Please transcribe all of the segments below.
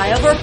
Flyover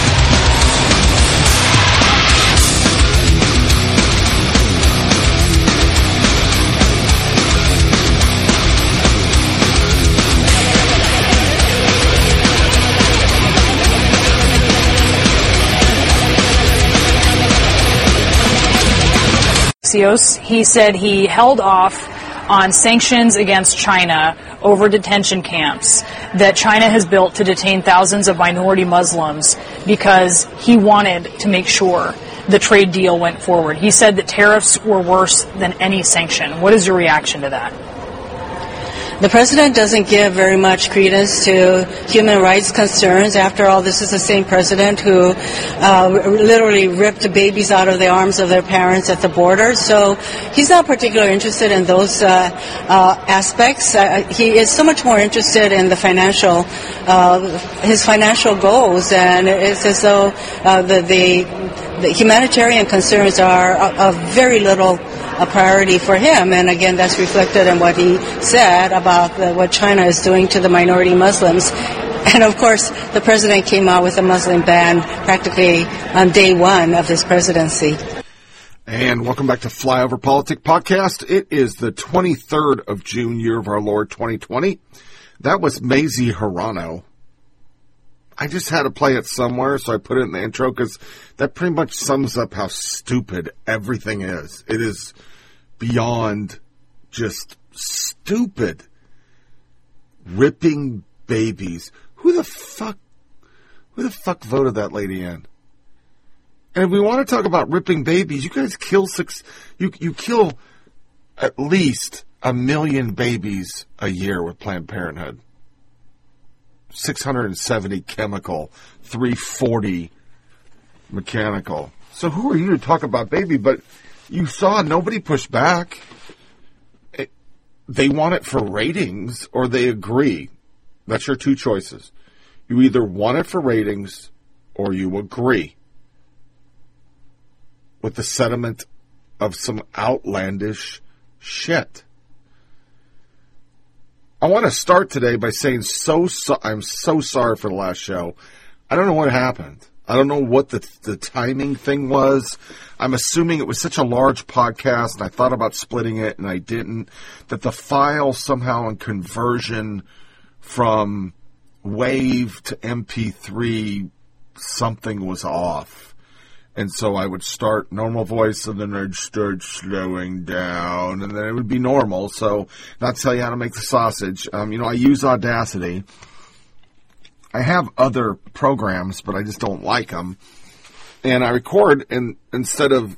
He said he held off on sanctions against China over detention camps that China has built to detain thousands of minority Muslims because he wanted to make sure the trade deal went forward. He said that tariffs were worse than any sanction. What is your reaction to that? The president doesn't give very much credence to human rights concerns. After all, this is the same president who literally ripped babies out of the arms of their parents at the border. So he's not particularly interested in those aspects. He is so much more interested in the financial, his financial goals, and it's as though the humanitarian concerns are of very little priority for him. And again, that's reflected in what he said about what China is doing to the minority Muslims. And of course, the president came out with a Muslim ban practically on day one of his presidency. And welcome back to Flyover Politic Podcast. It is the 23rd of June, year of our Lord 2020. That was Mazie Hirono. I just had to play it somewhere, so I put it in the intro because that pretty much sums up how stupid everything is. It is beyond just stupid. Ripping babies. Who the fuck voted that lady in? And if we want to talk about ripping babies, you guys kill you kill at least 1 million babies a year with Planned Parenthood. 670 chemical, 340 mechanical. So who are you to talk about baby? But you saw nobody push back. They want it for ratings or they agree. That's your two choices. You either want it for ratings or you agree with the sentiment of some outlandish shit. I want to start today by saying I'm so sorry for the last show. I don't know what happened. I don't know what the timing thing was. I'm assuming it was such a large podcast, and I thought about splitting it, and I didn't, that the file somehow in conversion from WAV to MP3 something was off. And so I would start normal voice, and then I'd start slowing down, and then it would be normal. So not tell you how to make the sausage. I use Audacity. I have other programs, but I just don't like them. And I record, and instead of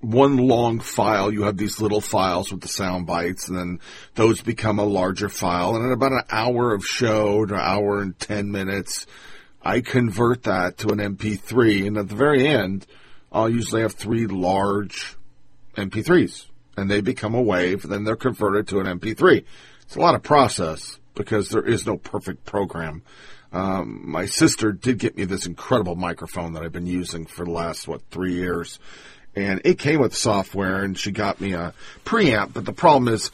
one long file, you have these little files with the sound bites, and then those become a larger file. And in about an hour of show to an hour and 10 minutes, I convert that to an MP3, and at the very end, I'll usually have three large MP3s, and they become a wave, and then they're converted to an MP3. It's a lot of process, because there is no perfect program. My sister did get me this incredible microphone that I've been using for the last, 3 years, and it came with software, and she got me a preamp, but the problem is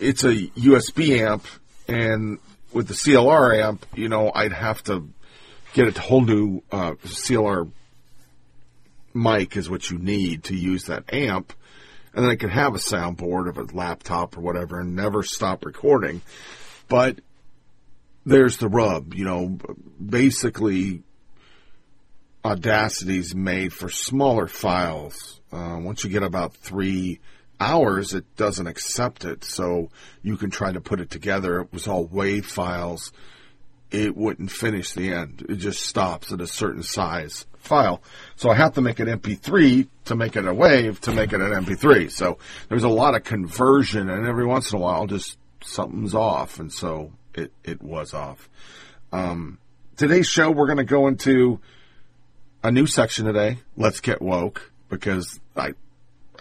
it's a USB amp, and with the CLR amp, I'd have to get a whole new CLR mic is what you need to use that amp. And then I could have a soundboard of a laptop or whatever and never stop recording. But there's the rub. Basically Audacity's made for smaller files. Once you get about 3 hours, it doesn't accept it. So you can try to put it together. It was all WAV files. It wouldn't finish the end. It just stops at a certain size file. So I have to make an MP3 to make it a wave to make it an MP3. So there's a lot of conversion, and every once in a while, just something's off, and so it was off. Today's show, we're going to go into a new section today, Let's Get Woke, because I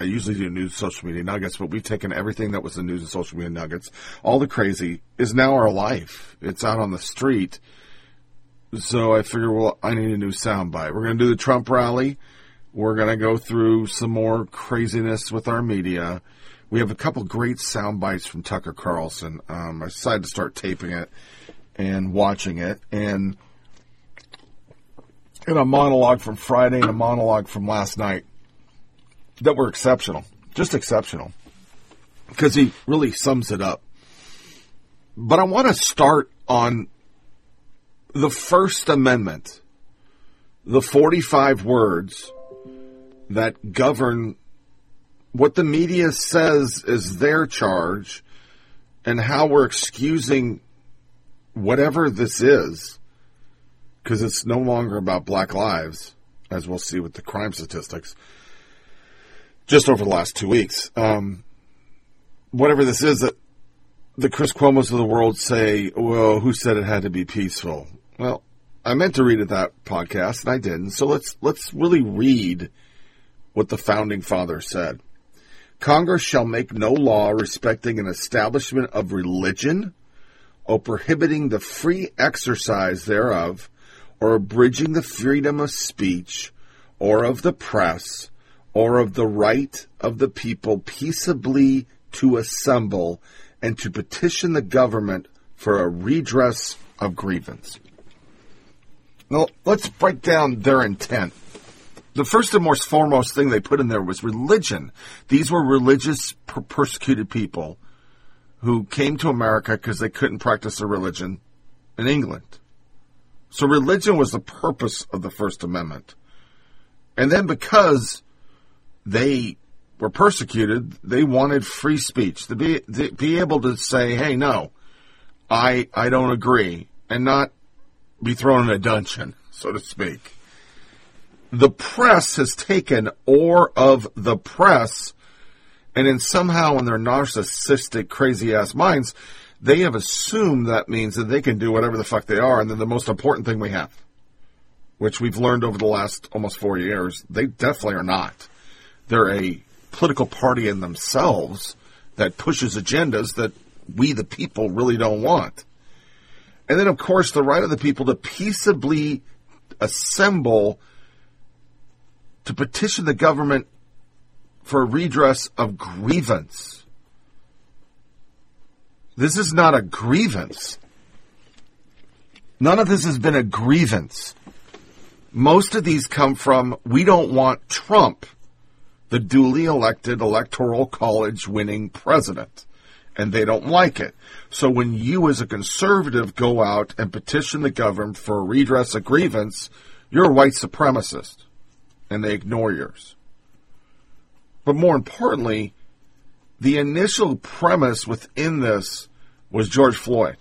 usually do news and social media nuggets, but we've taken everything that was the news and social media nuggets. All the crazy is now our life. It's out on the street. So I figure, I need a new soundbite. We're going to do the Trump rally. We're going to go through some more craziness with our media. We have a couple great sound bites from Tucker Carlson. I decided to start taping it and watching it, and a monologue from Friday and a monologue from last night that were exceptional, just exceptional, because he really sums it up. But I want to start on the First Amendment, the 45 words that govern what the media says is their charge and how we're excusing whatever this is, because it's no longer about black lives, as we'll see with the crime statistics just over the last 2 weeks. Whatever this is that the Chris Cuomos of the world say, well, who said it had to be peaceful? Well, I meant to read at that podcast, and I didn't. So let's really read what the Founding Fathers said. Congress shall make no law respecting an establishment of religion or prohibiting the free exercise thereof or abridging the freedom of speech or of the press or of the right of the people peaceably to assemble and to petition the government for a redress of grievance. Now, let's break down their intent. The first and most foremost thing they put in there was religion. These were religious persecuted people who came to America because they couldn't practice their religion in England. So religion was the purpose of the First Amendment. And then because they were persecuted, they wanted free speech, to be able to say, hey, no, I don't agree, and not be thrown in a dungeon, so to speak. The press has taken or of the press, and then somehow in their narcissistic, crazy-ass minds, they have assumed that means that they can do whatever the fuck they are, and then the most important thing we have, which we've learned over the last almost 4 years, they definitely are not. They're a political party in themselves that pushes agendas that we, the people, really don't want. And then, of course, the right of the people to peaceably assemble to petition the government for a redress of grievance. This is not a grievance. None of this has been a grievance. Most of these come from, we don't want Trump, the duly elected electoral college winning president. And they don't like it. So when you as a conservative go out and petition the government for a redress of grievance, you're a white supremacist. And they ignore yours. But more importantly, the initial premise within this was George Floyd.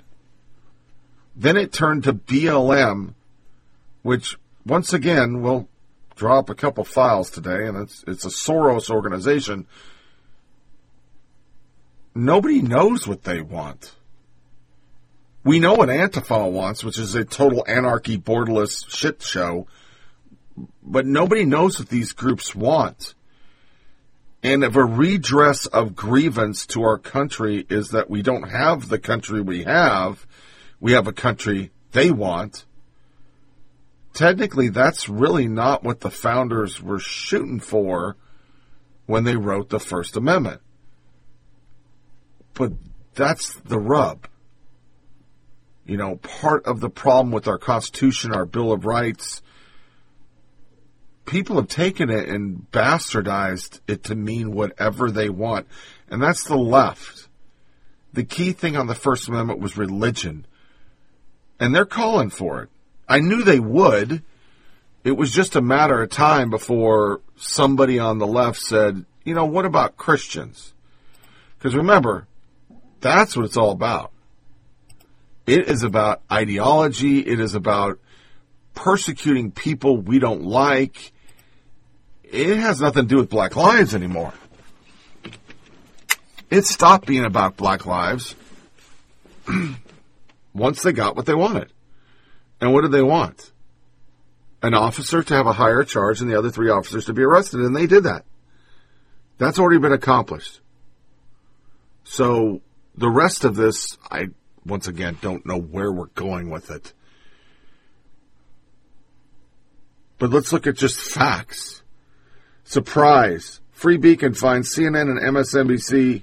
Then it turned to BLM, which once again will drop a couple files today, and it's a Soros organization. Nobody knows what they want. We know what Antifa wants, which is a total anarchy, borderless shit show, but nobody knows what these groups want. And if a redress of grievance to our country is that we don't have the country we have a country they want, technically that's really not what the founders were shooting for when they wrote the First Amendment. But that's the rub. You know, part of the problem with our Constitution, our Bill of Rights, people have taken it and bastardized it to mean whatever they want. And that's the left. The key thing on the First Amendment was religion. And they're calling for it. I knew they would. It was just a matter of time before somebody on the left said, you know, what about Christians? Because remember, that's what it's all about. It is about ideology. It is about persecuting people we don't like. It has nothing to do with black lives anymore. It stopped being about black lives once they got what they wanted. And what did they want? An officer to have a higher charge and the other three officers to be arrested. And they did that. That's already been accomplished. So the rest of this, I, once again, don't know where we're going with it. But let's look at just facts. Surprise. Free Beacon finds CNN and MSNBC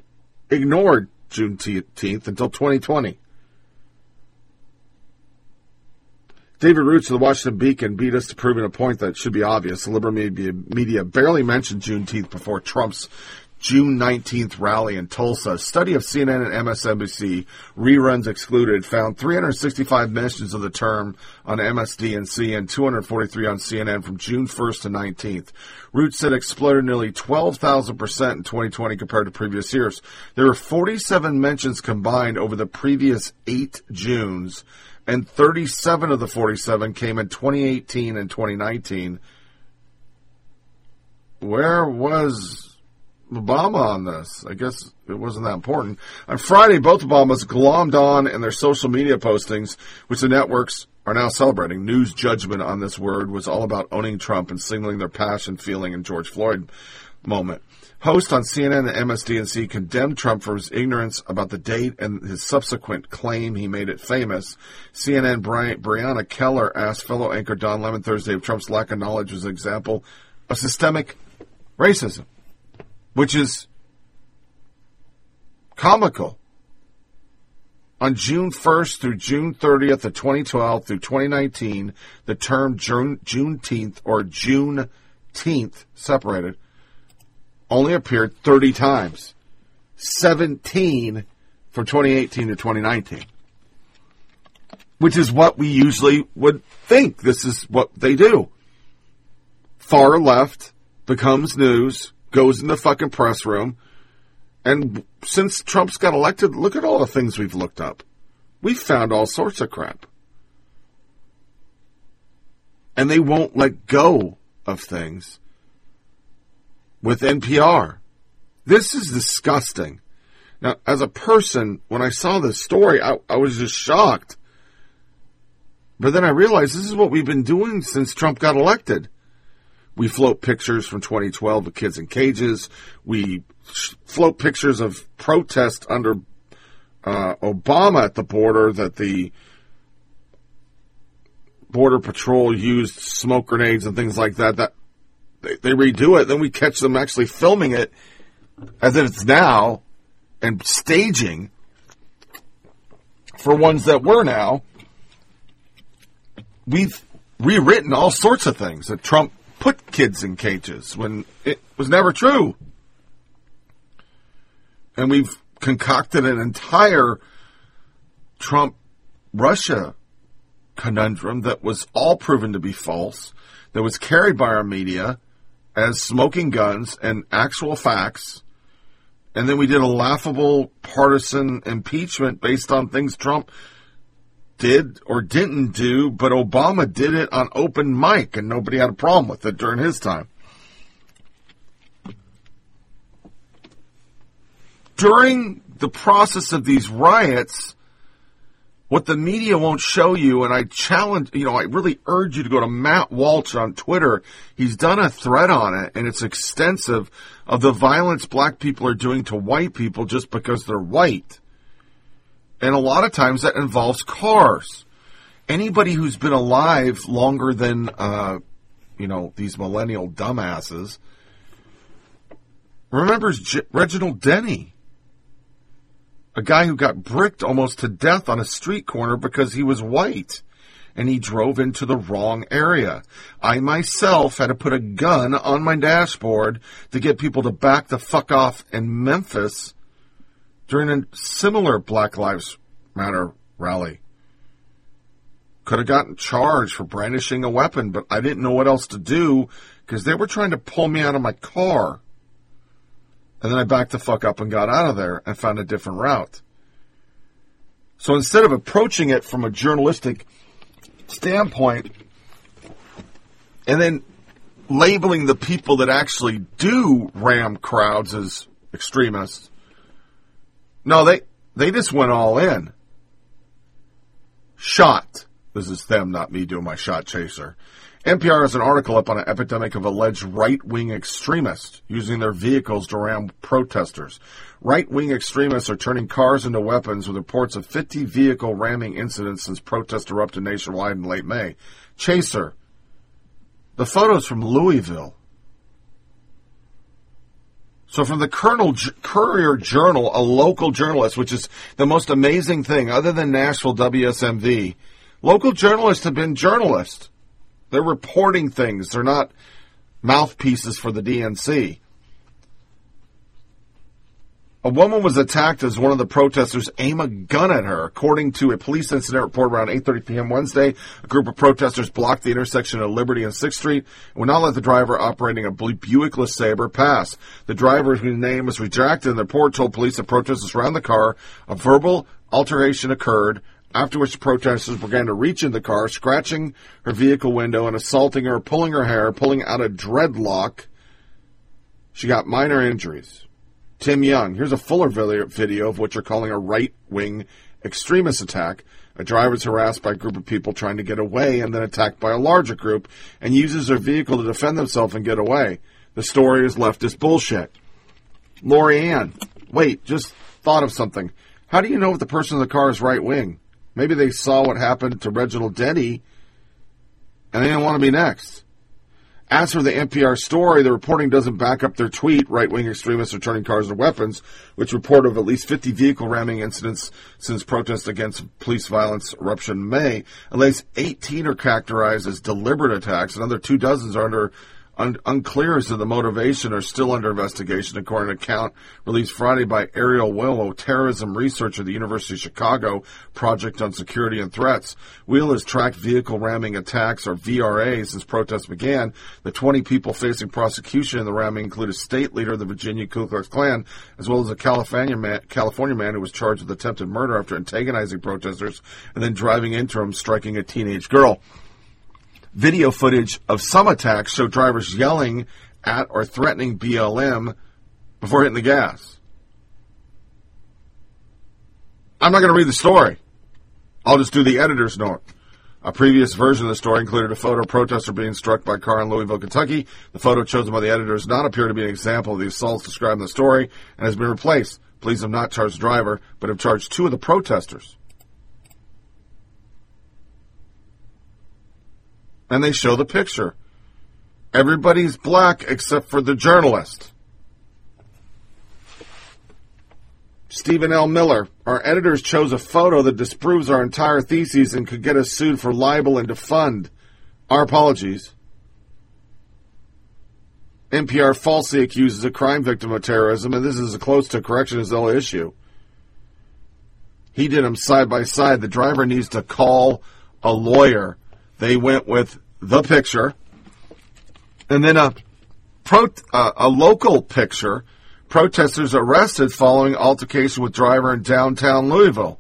ignored Juneteenth until 2020. David Roots of the Washington Beacon beat us to proving a point that should be obvious. The liberal media barely mentioned Juneteenth before Trump's June 19th rally in Tulsa. A study of CNN and MSNBC, reruns excluded, found 365 mentions of the term on MSDNC and 243 on CNN from June 1st to 19th. Roots said it exploded nearly 12,000% in 2020 compared to previous years. There were 47 mentions combined over the previous 8 Junes, and 37 of the 47 came in 2018 and 2019. Where was Obama on this? I guess it wasn't that important. On Friday, both Obamas glommed on in their social media postings, which the networks are now celebrating. News judgment on this word was all about owning Trump and singling their passion, feeling, and George Floyd moment. Hosts on CNN and MSDNC condemned Trump for his ignorance about the date and his subsequent claim he made it famous. CNN Brianna Keller asked fellow anchor Don Lemon Thursday if Trump's lack of knowledge was an example of systemic racism. Which is comical. On June 1st through June 30th of 2012 through 2019, the term Juneteenth or Juneteenth, separated, only appeared 30 times. 17 from 2018 to 2019. Which is what we usually would think. This is what they do. Far left becomes news, goes in the fucking press room, and since Trump's got elected, look at all the things we've looked up. We've found all sorts of crap. And they won't let go of things with NPR. This is disgusting. Now, as a person, when I saw this story, I was just shocked. But then I realized this is what we've been doing since Trump got elected. We float pictures from 2012 of kids in cages. We float pictures of protest under Obama at the border that the Border Patrol used smoke grenades and things like that. They redo it. Then we catch them actually filming it as if it's now and staging for ones that were now. We've rewritten all sorts of things that Trump put kids in cages when it was never true. And we've concocted an entire Trump-Russia conundrum that was all proven to be false, that was carried by our media as smoking guns and actual facts. And then we did a laughable partisan impeachment based on things Trump did or didn't do, but Obama did it on open mic and nobody had a problem with it during his time. During the process of these riots, what the media won't show you, and I challenge, I really urge you to go to Matt Walsh on Twitter. He's done a thread on it, and it's extensive, of the violence black people are doing to white people just because they're white. And a lot of times that involves cars. Anybody who's been alive longer than, these millennial dumbasses remembers Reginald Denny, a guy who got bricked almost to death on a street corner because he was white and he drove into the wrong area. I myself had to put a gun on my dashboard to get people to back the fuck off in Memphis during a similar Black Lives Matter rally. Could have gotten charged for brandishing a weapon, but I didn't know what else to do because they were trying to pull me out of my car. And then I backed the fuck up and got out of there and found a different route. So instead of approaching it from a journalistic standpoint and then labeling the people that actually do ram crowds as extremists, no, they just went all in. Shot. This is them, not me, doing my shot chaser. NPR has an article up on an epidemic of alleged right-wing extremists using their vehicles to ram protesters. Right-wing extremists are turning cars into weapons with reports of 50 vehicle ramming incidents since protests erupted nationwide in late May. Chaser. The photos from Louisville. So from the Courier Journal, a local journalist, which is the most amazing thing, other than Nashville WSMV, local journalists have been journalists. They're reporting things. They're not mouthpieces for the DNC. A woman was attacked as one of the protesters aimed a gun at her. According to a police incident report around 8:30 p.m. Wednesday, a group of protesters blocked the intersection of Liberty and 6th Street and would not let the driver operating a Buick LeSabre pass. The driver, whose name was rejected in the report, told police that protesters ran the car. A verbal altercation occurred, after which protesters began to reach in the car, scratching her vehicle window and assaulting her, pulling her hair, pulling out a dreadlock. She got minor injuries. Tim Young, here's a fuller video of what you're calling a right-wing extremist attack. A driver is harassed by a group of people trying to get away and then attacked by a larger group and uses their vehicle to defend themselves and get away. The story is leftist bullshit. Lori Ann, wait, just thought of something. How do you know if the person in the car is right-wing? Maybe they saw what happened to Reginald Denny and they didn't want to be next. As for the NPR story, the reporting doesn't back up their tweet, right-wing extremists are turning cars into weapons, which report of at least 50 vehicle ramming incidents since protests against police violence eruption in May. At least 18 are characterized as deliberate attacks. Another 24 are under unclear as to the motivation are still under investigation, according to an account released Friday by Ariel Willow, terrorism researcher at the University of Chicago Project on Security and Threats. Wheel has tracked vehicle ramming attacks, or VRA, since protests began. The 20 people facing prosecution in the ramming include a state leader of the Virginia Ku Klux Klan, as well as a California man who was charged with attempted murder after antagonizing protesters and then driving into him, striking a teenage girl. Video footage of some attacks show drivers yelling at or threatening BLM before hitting the gas. I'm not going to read the story. I'll just do the editor's note. A previous version of the story included a photo of a protester being struck by a car in Louisville, Kentucky. The photo chosen by the editor does not appear to be an example of the assaults described in the story and has been replaced. Police have not charged the driver, but have charged two of the protesters. And they show the picture. Everybody's black except for the journalist. Stephen L. Miller. Our editors chose a photo that disproves our entire thesis and could get us sued for libel and defund. Our apologies. NPR falsely accuses a crime victim of terrorism, and this is as close to correction as they'll issue. He did them side by side. The driver needs to call a lawyer. They went with the picture, and then a local picture. Protesters arrested following altercation with driver in downtown Louisville.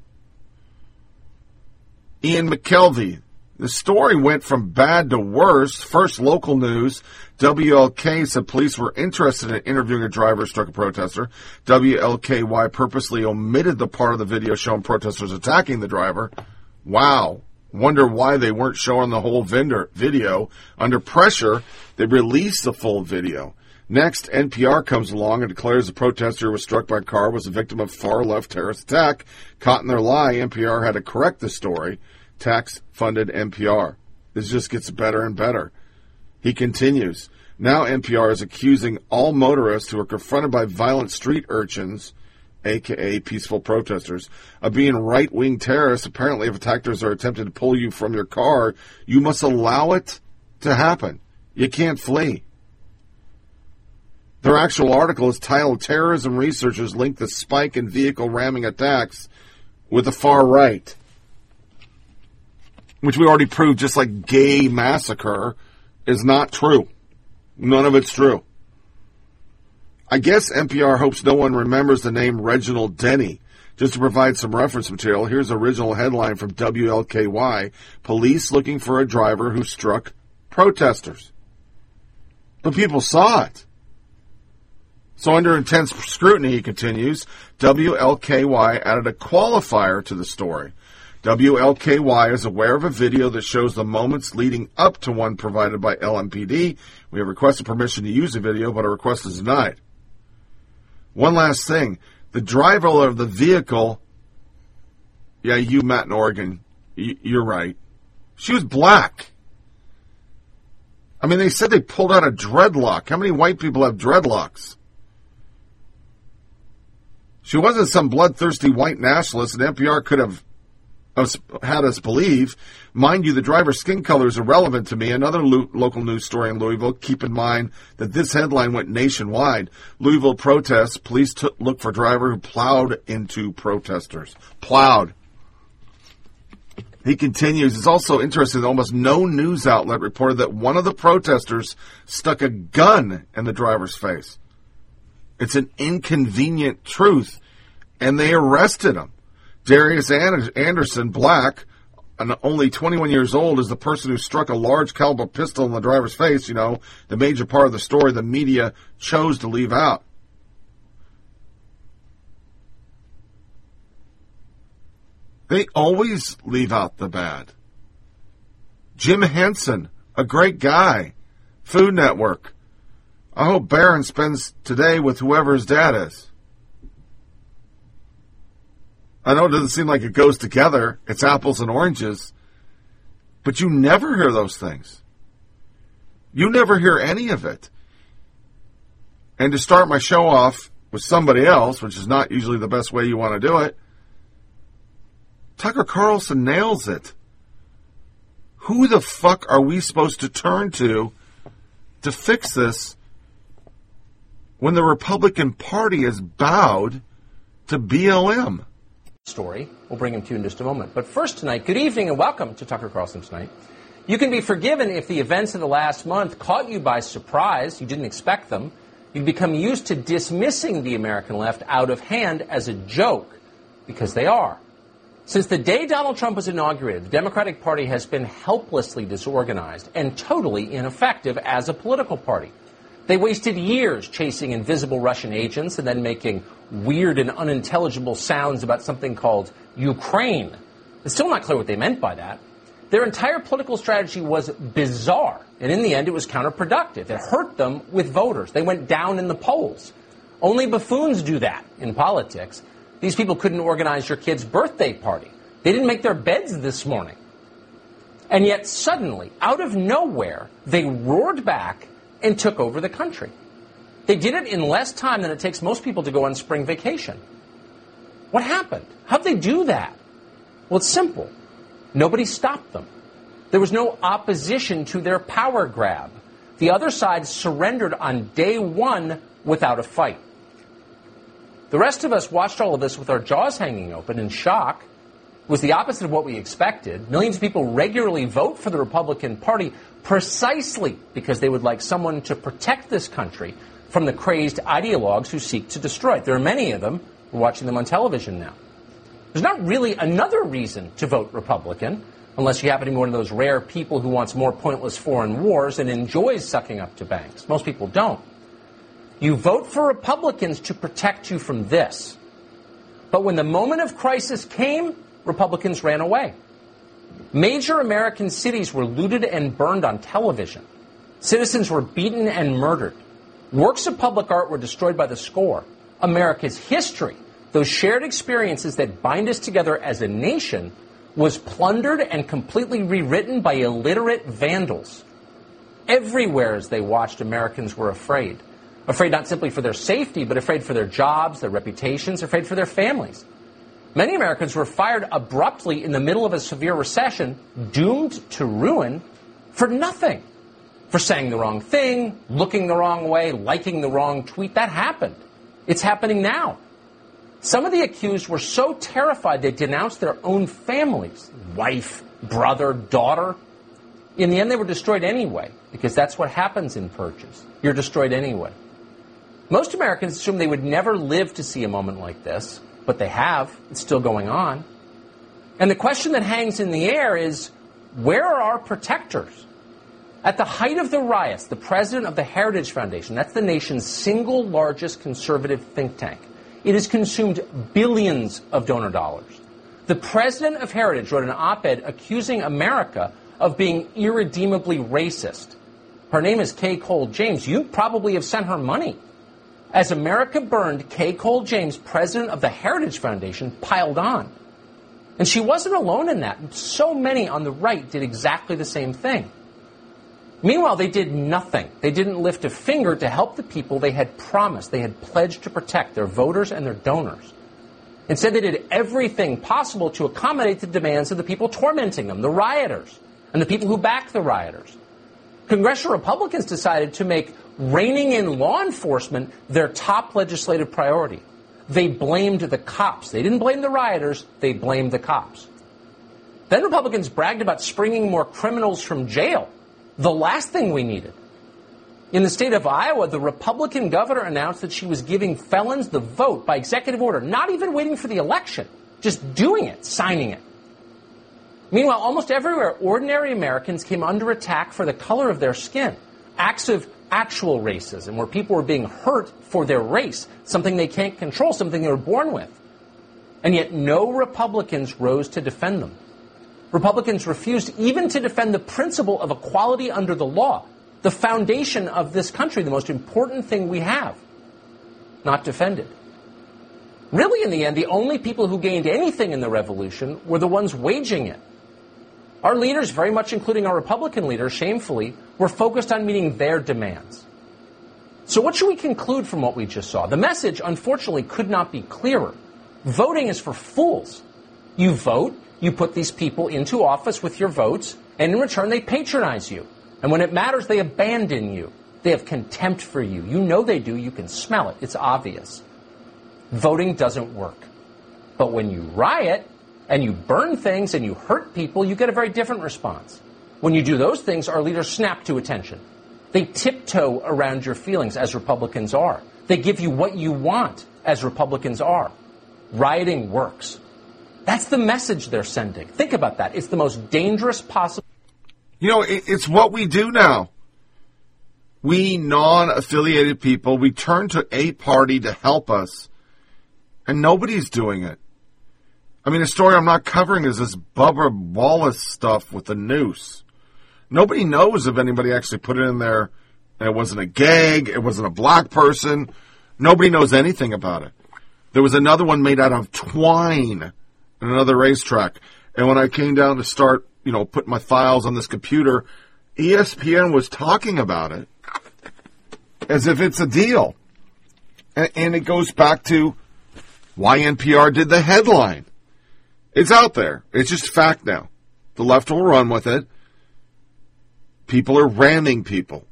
Ian McKelvey. The story went from bad to worse. First, local news. WLK said police were interested in interviewing a driver who struck a protester. WLKY purposely omitted the part of the video showing protesters attacking the driver. Wow. Wonder why they weren't showing the whole video. Under pressure, they released the full video. Next, NPR comes along and declares the protester who was struck by a car was a victim of far-left terrorist attack. Caught in their lie, NPR had to correct the story. Tax-funded NPR. This just gets better and better. He continues. Now NPR is accusing all motorists who are confronted by violent street urchins, a.k.a. peaceful protesters, of being right-wing terrorists. Apparently, if attackers are attempting to pull you from your car, you must allow it to happen. You can't flee. Their actual article is titled, Terrorism Researchers Link the Spike in Vehicle Ramming Attacks with the Far Right, which we already proved, just like gay massacre, is not true. None of it's true. I guess NPR hopes no one remembers the name Reginald Denny. Just to provide some reference material, here's the original headline from WLKY. Police looking for a driver who struck protesters. But people saw it. So under intense scrutiny, he continues, WLKY added a qualifier to the story. WLKY is aware of a video that shows the moments leading up to one provided by LMPD. We have requested permission to use the video, but our request is denied. One last thing. The driver of the vehicle, yeah, you, Matt in Oregon, you're right. She was black. I mean, they said they pulled out a dreadlock. How many white people have dreadlocks? She wasn't some bloodthirsty white nationalist that NPR could have had us believe. Mind you, the driver's skin color is irrelevant to me. Another local news story in Louisville. Keep in mind that this headline went nationwide. Louisville protests. Police look for driver who plowed into protesters. Plowed. He continues. It's also interesting that almost no news outlet reported that one of the protesters stuck a gun in the driver's face. It's an inconvenient truth, and they arrested him. Darius Anderson, black, and only 21 years old, is the person who struck a large caliber pistol in the driver's face. You know, the major part of the story the media chose to leave out. They always leave out the bad. Jim Henson, a great guy. Food Network. I hope Barron spends today with whoever his dad is. I know it doesn't seem like it goes together. It's apples and oranges. But you never hear those things. You never hear any of it. And to start my show off with somebody else, which is not usually the best way you want to do it, Tucker Carlson nails it. Who the fuck are we supposed to turn to fix this when the Republican Party is bowed to BLM? Story. We'll bring him to you in just a moment. But first tonight, good evening and welcome to Tucker Carlson Tonight. You can be forgiven if the events of the last month caught you by surprise. You didn't expect them. You've become used to dismissing the American left out of hand as a joke, because they are. Since the day Donald Trump was inaugurated, the Democratic Party has been helplessly disorganized and totally ineffective as a political party. They wasted years chasing invisible Russian agents and then making weird and unintelligible sounds about something called Ukraine. It's still not clear what they meant by that. Their entire political strategy was bizarre, and in the end it was counterproductive. It hurt them with voters. They went down in the polls. Only buffoons do that in politics. These people couldn't organize your kid's birthday party. They didn't make their beds this morning. And yet suddenly, out of nowhere, they roared back and took over the country. They did it in less time than it takes most people to go on spring vacation. What happened? How'd they do that? Well, it's simple. Nobody stopped them. There was no opposition to their power grab. The other side surrendered on day one without a fight. The rest of us watched all of this with our jaws hanging open in shock. It was the opposite of what we expected. Millions of people regularly vote for the Republican Party precisely because they would like someone to protect this country from the crazed ideologues who seek to destroy it. There are many of them. We're watching them on television now. There's not really another reason to vote Republican, unless you happen to be one of those rare people who wants more pointless foreign wars and enjoys sucking up to banks. Most people don't. You vote for Republicans to protect you from this. But when the moment of crisis came, Republicans ran away. Major American cities were looted and burned on television. Citizens were beaten and murdered. Works of public art were destroyed by the score. America's history, those shared experiences that bind us together as a nation, was plundered and completely rewritten by illiterate vandals. Everywhere as they watched, Americans were afraid. Afraid not simply for their safety, but afraid for their jobs, their reputations, afraid for their families. Many Americans were fired abruptly in the middle of a severe recession, doomed to ruin for nothing. For saying the wrong thing, looking the wrong way, liking the wrong tweet. That happened. It's happening now. Some of the accused were so terrified they denounced their own families, wife, brother, daughter. In the end, they were destroyed anyway, because that's what happens in purges. You're destroyed anyway. Most Americans assume they would never live to see a moment like this, but they have. It's still going on. And the question that hangs in the air is, where are our protectors? At the height of the riots, the president of the Heritage Foundation, that's the nation's single largest conservative think tank, it has consumed billions of donor dollars. The president of Heritage wrote an op-ed accusing America of being irredeemably racist. Her name is Kay Cole James. You probably have sent her money. As America burned, Kay Cole James, president of the Heritage Foundation, piled on. And she wasn't alone in that. So many on the right did exactly the same thing. Meanwhile, they did nothing. They didn't lift a finger to help the people they had promised, they had pledged to protect, their voters and their donors. and said they did everything possible to accommodate the demands of the people tormenting them, the rioters, and the people who backed the rioters. Congressional Republicans decided to make reining in law enforcement their top legislative priority. They blamed the cops. They didn't blame the rioters. They blamed the cops. Then Republicans bragged about springing more criminals from jail, the last thing we needed. In the state of Iowa, the Republican governor announced that she was giving felons the vote by executive order, not even waiting for the election, just doing it, signing it. Meanwhile, almost everywhere, ordinary Americans came under attack for the color of their skin. Acts of actual racism, where people were being hurt for their race, something they can't control, something they were born with. And yet no Republicans rose to defend them. Republicans refused even to defend the principle of equality under the law, the foundation of this country, the most important thing we have, not defended. Really, in the end, the only people who gained anything in the revolution were the ones waging it. Our leaders, very much including our Republican leaders, shamefully, were focused on meeting their demands. So what should we conclude from what we just saw? The message, unfortunately, could not be clearer. Voting is for fools. You vote, you put these people into office with your votes, and in return they patronize you. And when it matters, they abandon you. They have contempt for you. You know they do. You can smell it. It's obvious. Voting doesn't work. But when you riot, and you burn things, and you hurt people, you get a very different response. When you do those things, our leaders snap to attention. They tiptoe around your feelings, as Republicans are. They give you what you want, as Republicans are. Rioting works. That's the message they're sending. Think about that. It's the most dangerous possible. You know, it's what we do now. We non-affiliated people, we turn to a party to help us, and nobody's doing it. I mean, a story I'm not covering is this Bubba Wallace stuff with the noose. Nobody knows if anybody actually put it in there, and it wasn't a gag, it wasn't a black person. Nobody knows anything about it. There was another one made out of twine in another racetrack, and when I came down to start, you know, put my files on this computer, ESPN was talking about it as if it's a deal. And it goes back to why NPR did the headline. It's out there. It's just fact now. The left will run with it. People are ramming people.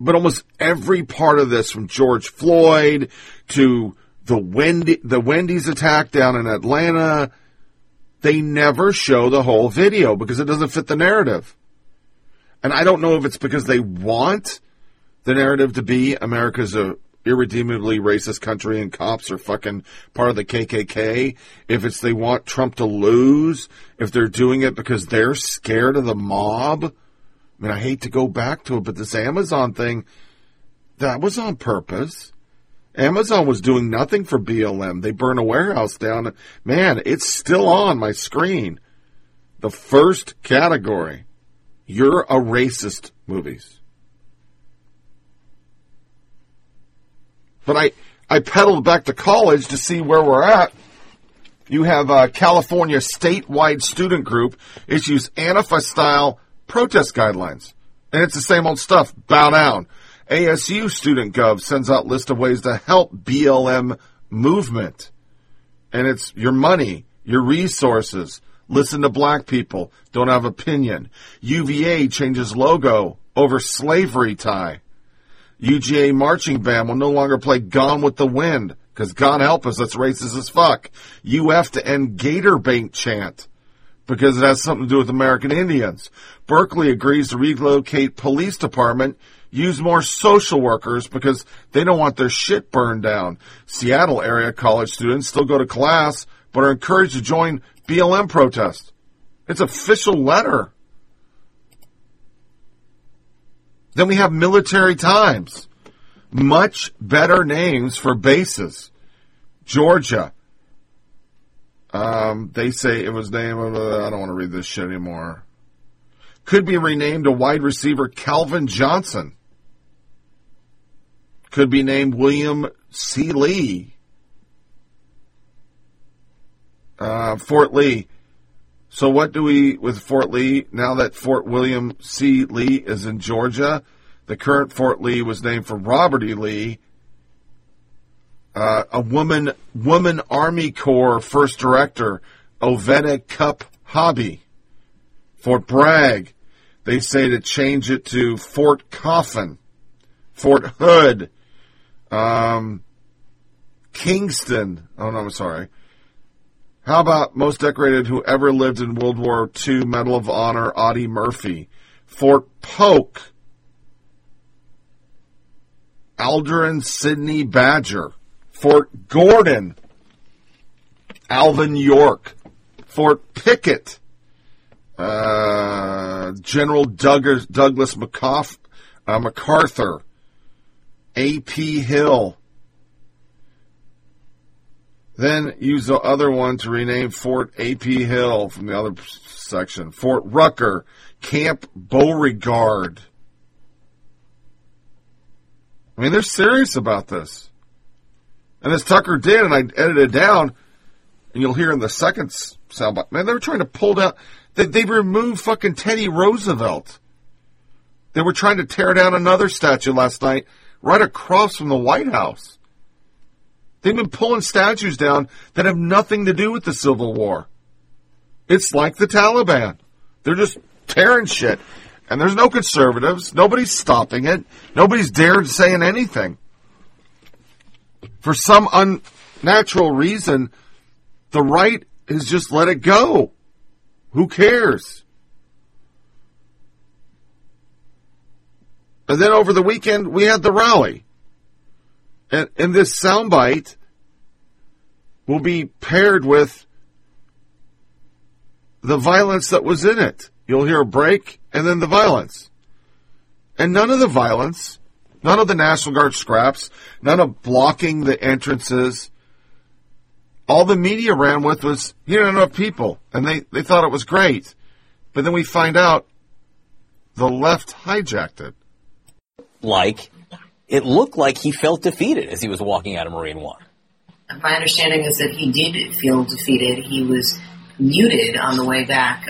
But almost every part of this, from George Floyd to the Wendy's attack down in Atlanta, they never show the whole video because it doesn't fit the narrative. And I don't know if it's because they want the narrative to be America's a irredeemably racist country and cops are fucking part of the KKK, if it's they want Trump to lose, if they're doing it because they're scared of the mob. I mean, I hate to go back to it, but this Amazon thing, that was on purpose. Amazon was doing nothing for BLM. They burned a warehouse down. Man, it's still on my screen. The first category, you're a racist movies. But I pedaled back to college to see where we're at. You have a California statewide student group issues Antifa-style protest guidelines. And it's the same old stuff. Bow down. ASU Student Gov sends out list of ways to help BLM movement. And it's your money, your resources. Listen to black people. Don't have opinion. UVA changes logo over slavery tie. UGA marching band will no longer play Gone with the Wind, because God help us, that's racist as fuck. UF to end Gator Bank chant, because it has something to do with American Indians. Berkeley agrees to relocate police department, use more social workers because they don't want their shit burned down. Seattle area college students still go to class but are encouraged to join BLM protests. It's official letter. Then we have Military Times. Much better names for bases. Georgia. They say it was named, I don't want to read this shit anymore. Could be renamed to wide receiver Calvin Johnson. Could be named William C. Lee. Fort Lee. So what do we with Fort Lee now that Fort William C. Lee is in Georgia? The current Fort Lee was named for Robert E. Lee. a woman Army Corps first director, Oveta Cup Hobby. Fort Bragg, they say to change it to Fort Coffin, Fort Hood, Kingston. Oh, no, I'm sorry. How about most decorated whoever lived in World War II Medal of Honor, Audie Murphy? Fort Polk, Aldrin Sidney Badger. Fort Gordon, Alvin York. Fort Pickett, General Douglas MacArthur. A.P. Hill. Then use the other one to rename Fort A.P. Hill from the other section. Fort Rucker, Camp Beauregard. I mean, they're serious about this. And as Tucker did, and I edited it down, and you'll hear in the second soundbite, man, they were trying to pull down, they removed fucking Teddy Roosevelt. They were trying to tear down another statue last night right across from the White House. They've been pulling statues down that have nothing to do with the Civil War. It's like the Taliban. They're just tearing shit. And there's no conservatives. Nobody's stopping it. Nobody's dared saying anything. For some unnatural reason, the right has just let it go. Who cares? And then over the weekend, we had the rally. And in this soundbite will be paired with the violence that was in it. You'll hear a break and then the violence. And none of the violence, none of the National Guard scraps, none of blocking the entrances, all the media ran with was, you don't know, enough people. And they thought it was great. But then we find out the left hijacked it. Like? It looked like he felt defeated as he was walking out of Marine One. My understanding is that he did feel defeated. He was muted on the way back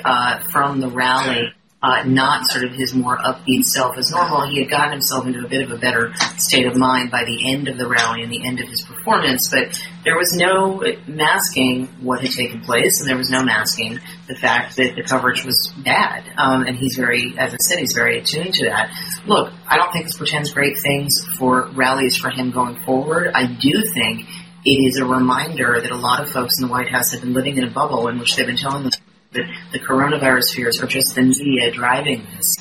from the rally, not sort of his more upbeat self as normal. He had gotten himself into a bit of a better state of mind by the end of the rally and the end of his performance, but there was no masking what had taken place, and there was no masking the fact that the coverage was bad. And he's very, as I said, he's very attuned to that. Look, I don't think this portends great things for rallies for him going forward. I do think it is a reminder that a lot of folks in the White House have been living in a bubble in which they've been telling them that the coronavirus fears are just the media driving this.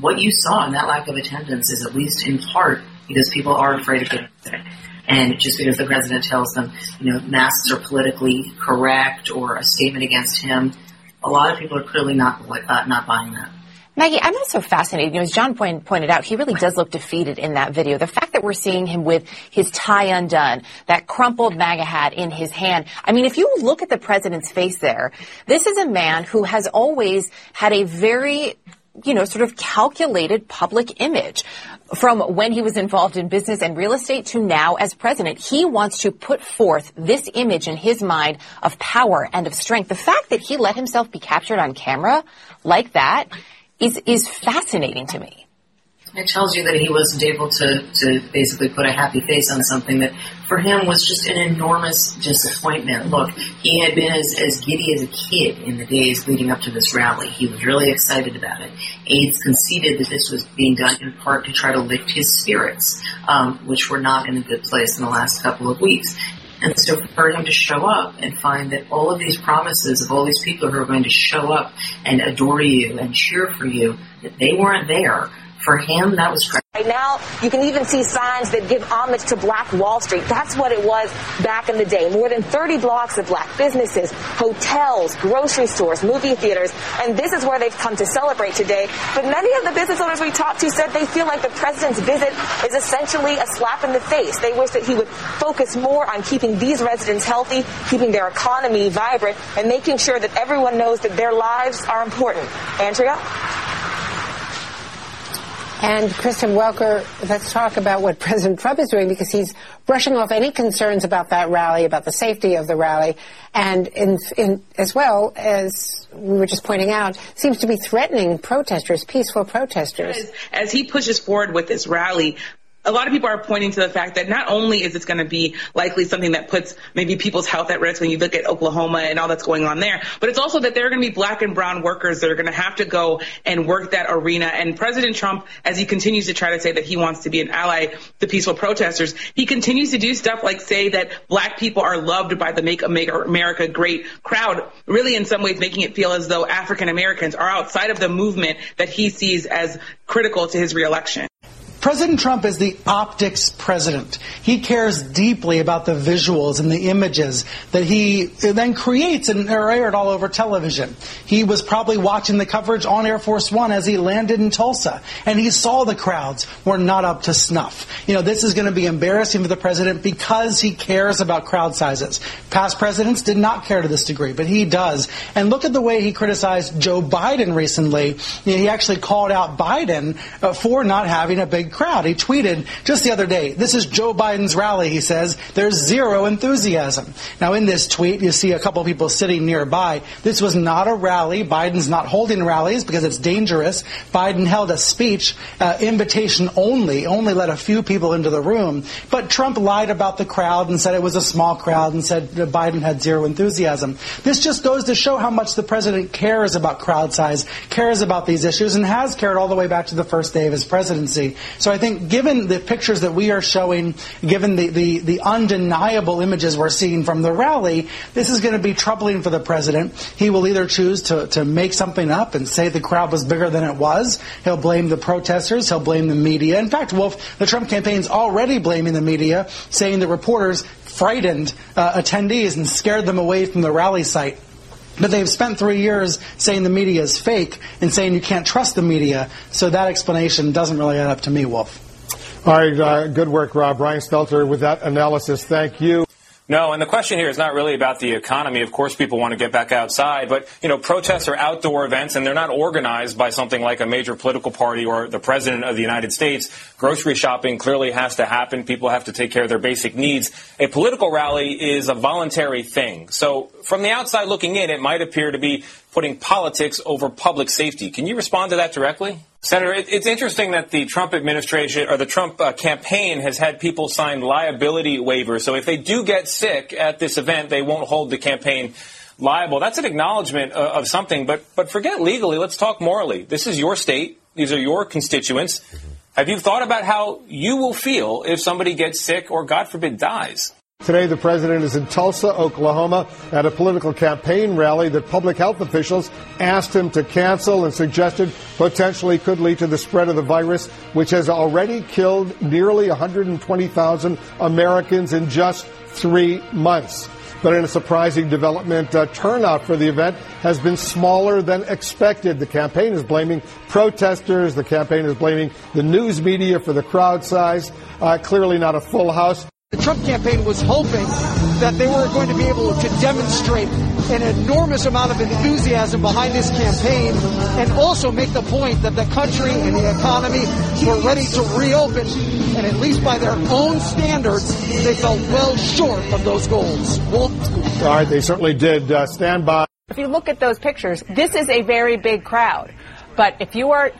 What you saw in that lack of attendance is at least in part because people are afraid of getting sick. And just because the president tells them, you know, masks are politically correct or a statement against him, a lot of people are clearly not buying that. Maggie, I'm also fascinated. You know, as John pointed out, he really does look defeated in that video. The fact that we're seeing him with his tie undone, that crumpled MAGA hat in his hand. I mean, if you look at the president's face there, this is a man who has always had a very, you know, sort of calculated public image. From when he was involved in business and real estate to now as president, he wants to put forth this image in his mind of power and of strength. The fact that he let himself be captured on camera like that is fascinating to me. It tells you that he wasn't able to basically put a happy face on something that for him was just an enormous disappointment. Look, he had been as giddy as a kid in the days leading up to this rally. He was really excited about it. Aides conceded that this was being done in part to try to lift his spirits, which were not in a good place in the last couple of weeks. And so for him to show up and find that all of these promises of all these people who are going to show up and adore you and cheer for you, that they weren't there. For him, that was crazy. Right now, you can even see signs that give homage to Black Wall Street. That's what it was back in the day. More than 30 blocks of black businesses, hotels, grocery stores, movie theaters. And this is where they've come to celebrate today. But many of the business owners we talked to said they feel like the president's visit is essentially a slap in the face. They wish that he would focus more on keeping these residents healthy, keeping their economy vibrant, and making sure that everyone knows that their lives are important. Andrea? And Kristen Welker, let's talk about what President Trump is doing, because he's brushing off any concerns about that rally, about the safety of the rally, and as well as we were just pointing out, seems to be threatening protesters, peaceful protesters. As he pushes forward with this rally, a lot of people are pointing to the fact that not only is this going to be likely something that puts maybe people's health at risk when you look at Oklahoma and all that's going on there, but it's also that there are going to be black and brown workers that are going to have to go and work that arena. And President Trump, as he continues to try to say that he wants to be an ally to peaceful protesters, he continues to do stuff like say that black people are loved by the Make America Great crowd, really in some ways making it feel as though African Americans are outside of the movement that he sees as critical to his reelection. President Trump is the optics president. He cares deeply about the visuals and the images that he then creates and are aired all over television. He was probably watching the coverage on Air Force One as he landed in Tulsa, and he saw the crowds were not up to snuff. You know, this is going to be embarrassing for the president because he cares about crowd sizes. Past presidents did not care to this degree, but he does. And look at the way he criticized Joe Biden recently. You know, he actually called out Biden for not having a big crowd. He tweeted just the other day, "This is Joe Biden's rally," he says. "There's zero enthusiasm." Now, in this tweet, you see a couple of people sitting nearby. This was not a rally. Biden's not holding rallies because it's dangerous. Biden held a speech, invitation only let a few people into the room. But Trump lied about the crowd and said it was a small crowd and said Biden had zero enthusiasm. This just goes to show how much the president cares about crowd size, cares about these issues, and has cared all the way back to the first day of his presidency. So I think given the pictures that we are showing, given the undeniable images we're seeing from the rally, this is going to be troubling for the president. He will either choose to make something up and say the crowd was bigger than it was. He'll blame the protesters. He'll blame the media. In fact, Wolf, the Trump campaign's already blaming the media, saying that reporters frightened attendees and scared them away from the rally site. But they've spent 3 years saying the media is fake and saying you can't trust the media. So that explanation doesn't really add up to me, Wolf. All right. Good work, Rob. Brian Stelter with that analysis. Thank you. No, and the question here is not really about the economy. Of course, people want to get back outside. But, you know, protests are outdoor events, and they're not organized by something like a major political party or the president of the United States. Grocery shopping clearly has to happen. People have to take care of their basic needs. A political rally is a voluntary thing. So from the outside looking in, it might appear to be putting politics over public safety. Can you respond to that directly? Senator, it's interesting that the Trump administration or the Trump campaign has had people sign liability waivers. So if they do get sick at this event, they won't hold the campaign liable. That's an acknowledgement of something. But forget legally. Let's talk morally. This is your state. These are your constituents. Have you thought about how you will feel if somebody gets sick or, God forbid, dies? Today, the president is in Tulsa, Oklahoma, at a political campaign rally that public health officials asked him to cancel and suggested potentially could lead to the spread of the virus, which has already killed nearly 120,000 Americans in just 3 months. But in a surprising development, turnout for the event has been smaller than expected. The campaign is blaming protesters. The campaign is blaming the news media for the crowd size. Clearly not a full house. The Trump campaign was hoping that they were going to be able to demonstrate an enormous amount of enthusiasm behind this campaign and also make the point that the country and the economy were ready to reopen. And at least by their own standards, they fell well short of those goals. All right, they certainly did. Stand by. If you look at those pictures, this is a very big crowd. But if you are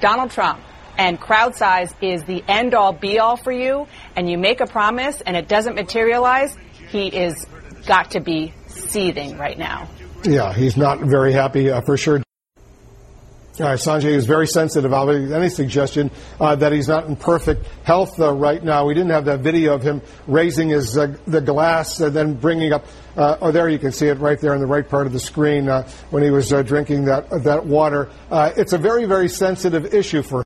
Donald Trump, and crowd size is the end-all, be-all for you, and you make a promise and it doesn't materialize, he is got to be seething right now. Yeah, he's not very happy for sure. Sanjay is very sensitive. I'll make any suggestion that he's not in perfect health right now. We didn't have that video of him raising his the glass and then bringing up. Oh, there you can see it right there on the right part of the screen when he was drinking that water. It's a very, very sensitive issue for him.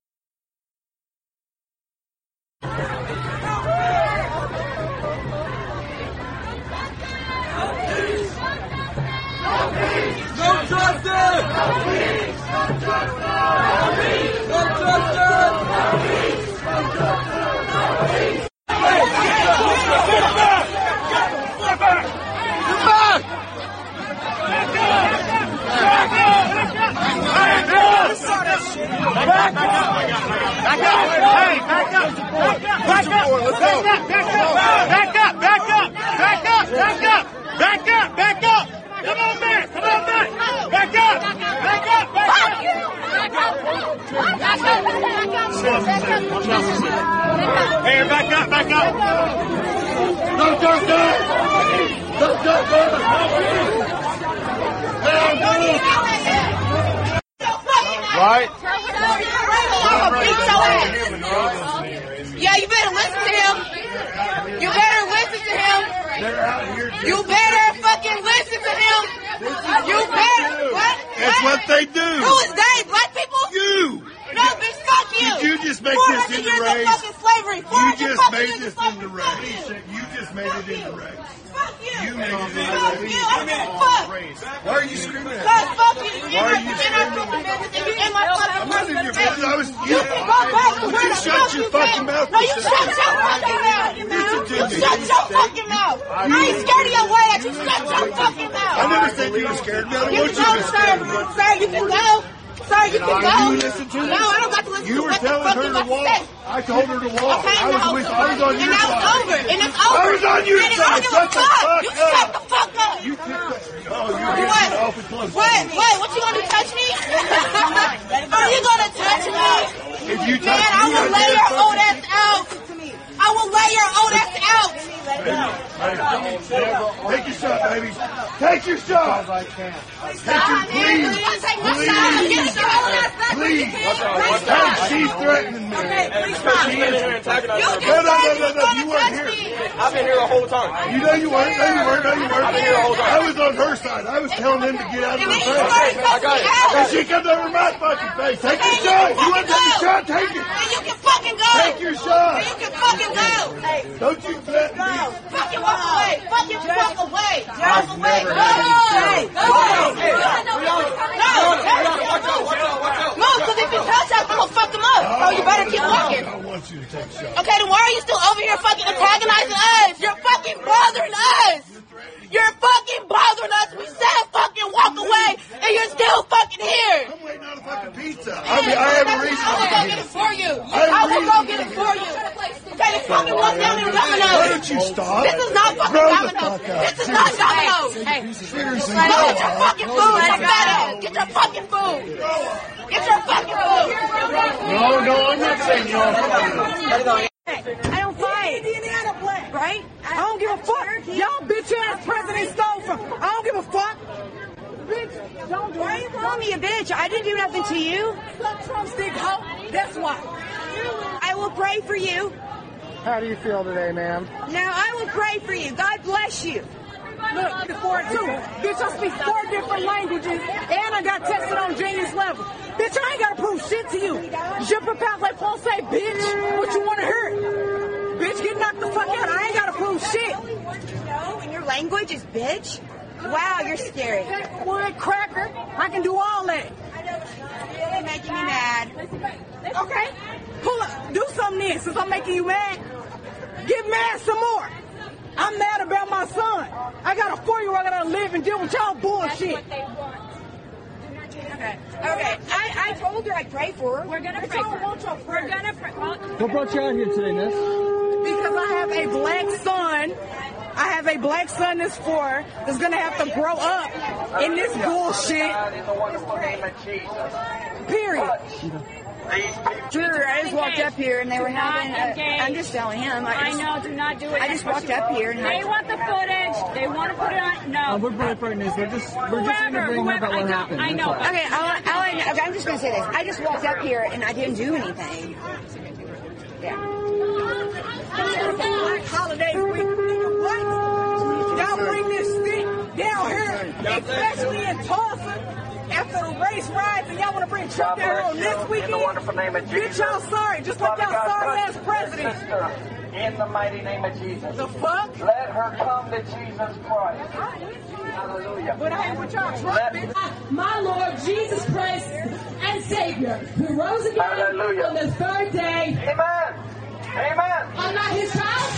Back up! Come on, man! Back up! Back up! Back up! Back up! Hey, back up. Don't go. Right? I'm gonna beat your ass. Yeah, you better listen to him. You better fucking listen to him. You better. What? That's what they do. Who is they? Black people? You. No, bitch, fuck you. Did you just make this into race? You just made it into race. Fuck you. You made it into race. Why are you screaming at me? Because fuck you. You shut your fucking mouth. No, you shut your fucking mouth. You shut your fucking mouth. I ain't scared of your way. You shut your fucking mouth. I never said you were scared. You can go, sir. Sir, you can go. No, I don't got to listen to what the fuck you about to say. I told her to walk. I was on your side. And it's over. I was on your side. Shut the fuck up. You picked up. Oh, you're awfully close. What? What, you going to touch me? Are you going to touch me? If you touch me, man, I will lay your old ass out. I will lay your old ass out. Take your shot, baby. Take your shot. Please. She's threatening me. No. You weren't here. I've been here the whole time. You know you weren't. I've been here the whole time. I was on her side. I was telling him to get out of the face. I got it. And she comes over my fucking face. Take your shot. You want to take your shot? Take it. You can fucking go. Take your shot. You can fucking go. Don't you threaten me. Fucking walk away. Fucking walk away. Drive away. Go. No, because if you touch us, I'm going to fuck them up. So you better keep walking. I want you to take shots. Okay, then why are you still over here fucking antagonizing us? You're fucking bothering us. You're fucking bothering us. We said fucking walk away, and you're still fucking here. I'm waiting on a fucking pizza. I mean, I have a reason. I will go get it for you. I will go get it for you. Okay, this fucking walk down in Domino's. Why don't you stop? This is not fucking Domino's. This is not Domino's. Hey, go get your fucking food. I'm fat ass. Get your fucking food. No, I'm not saying y'all. I don't fight. Right? I don't give a fuck. Y'all bitch ass president stole from. I don't give a fuck. Bitch, don't. Why are you calling me a bitch? I didn't do nothing to you. Fuck Trump's big hoe. That's why. I will pray for you. How do you feel today, ma'am? Now I will pray for you. God bless you. Look, bitch, I speak 4 different languages, and I got tested on genius level. Bitch, I ain't gotta prove shit to you. Je peux parler français, bitch. What you wanna hear? Bitch, get knocked the fuck out. I ain't gotta prove shit. And your language is bitch? Wow, you're scary. Word cracker. I can do all that. I know it's not. You're making me mad. Okay, pull up. Do something then, since I'm making you mad. Get mad some more. I'm mad about my son. I got a 4-year-old I gotta live and deal with y'all bullshit. That's what they want. Okay. I told her I'd pray for her. We're gonna pray for her. We're gonna pray. What brought you out here today, Miss? Because I have a black son. I have a black son that's 4 that's gonna have to grow up in this bullshit. Period. I just walked up here and they were having. I'm just telling him. I know. Do not do it. I just walked up here and they want the footage. They want to put it on. No. We're putting up news. We're just interviewing about what happened. I know. Okay. I'm just gonna say this. I just walked up here and I didn't do anything. Yeah. Holiday week. What? Y'all bring this thing down here, especially in Tulsa. After the race riots and y'all want to bring Trump down on this weekend? Bitch, y'all sorry. Just like y'all sorry ass president. Sister, in the mighty name of Jesus. The fuck? Let her come to Jesus Christ. Hallelujah. But I ain't with y'all Trump, bitch. My Lord Jesus Christ and Savior, who rose again on the 3rd day. Amen. Amen. I'm not his child.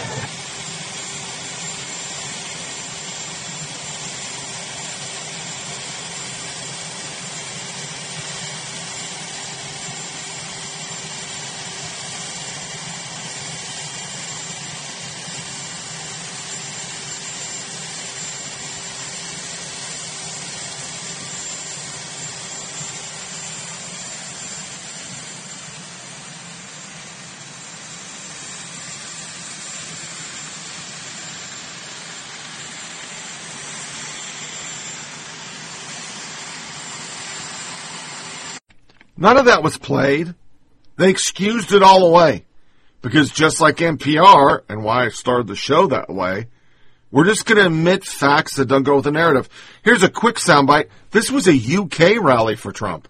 None of that was played. They excused it all away. Because just like NPR, and why I started the show that way, we're just going to admit facts that don't go with the narrative. Here's a quick soundbite. This was a UK rally for Trump.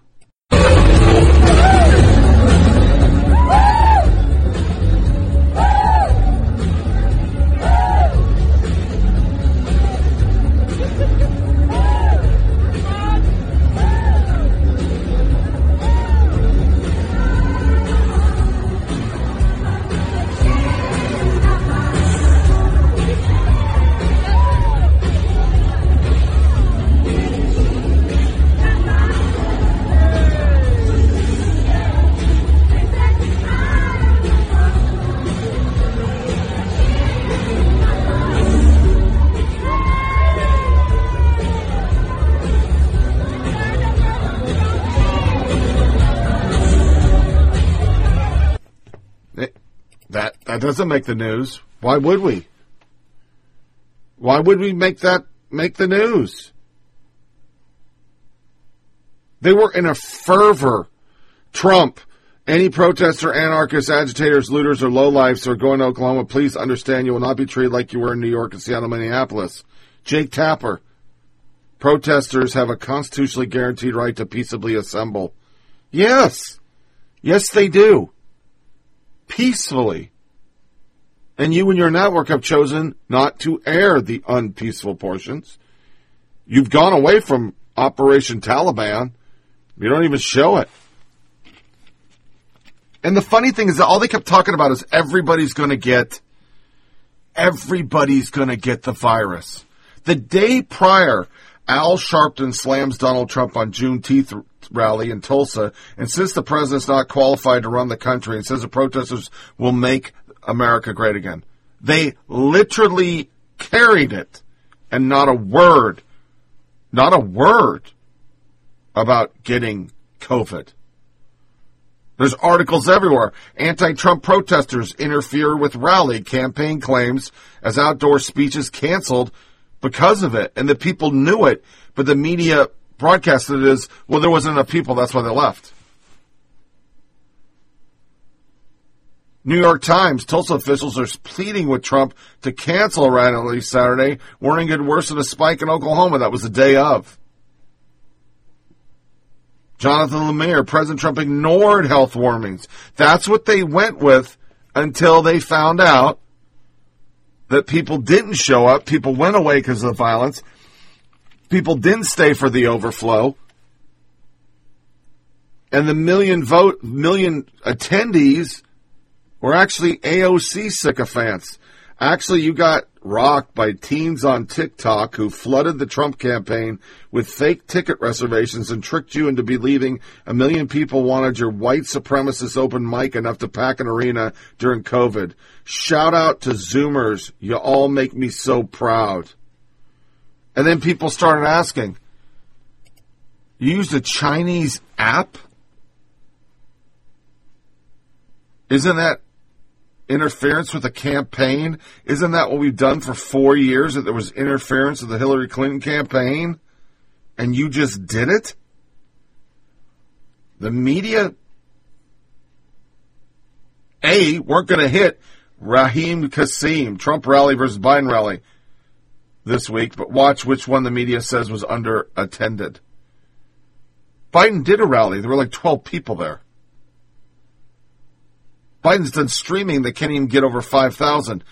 That doesn't make the news. Why would we? Why would we make the news? They were in a fervor. Trump, any protester, anarchists, agitators, looters, or lowlifes who are going to Oklahoma, please understand you will not be treated like you were in New York and Seattle, Minneapolis. Jake Tapper, protesters have a constitutionally guaranteed right to peaceably assemble. Yes. Yes, they do. Peacefully. And you and your network have chosen not to air the unpeaceful portions. You've gone away from Operation Taliban. You don't even show it. And the funny thing is that all they kept talking about is everybody's going to get the virus. The day prior, Al Sharpton slams Donald Trump on Juneteenth rally in Tulsa, and since the president's not qualified to run the country, and says the protesters will make America great again. They literally carried it, and not a word about getting COVID. There's articles everywhere. Anti-Trump protesters interfere with rally campaign claims as outdoor speeches canceled because of it, and the people knew it, but the media broadcasted it as, well, there wasn't enough people, that's why they left. New York Times, Tulsa officials are pleading with Trump to cancel a rally Saturday, warning it worsened a spike in Oklahoma. That was the day of. Jonathan Lemire, President Trump ignored health warnings. That's what they went with until they found out that people didn't show up. People went away because of the violence. People didn't stay for the overflow. And the million attendees were actually AOC sycophants. Actually, you got rocked by teens on TikTok who flooded the Trump campaign with fake ticket reservations and tricked you into believing 1 million people wanted your white supremacist open mic enough to pack an arena during COVID. Shout out to Zoomers. You all make me so proud. And then people started asking, you used a Chinese app? Isn't that interference with a campaign? Isn't that what we've done for 4 years, that there was interference with the Hillary Clinton campaign? And you just did it? The media, A, weren't going to hit Raheem Kassem, Trump rally versus Biden rally this week, but watch which one the media says was under-attended. Biden did a rally. There were like 12 people there. Biden's done streaming. They can't even get over 5,000.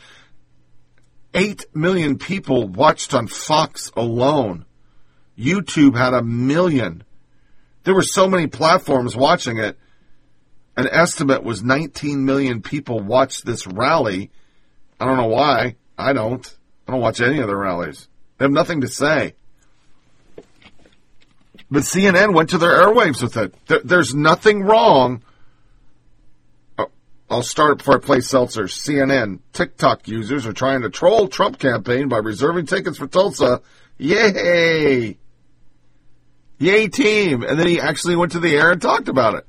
8 million people watched on Fox alone. YouTube had 1 million. There were so many platforms watching it. An estimate was 19 million people watched this rally. I don't know why. I don't watch any of the rallies. They have nothing to say. But CNN went to their airwaves with it. There's nothing wrong. I'll start before I play Seltzer. CNN, TikTok users are trying to troll Trump campaign by reserving tickets for Tulsa. Yay! Yay, team! And then he actually went to the air and talked about it.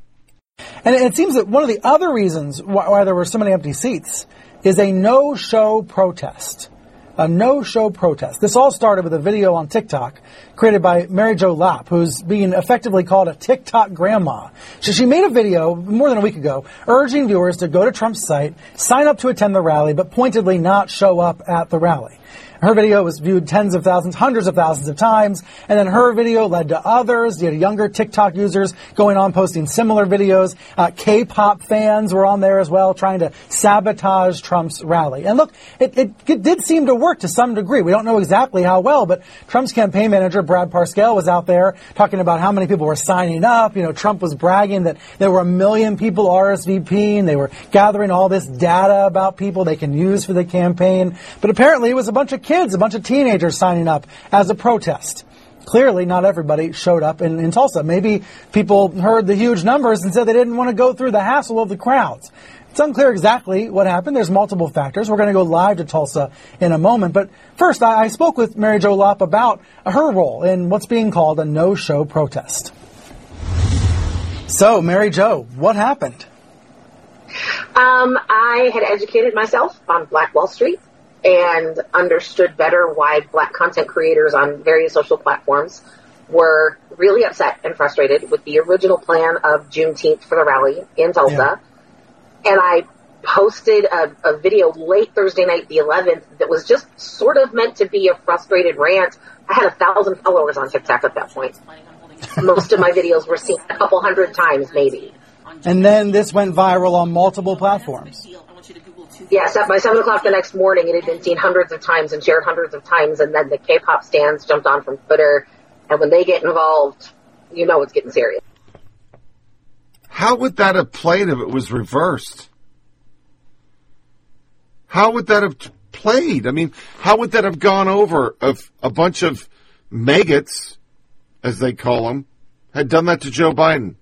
And it seems that one of the other reasons why there were so many empty seats is a no-show protest. a no-show protest. This all started with a video on TikTok created by Mary Jo Lapp, who's being effectively called a TikTok grandma. She made a video more than a week ago urging viewers to go to Trump's site, sign up to attend the rally, but pointedly not show up at the rally. Her video was viewed tens of thousands, hundreds of thousands of times, and then her video led to others. You had younger TikTok users going on posting similar videos. K-pop fans were on there as well, trying to sabotage Trump's rally. And look, it did seem to work to some degree. We don't know exactly how well, but Trump's campaign manager, Brad Parscale, was out there talking about how many people were signing up. You know, Trump was bragging that there were 1 million people RSVPing, and they were gathering all this data about people they can use for the campaign. But apparently it was a bunch of kids, a bunch of teenagers signing up as a protest. Clearly, not everybody showed up in Tulsa. Maybe people heard the huge numbers and said they didn't want to go through the hassle of the crowds. It's unclear exactly what happened. There's multiple factors. We're going to go live to Tulsa in a moment. But first, I spoke with Mary Jo Lapp about her role in what's being called a no-show protest. So, Mary Jo, what happened? I had educated myself on Black Wall Street and understood better why Black content creators on various social platforms were really upset and frustrated with the original plan of Juneteenth for the rally in Tulsa. Yeah. And I posted a video late Thursday night, the 11th, that was just sort of meant to be a frustrated rant. I had 1,000 followers on TikTok at that point. Most of my videos were seen a couple hundred times, maybe. And then this went viral on multiple platforms. Yes, by 7 o'clock the next morning, it had been seen hundreds of times and shared hundreds of times, and then the K-pop stans jumped on from Twitter, and when they get involved, you know it's getting serious. How would that have played if it was reversed? How would that have played? I mean, how would that have gone over if a bunch of maggots, as they call them, had done that to Joe Biden?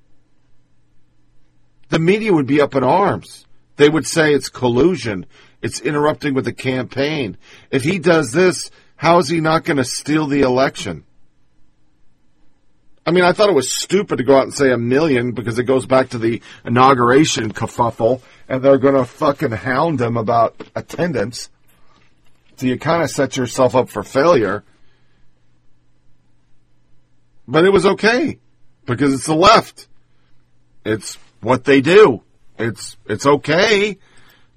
The media would be up in arms. They would say it's collusion. It's interrupting with the campaign. If he does this, how is he not going to steal the election? I mean, I thought it was stupid to go out and say 1 million because it goes back to the inauguration kerfuffle, and they're going to fucking hound him about attendance. So you kind of set yourself up for failure. But it was okay because it's the left. It's what they do. It's okay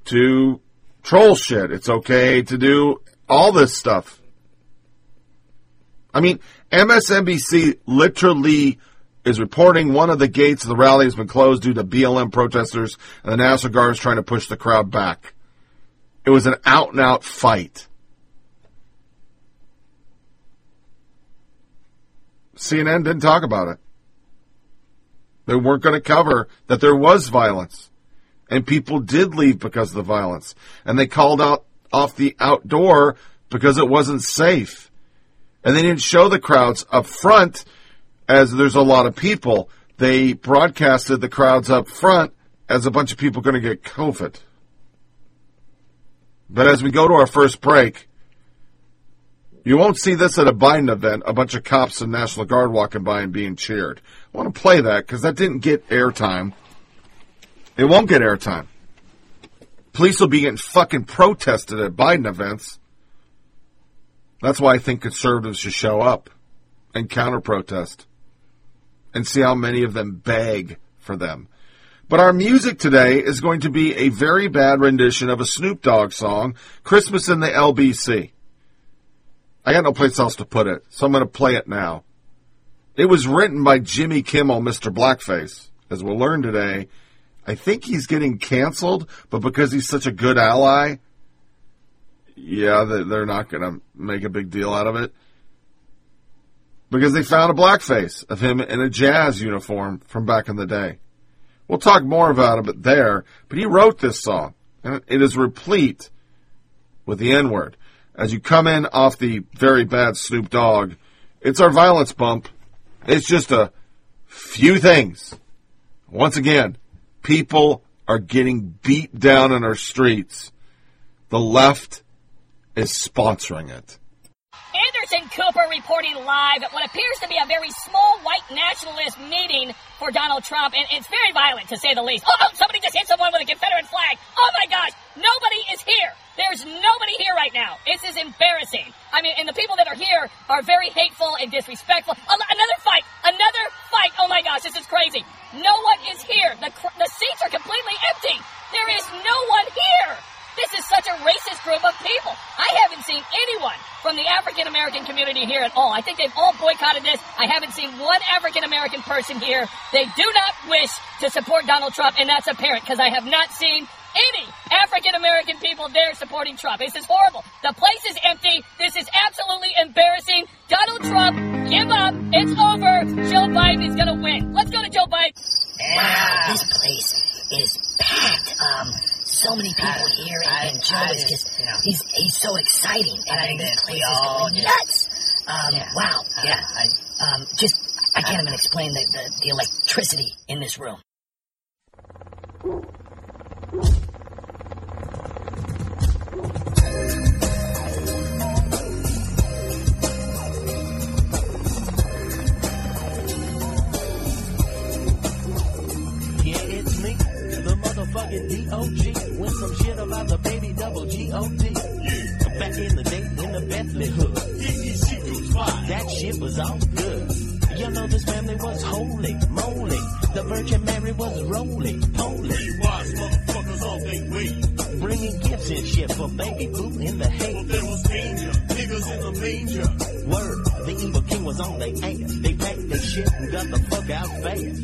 to troll shit. It's okay to do all this stuff. I mean, MSNBC literally is reporting one of the gates of the rally has been closed due to BLM protesters and the National Guard is trying to push the crowd back. It was an out-and-out fight. CNN didn't talk about it. They weren't going to cover that there was violence. And people did leave because of the violence. And they called out off the outdoor because it wasn't safe. And they didn't show the crowds up front as there's a lot of people. They broadcasted the crowds up front as a bunch of people going to get COVID. But as we go to our first break, you won't see this at a Biden event, a bunch of cops and National Guard walking by and being cheered. I want to play that because that didn't get airtime. It won't get airtime. Police will be getting fucking protested at Biden events. That's why I think conservatives should show up and counter-protest and see how many of them beg for them. But our music today is going to be a very bad rendition of a Snoop Dogg song, Christmas in the LBC. I got no place else to put it, so I'm going to play it now. It was written by Jimmy Kimmel, Mr. Blackface. As we'll learn today, I think he's getting canceled, but because he's such a good ally, yeah, they're not going to make a big deal out of it. Because they found a blackface of him in a jazz uniform from back in the day. We'll talk more about it there, but he wrote this song, and it is replete with the N-word. As you come in off the very bad Snoop Dogg, it's our violence bump. It's just a few things. Once again, people are getting beat down in our streets. The left is sponsoring it. Anderson Cooper reporting live at what appears to be a very small white nationalist meeting for Donald Trump, and it's very violent, to say the least. Oh, somebody just hit someone with a Confederate flag. Oh, my gosh. Nobody is here. There's nobody here right now. This is embarrassing. are very hateful and disrespectful. Another fight. Oh my gosh, this is crazy. No one is here. The seats are completely empty. There is no one here. This is such a racist group of people. I haven't seen anyone from the African-American community here at all. I think they've all boycotted this. I haven't seen one African-American person here. They do not wish to support Donald Trump, and that's apparent because I have not seen any African-American people there supporting Trump. This is horrible. The place is empty. This is absolutely embarrassing. Donald Trump, give up. It's over. Joe Biden is going to win. Let's go to Joe Biden. Wow, this place is packed. So many people here, and Joe is just, he's so exciting. And I think this place is going nuts. Wow. Yeah. I can't even explain the electricity in this room. Yeah, it's me, the motherfucking D.O.G. With some shit about the baby double G.O.D. Yeah. Back in the day in the Bethlehem hood. That shit was all good. You know this family was holy moly. The Virgin Mary was rolling holy. We wise motherfuckers all they wait. Bringing gifts and shit for baby boo in the hay. Well, there was danger, niggas in the manger. Word, the evil king was on they ass. They packed their shit and got the fuck out fast.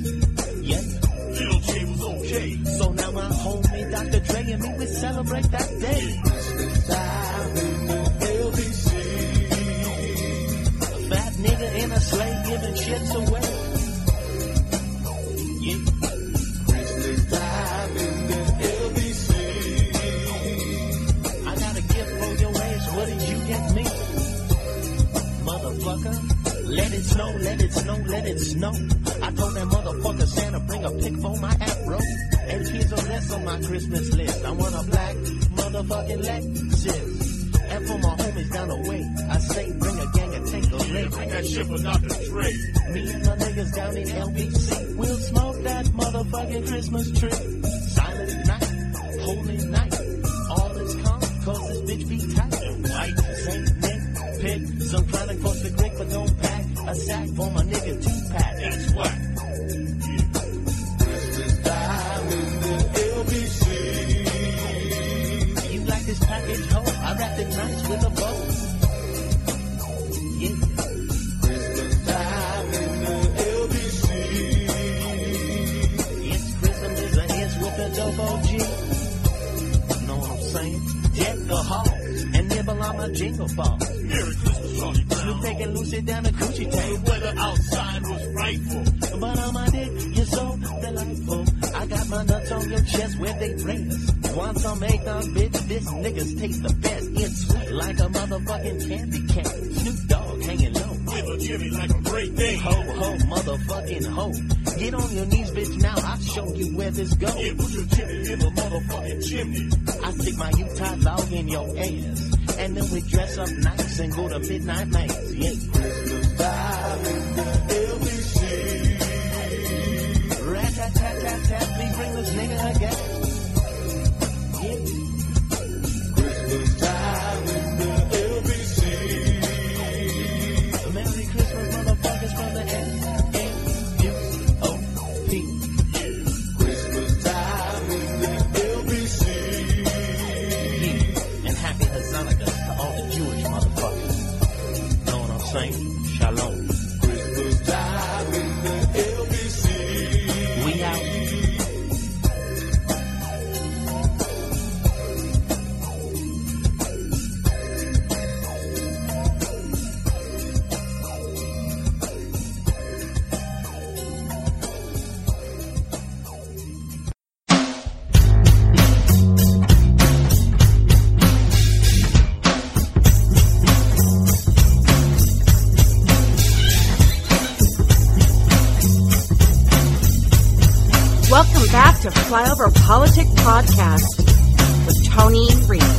Yes, Little J was okay. So now my homie Dr. Dre and me, we celebrate that day. A fat nigga in a sleigh giving shits away. Yeah. Let it snow, let it snow, let it snow. I told that motherfucker Santa bring a pick for my afro. And here's a list on my Christmas list. I want a black motherfucking Lexus. And for my homies down the way, I say bring a gang and take a lick. Bring that shit for Dr. Dre. Me and my niggas down in LBC, we'll smoke that motherfucking Christmas tree. Silent night, holy night. All is calm, cause this bitch be tight. And white Saint Nick pick some kind of cross the grid. A sack for my nigga Tupac. That's what. Christmas time in the LBC. You like this package, ho? I wrapped it nice with a bow. Yeah. Christmas time in the LBC. Yes, Christmas is a hit with a double G. Know what I'm saying? Jet the hall and nibble on my jingle ball. Merry Christmas, Charlie. We're taking Lucy down the coochie tank. The weather outside was frightful, but on my dick, you're so delightful. I got my nuts on your chest where they race. Want some eggnog, bitch? This niggas taste the best. It's sweet like a motherfucking candy cane. Snoop Dogg hanging low. With a Jimmy like a great thing. Ho, ho, motherfucking ho. Get on your knees, bitch, now I'll show you where this goes. Yeah, put your Jimmy in the motherfucking chimney. I stick my Utah log in your ass. And then we dress up nice and go to midnight mass. Yeah. Christmas time in the LBC. Rat-tat-tat-tat-tat, please bring this nigga again. Yeah. Christmas time in the LBC. Merry Christmas, motherfuckers from the NPR. Shalom. Christmas time in the LBC. We out to Flyover Politic Podcast with Tony Reid.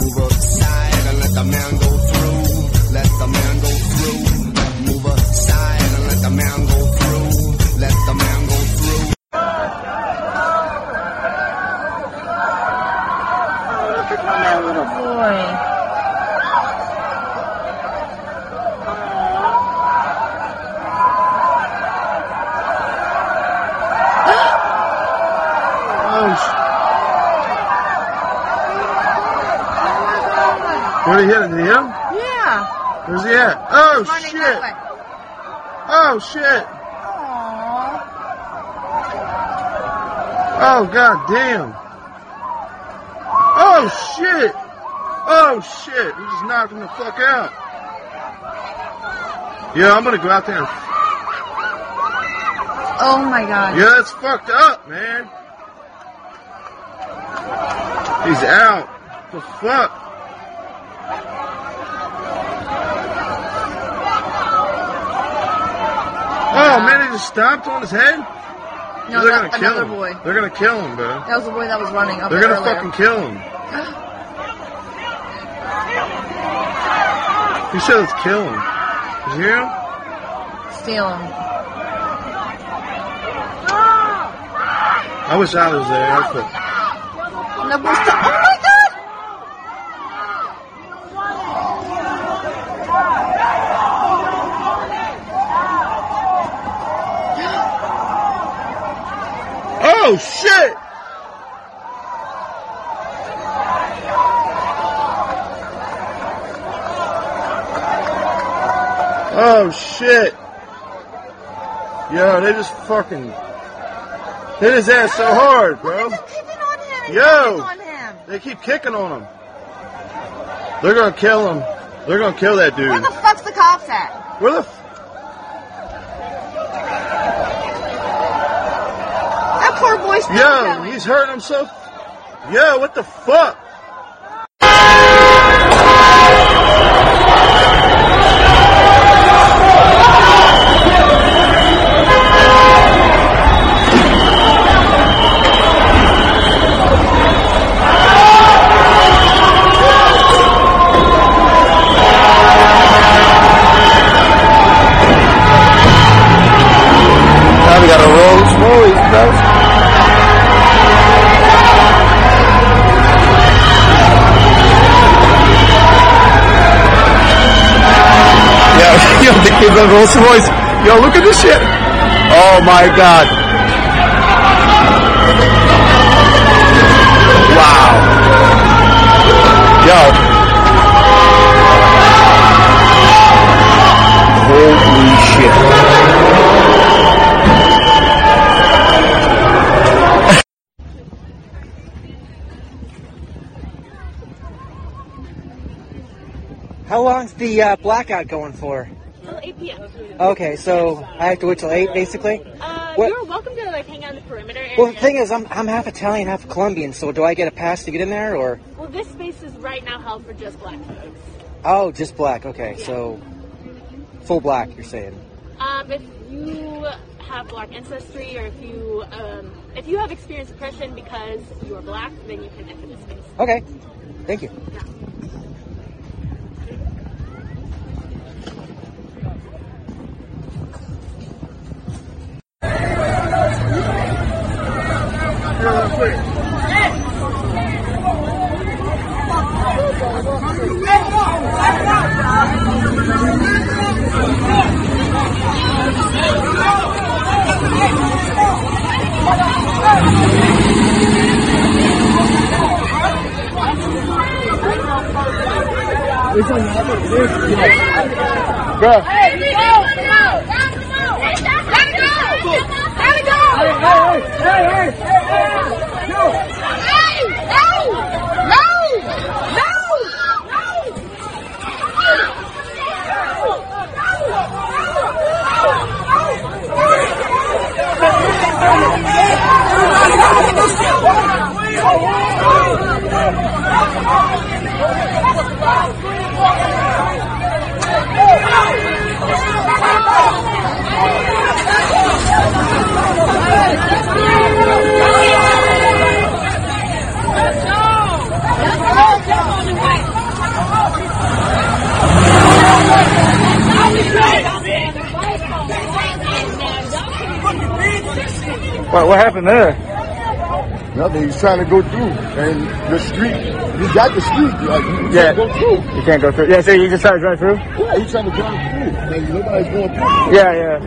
Move aside and let the man go through. Let the man go through. Move aside and let the man go through. Let the man go through. Oh, look at my little boy. Did he hit him? Yeah. Where's he at? Oh, shit. Oh, shit. Aww. Oh, god damn. Oh, shit. Oh, shit. He just knocked him the fuck out. Yeah, I'm going to go out there and... Oh, my god. Yeah, that's fucked up, man. He's out. What the fuck? Oh, man, they just stomped on his head? No, they're going to kill him. Boy. They're going to kill him, bro. That was the boy that was running up there. They're going to fucking kill him. He said let's kill him. Did you hear him? Steal him. I wish I was there. I could. No, but oh, my God! Oh, shit! Oh, shit. Yo, they just fucking hit his ass so hard, bro. Look at them kicking on him. Yo, they keep kicking on him. They're gonna kill him. They're gonna kill that dude. Where the fuck's the cops at? Where the fuck? Yo, he's hurting himself. Yo, what the fuck? Now we got a Rolls Royce, bro. Yo, the kids on Rolls Royce. Yo, look at this shit. Oh, my God. Wow. Yo. Holy shit. How long's the blackout going for? 8 p.m. Okay, so I have to wait till 8, basically? You're welcome to, like, hang out in the perimeter area. Well, the thing is, I'm half Italian, half Colombian, so do I get a pass to get in there, or...? Well, this space is right now held for just black folks. Oh, just black, okay, yeah. So full black, you're saying? If you have black ancestry, or if you have experienced oppression because you are black, then you can enter this space. Okay, thank you. Yeah. Trying to go through, and the street, you got the street, like, you can't go through. You can't go through. Yeah, so you just try to drive through? Yeah, he's trying to drive through, and nobody's going through. Yeah, yeah.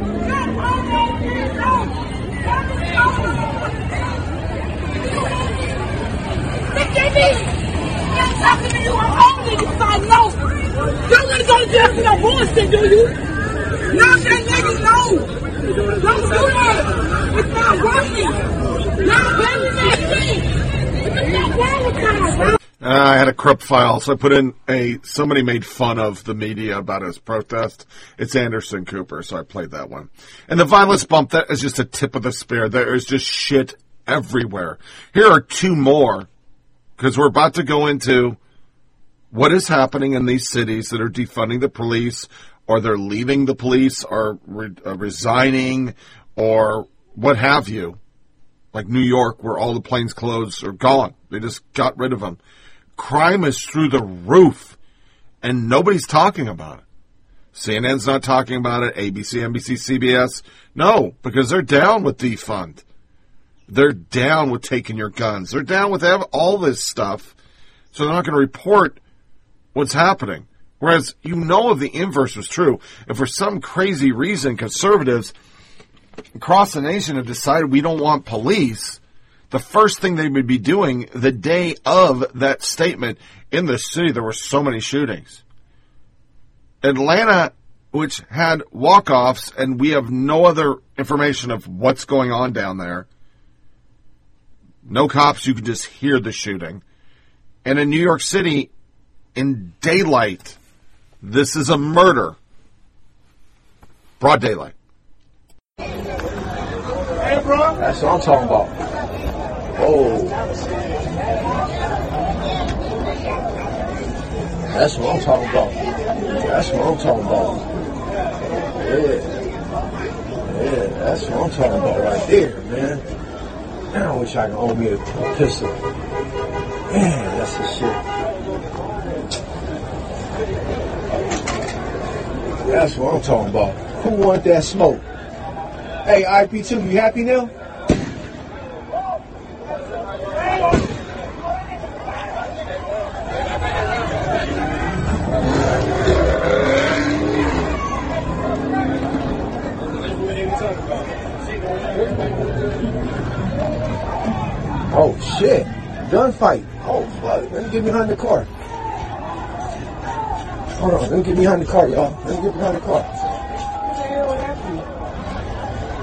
bullshit, do you? Y'all say niggas no. Don't do that. It's not working. Y'all better not think. It's not working, bro. I had a corrupt file, so I put in somebody made fun of the media about his protest. It's Anderson Cooper, so I played that one. And the violence bump, that is just a tip of the spear. There is just shit everywhere. Here are two more, because we're about to go into what is happening in these cities that are defunding the police, or they're leaving the police, or resigning, or what have you. Like New York, where all the plainclothes are gone. They just got rid of them. Crime is through the roof, and nobody's talking about it. CNN's not talking about it, ABC, NBC, CBS. No, because they're down with defund. They're down with taking your guns. They're down with all this stuff, so they're not going to report what's happening. Whereas, you know, if the inverse was true, if for some crazy reason conservatives across the nation have decided we don't want police, the first thing they would be doing the day of that statement in the city, there were so many shootings. Atlanta, which had walk-offs, and we have no other information of what's going on down there. No cops, you can just hear the shooting. And in New York City, in daylight, this is a murder. Broad daylight. Hey, bro. That's what I'm talking about. Oh, that's what I'm talking about. That's what I'm talking about. Yeah, that's what I'm talking about right there, man. I wish I could own me a pistol. Man, that's the shit. That's what I'm talking about. Who want that smoke? Hey, IP2, you happy now? Oh shit, gunfight. Oh fuck, let me get behind the car. Hold on, let me get behind the car, y'all. Let me get behind the car.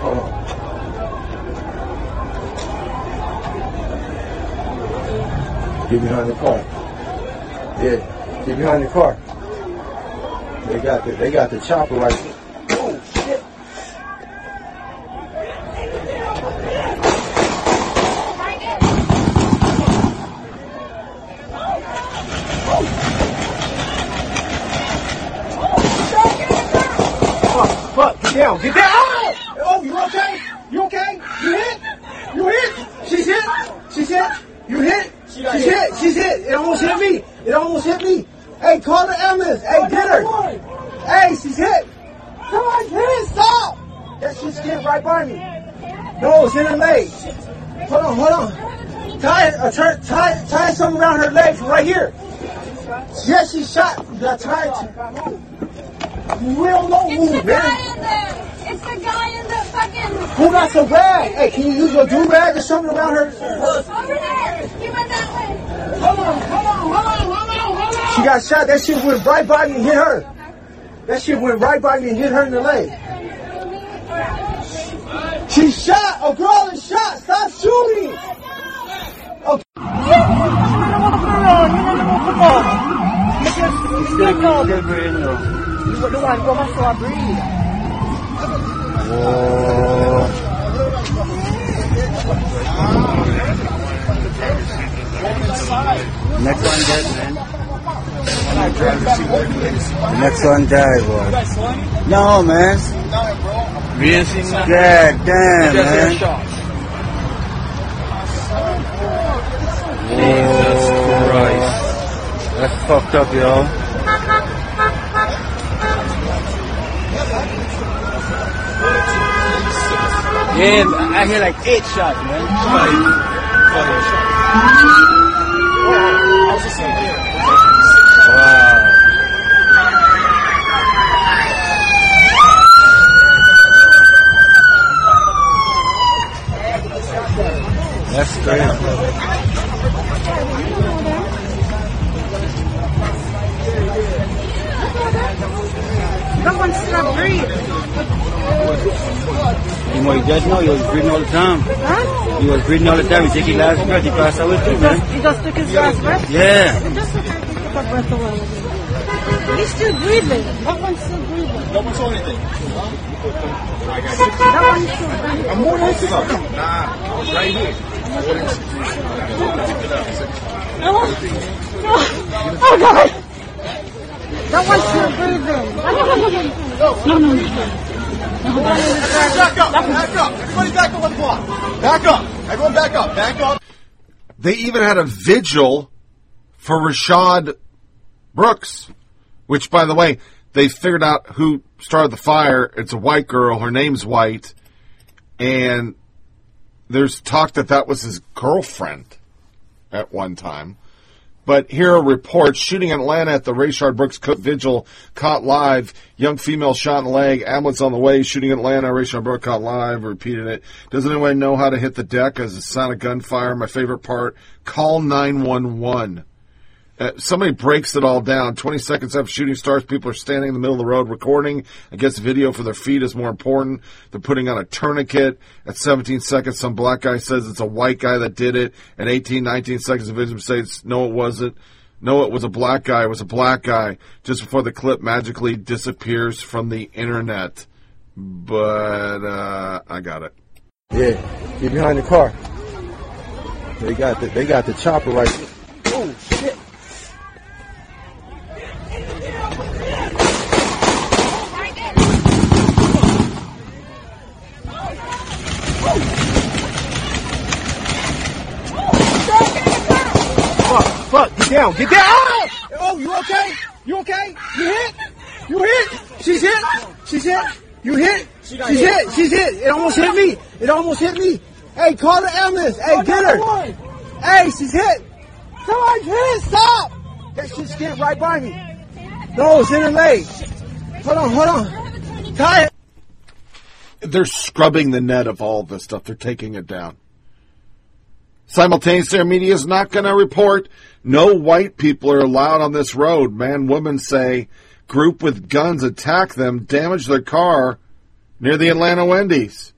Hold on. Get behind the car. Yeah, get behind the car. They got the chopper right there. Get down! Oh, you okay? You okay? You hit? You hit? She's hit? She's hit? You hit? She's hit? She's hit? It almost hit me! It almost hit me! Hey, call the ambulance! Hey, get her! Hey, she's hit! Come on, hit it! Stop! That shit's hit right by me. No, it's in her leg. Hold on. Tie something around her leg from right here. Yes, she's shot. That's right. We don't know who, man. It's the guy in the fucking... Who got the bag? Hey, can you use your do-rag or something around her? Over there. He went that way. Hold on. She got shot. That shit went right by me and hit her. In the leg. She's shot. A girl is shot. Stop shooting. Okay. Next one dead, boy. No, man. God damn, man. Jesus Christ. That's fucked up, y'all. Yeah, I hear like 8 shots, man. Wow. That's crazy. anymore. You just know he was breathing all the time. Huh? He was breathing all the time. He took his last breath. He passed away too, man. He just took his last breath? Yeah. He just took his last breath away. He's still breathing. That one's still breathing. No one saw anything. I'm more than sick. Nah, I was right here. Oh, God. That one's still breathing. No. Back up! Back up! Everybody back up on the block! Back up! Everyone back up! Back up! They even had a vigil for Rashad Brooks, which, by the way, they figured out who started the fire. It's a white girl. Her name's White. And there's talk that that was his girlfriend at one time. But here are reports. Shooting in Atlanta at the Rashad Brooks vigil. Caught live. Young female shot in the leg. Ambulance on the way. Shooting in Atlanta. Rashad Brooks caught live. Repeated it. Doesn't anyone know how to hit the deck as the sound of gunfire? My favorite part. Call 911. Somebody breaks it all down. 20 seconds after shooting starts, people are standing in the middle of the road recording. I guess video for their feet is more important. They're putting on a tourniquet. At 17 seconds, some black guy says it's a white guy that did it. At 18, 19 seconds, the victim says, no, it wasn't. No, it was a black guy. It was a black guy. Just before the clip magically disappears from the internet. But, I got it. Yeah, get behind the car. They got the chopper right there. Oh, shit. Fuck, get down, get down! Oh, you okay? You okay? You hit? You hit? She's hit? She's hit? You hit? She's hit? She's hit? It almost hit me! It almost hit me! Hey, call the ambulance! Hey, get her! Hey, she's hit! Someone's hit! Stop! That shit's getting right by me! No, it's in her leg! Hold on! Tie it! They're scrubbing the net of all this stuff. They're taking it down. Simultaneously, our media is not going to report. No white people are allowed on this road. Man, women say group with guns attack them, damage their car near the Atlanta Wendy's.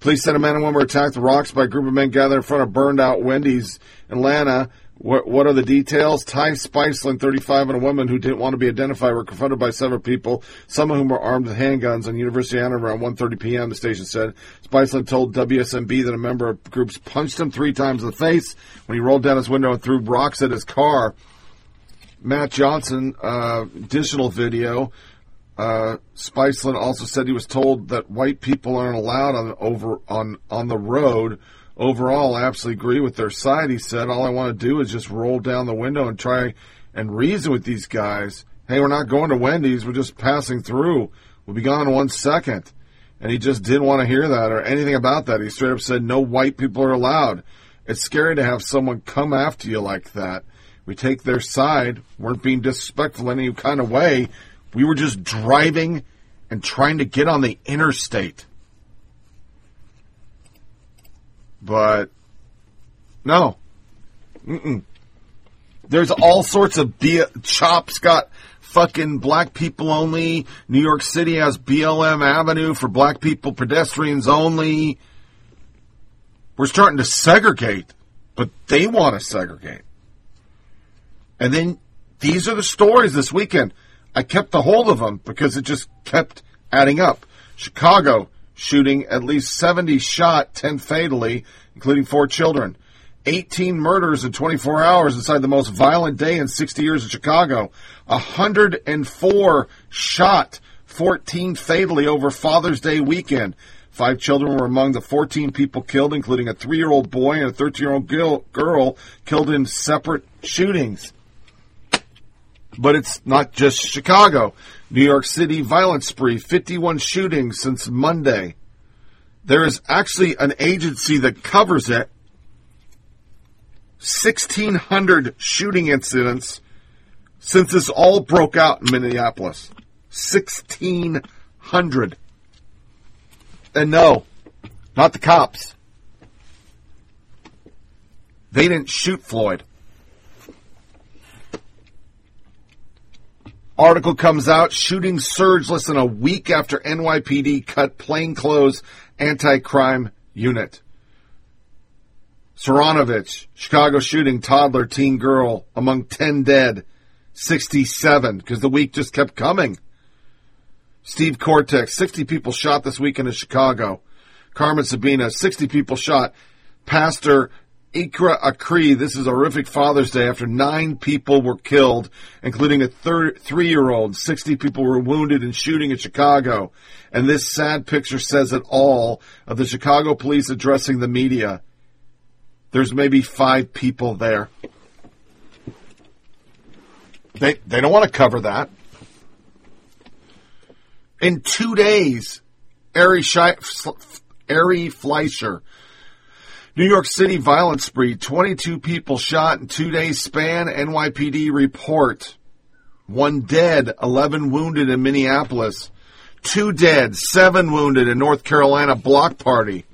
Police said a man and woman were attacked with rocks by a group of men gathered in front of burned-out Wendy's in Atlanta. What are the details? Ty Spiceland, 35, and a woman who didn't want to be identified were confronted by several people, some of whom were armed with handguns on University Island around 1:30 p.m., the station said. Spiceland told WSMB that a member of groups punched him 3 times in the face when he rolled down his window and threw rocks at his car. Matt Johnson, additional video. Spiceland also said he was told that white people aren't allowed on the road. Overall, I absolutely agree with their side, he said. All I want to do is just roll down the window and try and reason with these guys. Hey, we're not going to Wendy's. We're just passing through. We'll be gone in 1 second. And he just didn't want to hear that or anything about that. He straight up said, no white people are allowed. It's scary to have someone come after you like that. We take their side. We weren't being disrespectful in any kind of way. We were just driving and trying to get on the interstate. But, no. Mm-mm. There's all sorts of Chops got fucking black people only. New York City has BLM Avenue for black people, pedestrians only. We're starting to segregate, but they want to segregate. And then these are the stories this weekend. I kept a hold of them because it just kept adding up. Chicago shooting, at least 70 shot, 10 fatally, including 4 children. 18 murders in 24 hours inside the most violent day in 60 years in Chicago. 104 shot, 14 fatally over Father's Day weekend. 5 children were among the 14 people killed, including a 3-year-old boy and a 13-year-old girl killed in separate shootings. But it's not just Chicago. New York City violence spree, 51 shootings since Monday. There is actually an agency that covers it. 1,600 shooting incidents since this all broke out in Minneapolis. 1,600. And no, not the cops. They didn't shoot Floyd. Article comes out, shooting surge less than a week after NYPD cut plainclothes anti-crime unit. Saranovich, Chicago shooting, toddler, teen girl, among 10 dead, 67, because the week just kept coming. Steve Cortex, 60 people shot this weekend in Chicago. Carmen Sabina, 60 people shot. Pastor Ikra Akri, this is horrific Father's Day after 9 people were killed, including a 3-year-old. 60 people were wounded in shooting in Chicago. And this sad picture says it all of the Chicago police addressing the media. There's maybe 5 people there. They don't want to cover that. In 2 days, Ari Fleischer, New York City violence spree, 22 people shot in 2 days span, NYPD report. 1 dead, 11 wounded in Minneapolis. 2 dead, 7 wounded in North Carolina block party.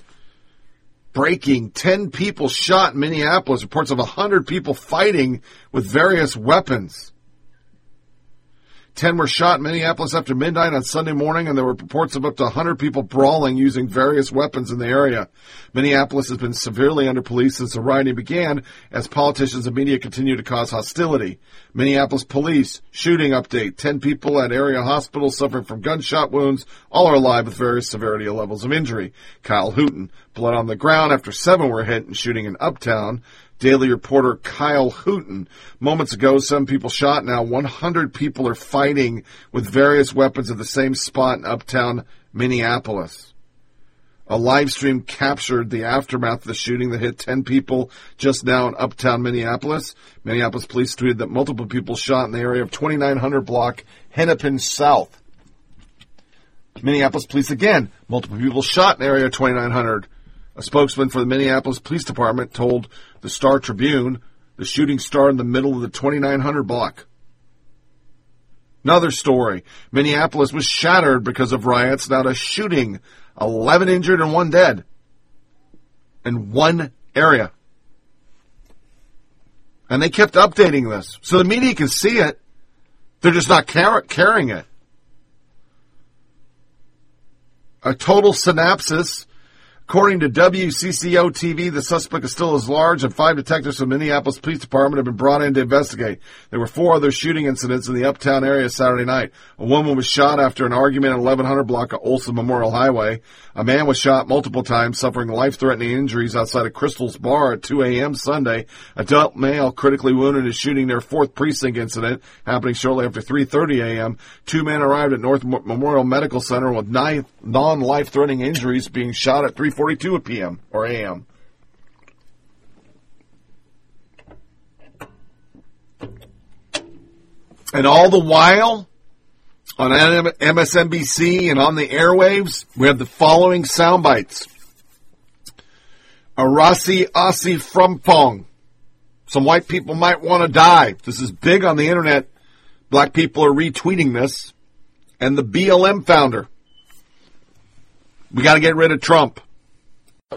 Breaking, 10 people shot in Minneapolis, reports of 100 people fighting with various weapons. 10 were shot in Minneapolis after midnight on Sunday morning, and there were reports of up to 100 people brawling using various weapons in the area. Minneapolis has been severely under police since the rioting began, as politicians and media continue to cause hostility. Minneapolis police, shooting update. 10 people at area hospitals suffering from gunshot wounds. All are alive with various severity and levels of injury. Kyle Hooten, blood on the ground after 7 were hit in shooting in Uptown. Daily reporter Kyle Hooten. Moments ago, 7 people shot. Now 100 people are fighting with various weapons at the same spot in Uptown Minneapolis. A live stream captured the aftermath of the shooting that hit 10 people just now in Uptown Minneapolis. Minneapolis police tweeted that multiple people shot in the area of 2900 block Hennepin South. Minneapolis police again. Multiple people shot in the area of 2900. A spokesman for the Minneapolis Police Department told the Star Tribune the shooting started in the middle of the 2900 block. Another story. Minneapolis was shattered because of riots, not a shooting. 11 injured and 1 dead. In 1 area. And they kept updating this. So the media can see it. They're just not carrying it. A total synopsis. According to WCCO-TV, the suspect is still at large, and 5 detectives from the Minneapolis Police Department have been brought in to investigate. There were 4 other shooting incidents in the uptown area Saturday night. A woman was shot after an argument at 1100 block of Olson Memorial Highway. A man was shot multiple times, suffering life-threatening injuries outside of Crystal's Bar at 2 a.m. Sunday. Adult male critically wounded in shooting near 4th Precinct incident, happening shortly after 3:30 a.m. 2 men arrived at North Memorial Medical Center with non-life-threatening injuries, being shot at 3:42 p.m. or a.m. And all the while, on MSNBC and on the airwaves, we have the following sound bites. Arasi Asi Frumpong. Some white people might want to die. This is big on the internet. Black people are retweeting this. And the BLM founder. We got to get rid of Trump.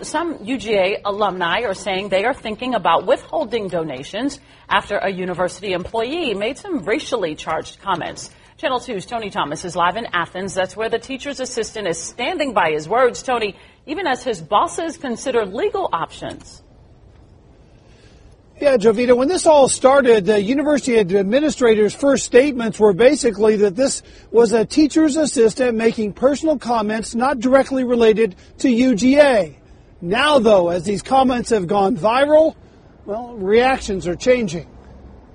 Some UGA alumni are saying they are thinking about withholding donations after a university employee made some racially charged comments. Channel 2's Tony Thomas is live in Athens. That's where the teacher's assistant is standing by his words, Tony, even as his bosses consider legal options. Yeah, Jovita, when this all started, the university administrators' first statements were basically that this was a teacher's assistant making personal comments not directly related to UGA. Now, though, as these comments have gone viral, well, reactions are changing.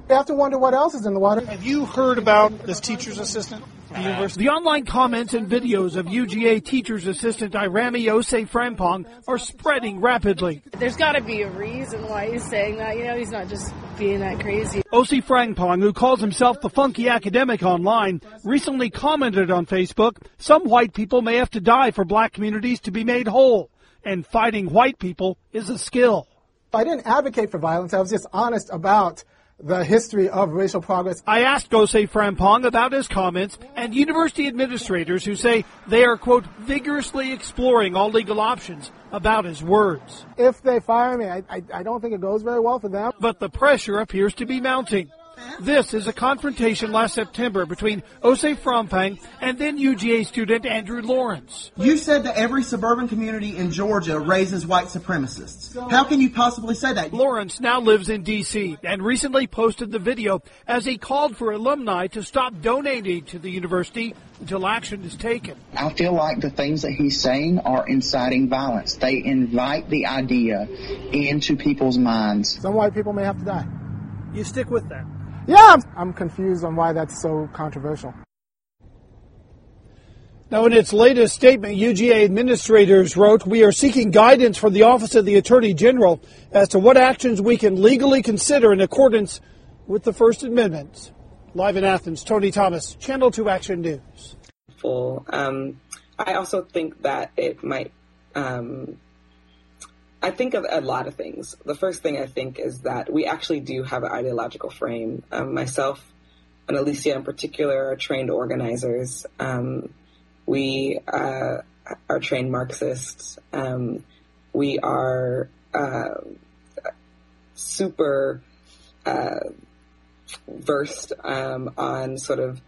You have to wonder what else is in the water. Have you heard about this teacher's assistant? The online comments and videos of UGA teacher's assistant Irami Ose Frampong are spreading rapidly. There's got to be a reason why he's saying that. You know, he's not just being that crazy. Ose Frampong, who calls himself the funky academic online, recently commented on Facebook, some white people may have to die for black communities to be made whole. And fighting white people is a skill. I didn't advocate for violence. I was just honest about the history of racial progress. I asked Ose Frampong about his comments and university administrators who say they are, quote, vigorously exploring all legal options about his words. If they fire me, I don't think it goes very well for them. But the pressure appears to be mounting. This is a confrontation last September between Osei Frompang and then UGA student Andrew Lawrence. You said that every suburban community in Georgia raises white supremacists. How can you possibly say that? Lawrence now lives in D.C. and recently posted the video as he called for alumni to stop donating to the university until action is taken. I feel like the things that he's saying are inciting violence. They invite the idea into people's minds. Some white people may have to die. You stick with that. Yeah, I'm confused on why that's so controversial. Now, in its latest statement, UGA administrators wrote, "We are seeking guidance from the Office of the Attorney General as to what actions we can legally consider in accordance with the First Amendment." Live in Athens, Tony Thomas, Channel 2 Action News. I also think that it might... I think of a lot of things. The first thing I think is that we actually do have an ideological frame. Myself and Alicia in particular are trained organizers. We are trained Marxists. We are super versed on sort of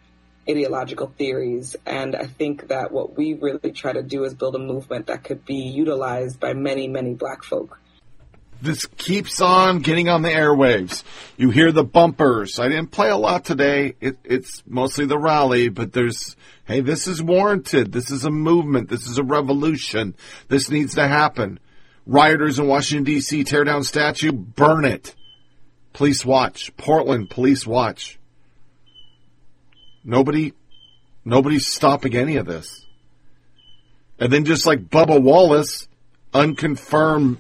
ideological theories. And I think that what we really try to do is build a movement that could be utilized by many, many black folk. This keeps on getting on the airwaves. You hear the bumpers. I didn't play a lot today. It's mostly the rally, but there's, hey, this is warranted. This is a movement. This is a revolution. This needs to happen. Rioters in Washington, D.C., tear down statue, burn it. Police watch. Portland, police watch. Nobody's stopping any of this. And then just like Bubba Wallace, unconfirmed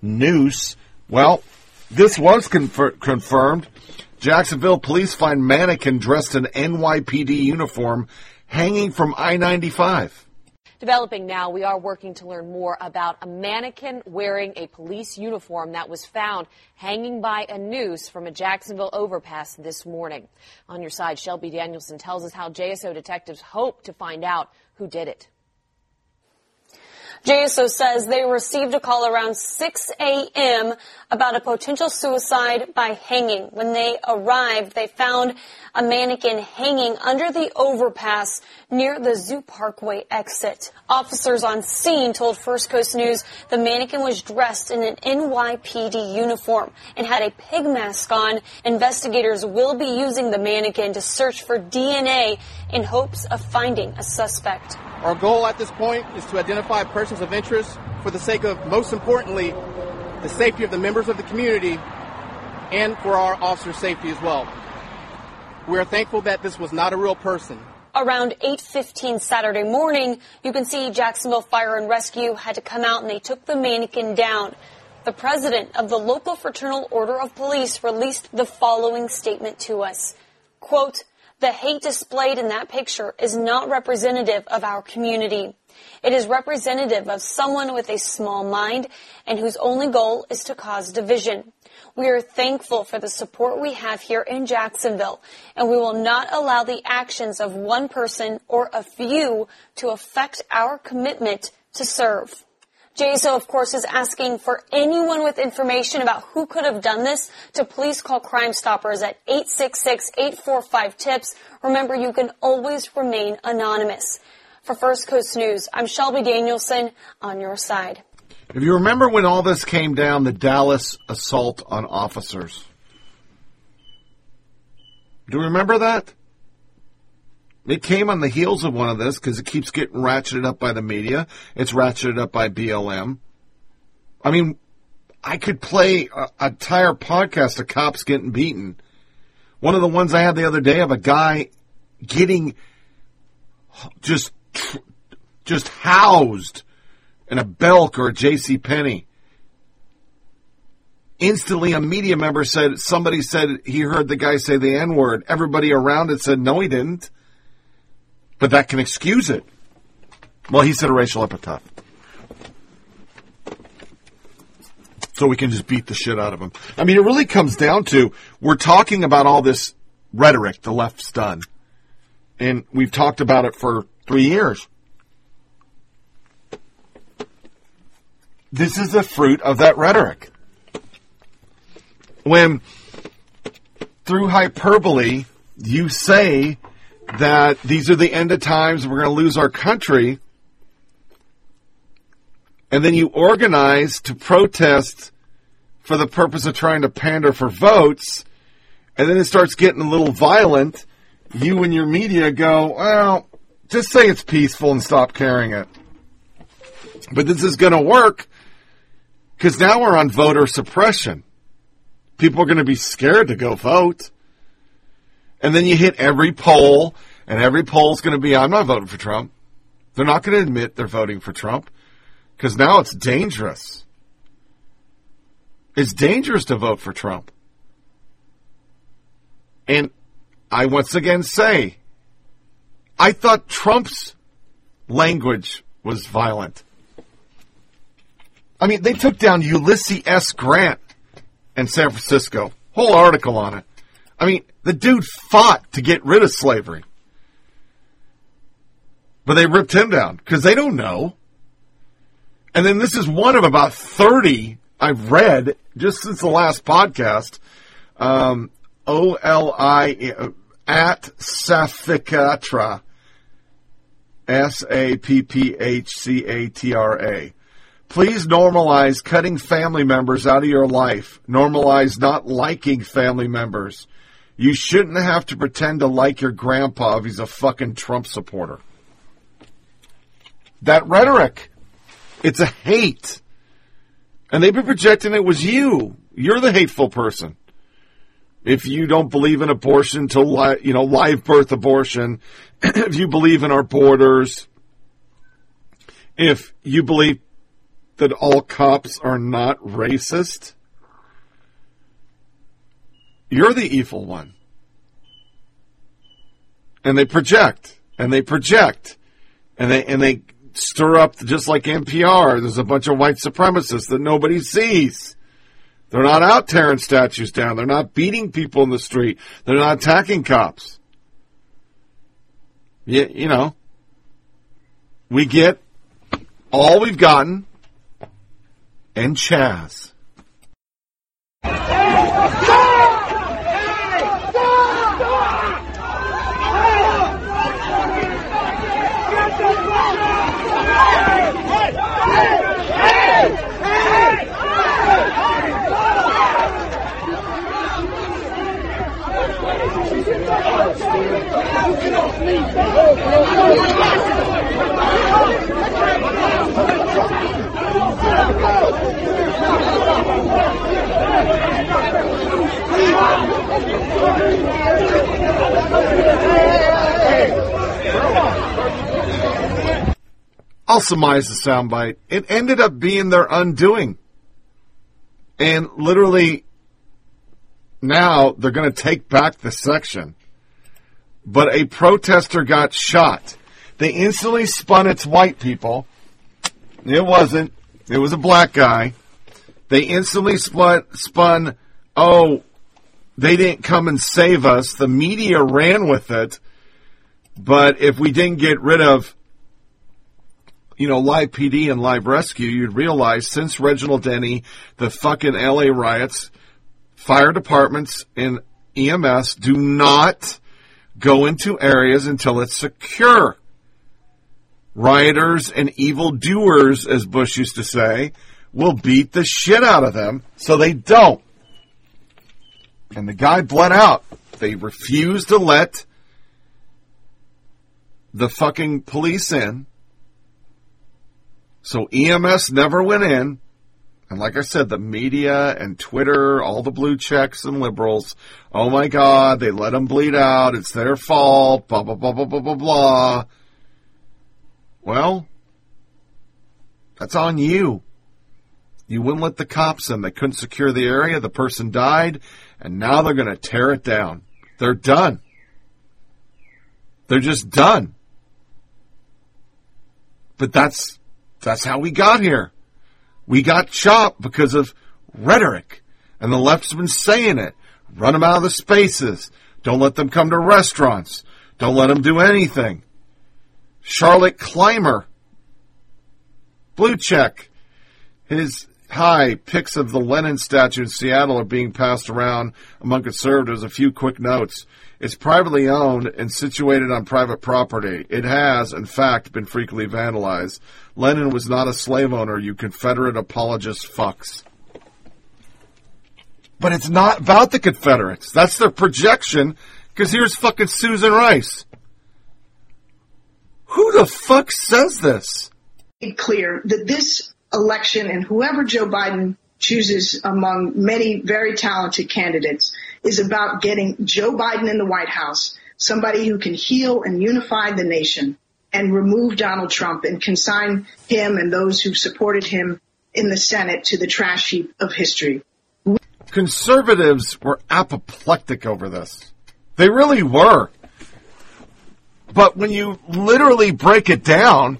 news. Well, this was confirmed. Jacksonville police find mannequin dressed in NYPD uniform hanging from I-95. Developing now, we are working to learn more about a mannequin wearing a police uniform that was found hanging by a noose from a Jacksonville overpass this morning. On your side, Shelby Danielson tells us how JSO detectives hope to find out who did it. JSO says they received a call around 6 a.m. about a potential suicide by hanging. When they arrived, they found a mannequin hanging under the overpass near the Zoo Parkway exit. Officers on scene told First Coast News the mannequin was dressed in an NYPD uniform and had a pig mask on. Investigators will be using the mannequin to search for DNA in hopes of finding a suspect. Our goal at this point is to identify persons of interest for the sake of, most importantly, the safety of the members of the community and for our officers' safety as well. We are thankful that this was not a real person. Around 8:15 Saturday morning, you can see Jacksonville Fire and Rescue had to come out and they took the mannequin down. The president of the local Fraternal Order of Police released the following statement to us. Quote, "The hate displayed in that picture is not representative of our community. It is representative of someone with a small mind and whose only goal is to cause division. We are thankful for the support we have here in Jacksonville, and we will not allow the actions of one person or a few to affect our commitment to serve." JSO, of course, is asking for anyone with information about who could have done this to please call Crime Stoppers at 866-845-TIPS. Remember, you can always remain anonymous. For First Coast News, I'm Shelby Danielson on your side. If you remember when all this came down, the Dallas assault on officers. Do you remember that? It came on the heels of one of this because it keeps getting ratcheted up by the media. It's ratcheted up by BLM. I mean, I could play an entire podcast of cops getting beaten. One of the ones I had the other day of a guy getting just housed in a Belk or a JCPenney. Instantly, a media member said, somebody said he heard the guy say the N-word. Everybody around it said, no, he didn't. But that can excuse it. Well, he said a racial epithet. So we can just beat the shit out of him. I mean, it really comes down to, we're talking about all this rhetoric the left's done. And we've talked about it for 3 years. This is the fruit of that rhetoric. When through hyperbole, you say that these are the end of times, we're going to lose our country, and then you organize to protest for the purpose of trying to pander for votes, and then it starts getting a little violent, you and your media go, well, just say it's peaceful and stop carrying it. But this is going to work because now we're on voter suppression. People are going to be scared to go vote. And then you hit every poll, and every poll's going to be, I'm not voting for Trump. They're not going to admit they're voting for Trump because now it's dangerous. It's dangerous to vote for Trump. And I once again say, I thought Trump's language was violent. I mean, they took down Ulysses S. Grant in San Francisco. Whole article on it. I mean, the dude fought to get rid of slavery. But they ripped him down because they don't know. And then this is one of about 30 I've read just since the last podcast. OLI at Sapphicatra. Sapphcatra. Please normalize cutting family members out of your life. Normalize not liking family members. You shouldn't have to pretend to like your grandpa if he's a fucking Trump supporter. That rhetoric, it's a hate. And they've been projecting it was you. You're the hateful person. If you don't believe in abortion to live birth abortion, if you believe in our borders, if you believe that all cops are not racist, you're the evil one. And they project, and they project, and they stir up, just like NPR, there's a bunch of white supremacists that nobody sees. They're not out tearing statues down. They're not beating people in the street. They're not attacking cops. You know, we get all we've gotten and Chaz. I'll surmise the soundbite. It ended up being their undoing. And literally, now they're going to take back the section. But a protester got shot. They instantly spun it's white people. It wasn't. It was a black guy. They instantly spun, oh, they didn't come and save us. The media ran with it. But if we didn't get rid of, live PD and live rescue, you'd realize since Reginald Denny, the fucking LA riots, fire departments and EMS do not go into areas until it's secure. Rioters and evildoers, as Bush used to say, will beat the shit out of them, so they don't. And the guy bled out. They refused to let the fucking police in. So EMS never went in. And like I said, the media and Twitter, all the blue checks and liberals, oh my God, they let them bleed out. It's their fault, blah, blah, blah, blah, blah, blah, blah. Well, that's on you. You wouldn't let the cops in. They couldn't secure the area. The person died. And now they're going to tear it down. They're done. They're just done. But that's how we got here. We got chopped because of rhetoric. And the left's been saying it. Run them out of the spaces. Don't let them come to restaurants. Don't let them do anything. Charlotte Clymer. Blue check. His high pics of the Lenin statue in Seattle are being passed around among conservatives. A few quick notes. It's privately owned and situated on private property. It has, in fact, been frequently vandalized. Lenin was not a slave owner, you Confederate apologist fucks. But it's not about the Confederates. That's their projection, because here's fucking Susan Rice. Who the fuck says this? It's clear that this election and whoever Joe Biden chooses among many very talented candidates is about getting Joe Biden in the White House, somebody who can heal and unify the nation and remove Donald Trump and consign him and those who supported him in the Senate to the trash heap of history. Conservatives were apoplectic over this. They really were. But when you literally break it down,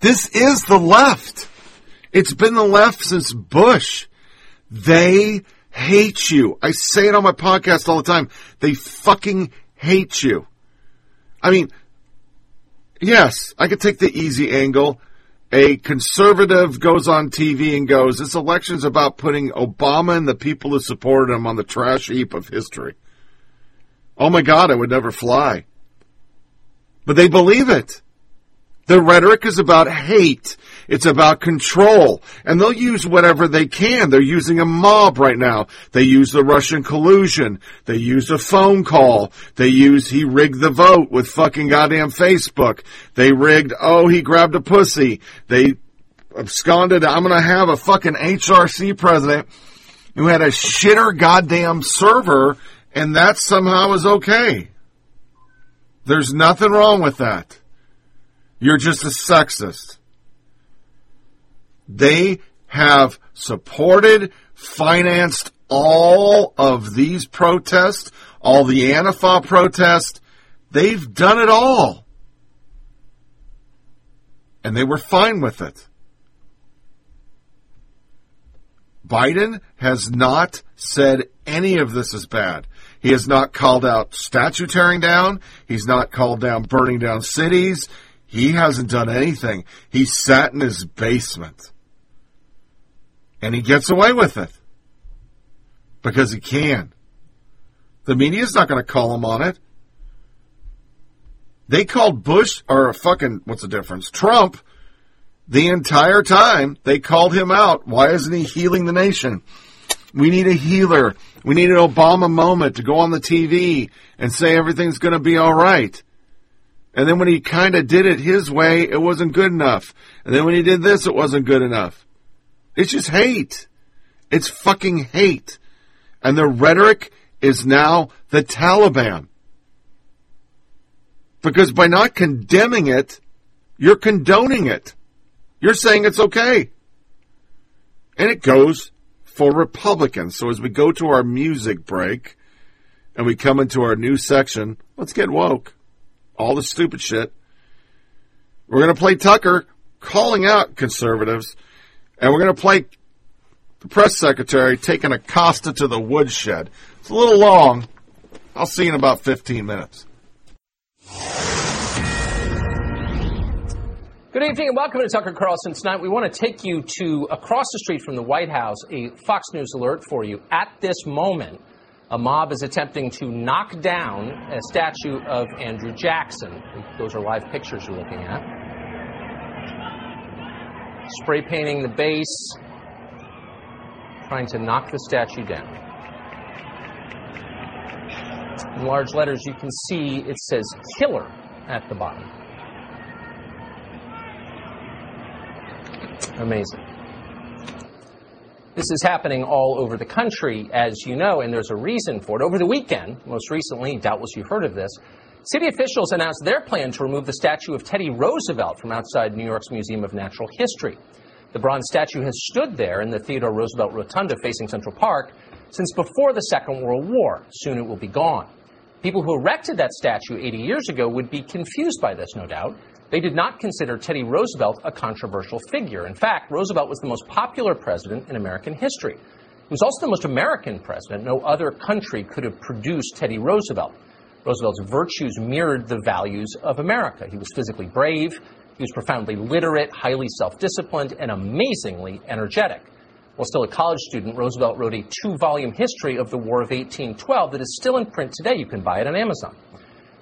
this is the left. It's been the left since Bush. They hate you. I say it on my podcast all the time. They fucking hate you. I mean, yes, I could take the easy angle. A conservative goes on TV and goes, this election's about putting Obama and the people who supported him on the trash heap of history. Oh my God, it would never fly. But they believe it. The rhetoric is about hate. It's about control. And they'll use whatever they can. They're using a mob right now. They use the Russian collusion. They use a phone call. They use he rigged the vote with fucking goddamn Facebook. They rigged, oh, he grabbed a pussy. They absconded. I'm going to have a fucking HRC president who had a shitter goddamn server, and that somehow is okay. There's nothing wrong with that. You're just a sexist. They have supported, financed all of these protests, all the Antifa protests. They've done it all. And they were fine with it. Biden has not said any of this is bad. He has not called out statue tearing down. He's not called down burning down cities. He hasn't done anything. He sat in his basement. And he gets away with it. Because he can. The media's not going to call him on it. They called Bush, or fucking, what's the difference? Trump, the entire time. They called him out. Why isn't he healing the nation? We need a healer. We need an Obama moment to go on the TV and say everything's going to be all right. And then when he kind of did it his way, it wasn't good enough. And then when he did this, it wasn't good enough. It's just hate. It's fucking hate. And the rhetoric is now the Taliban. Because by not condemning it, you're condoning it. You're saying it's okay. And it goes for Republicans. So as we go to our music break and we come into our new section, let's get woke. All the stupid shit. We're going to play Tucker calling out conservatives. And we're going to play the press secretary taking Acosta to the woodshed. It's a little long. I'll see you in about 15 minutes. Good evening and welcome to Tucker Carlson Tonight. We want to take you to, across the street from the White House, a Fox News alert for you. At this moment, a mob is attempting to knock down a statue of Andrew Jackson. Those are live pictures you're looking at. Spray painting the base, trying to knock the statue down. In large letters, you can see it says killer at the bottom. Amazing. This is happening all over the country, as you know, and there's a reason for it. Over the weekend, most recently, doubtless you heard of this, city officials announced their plan to remove the statue of Teddy Roosevelt from outside New York's Museum of Natural History. The bronze statue has stood there in the Theodore Roosevelt Rotunda facing Central Park since before the Second World War. Soon it will be gone. People who erected that statue 80 years ago would be confused by this, no doubt. They did not consider Teddy Roosevelt a controversial figure. In fact, Roosevelt was the most popular president in American history. He was also the most American president. No other country could have produced Teddy Roosevelt. Roosevelt's virtues mirrored the values of America. He was physically brave, He was profoundly literate, highly self-disciplined, and amazingly energetic. While still a college student, Roosevelt wrote a 2-volume history of the War of 1812 that is still in print today. You can buy it on Amazon.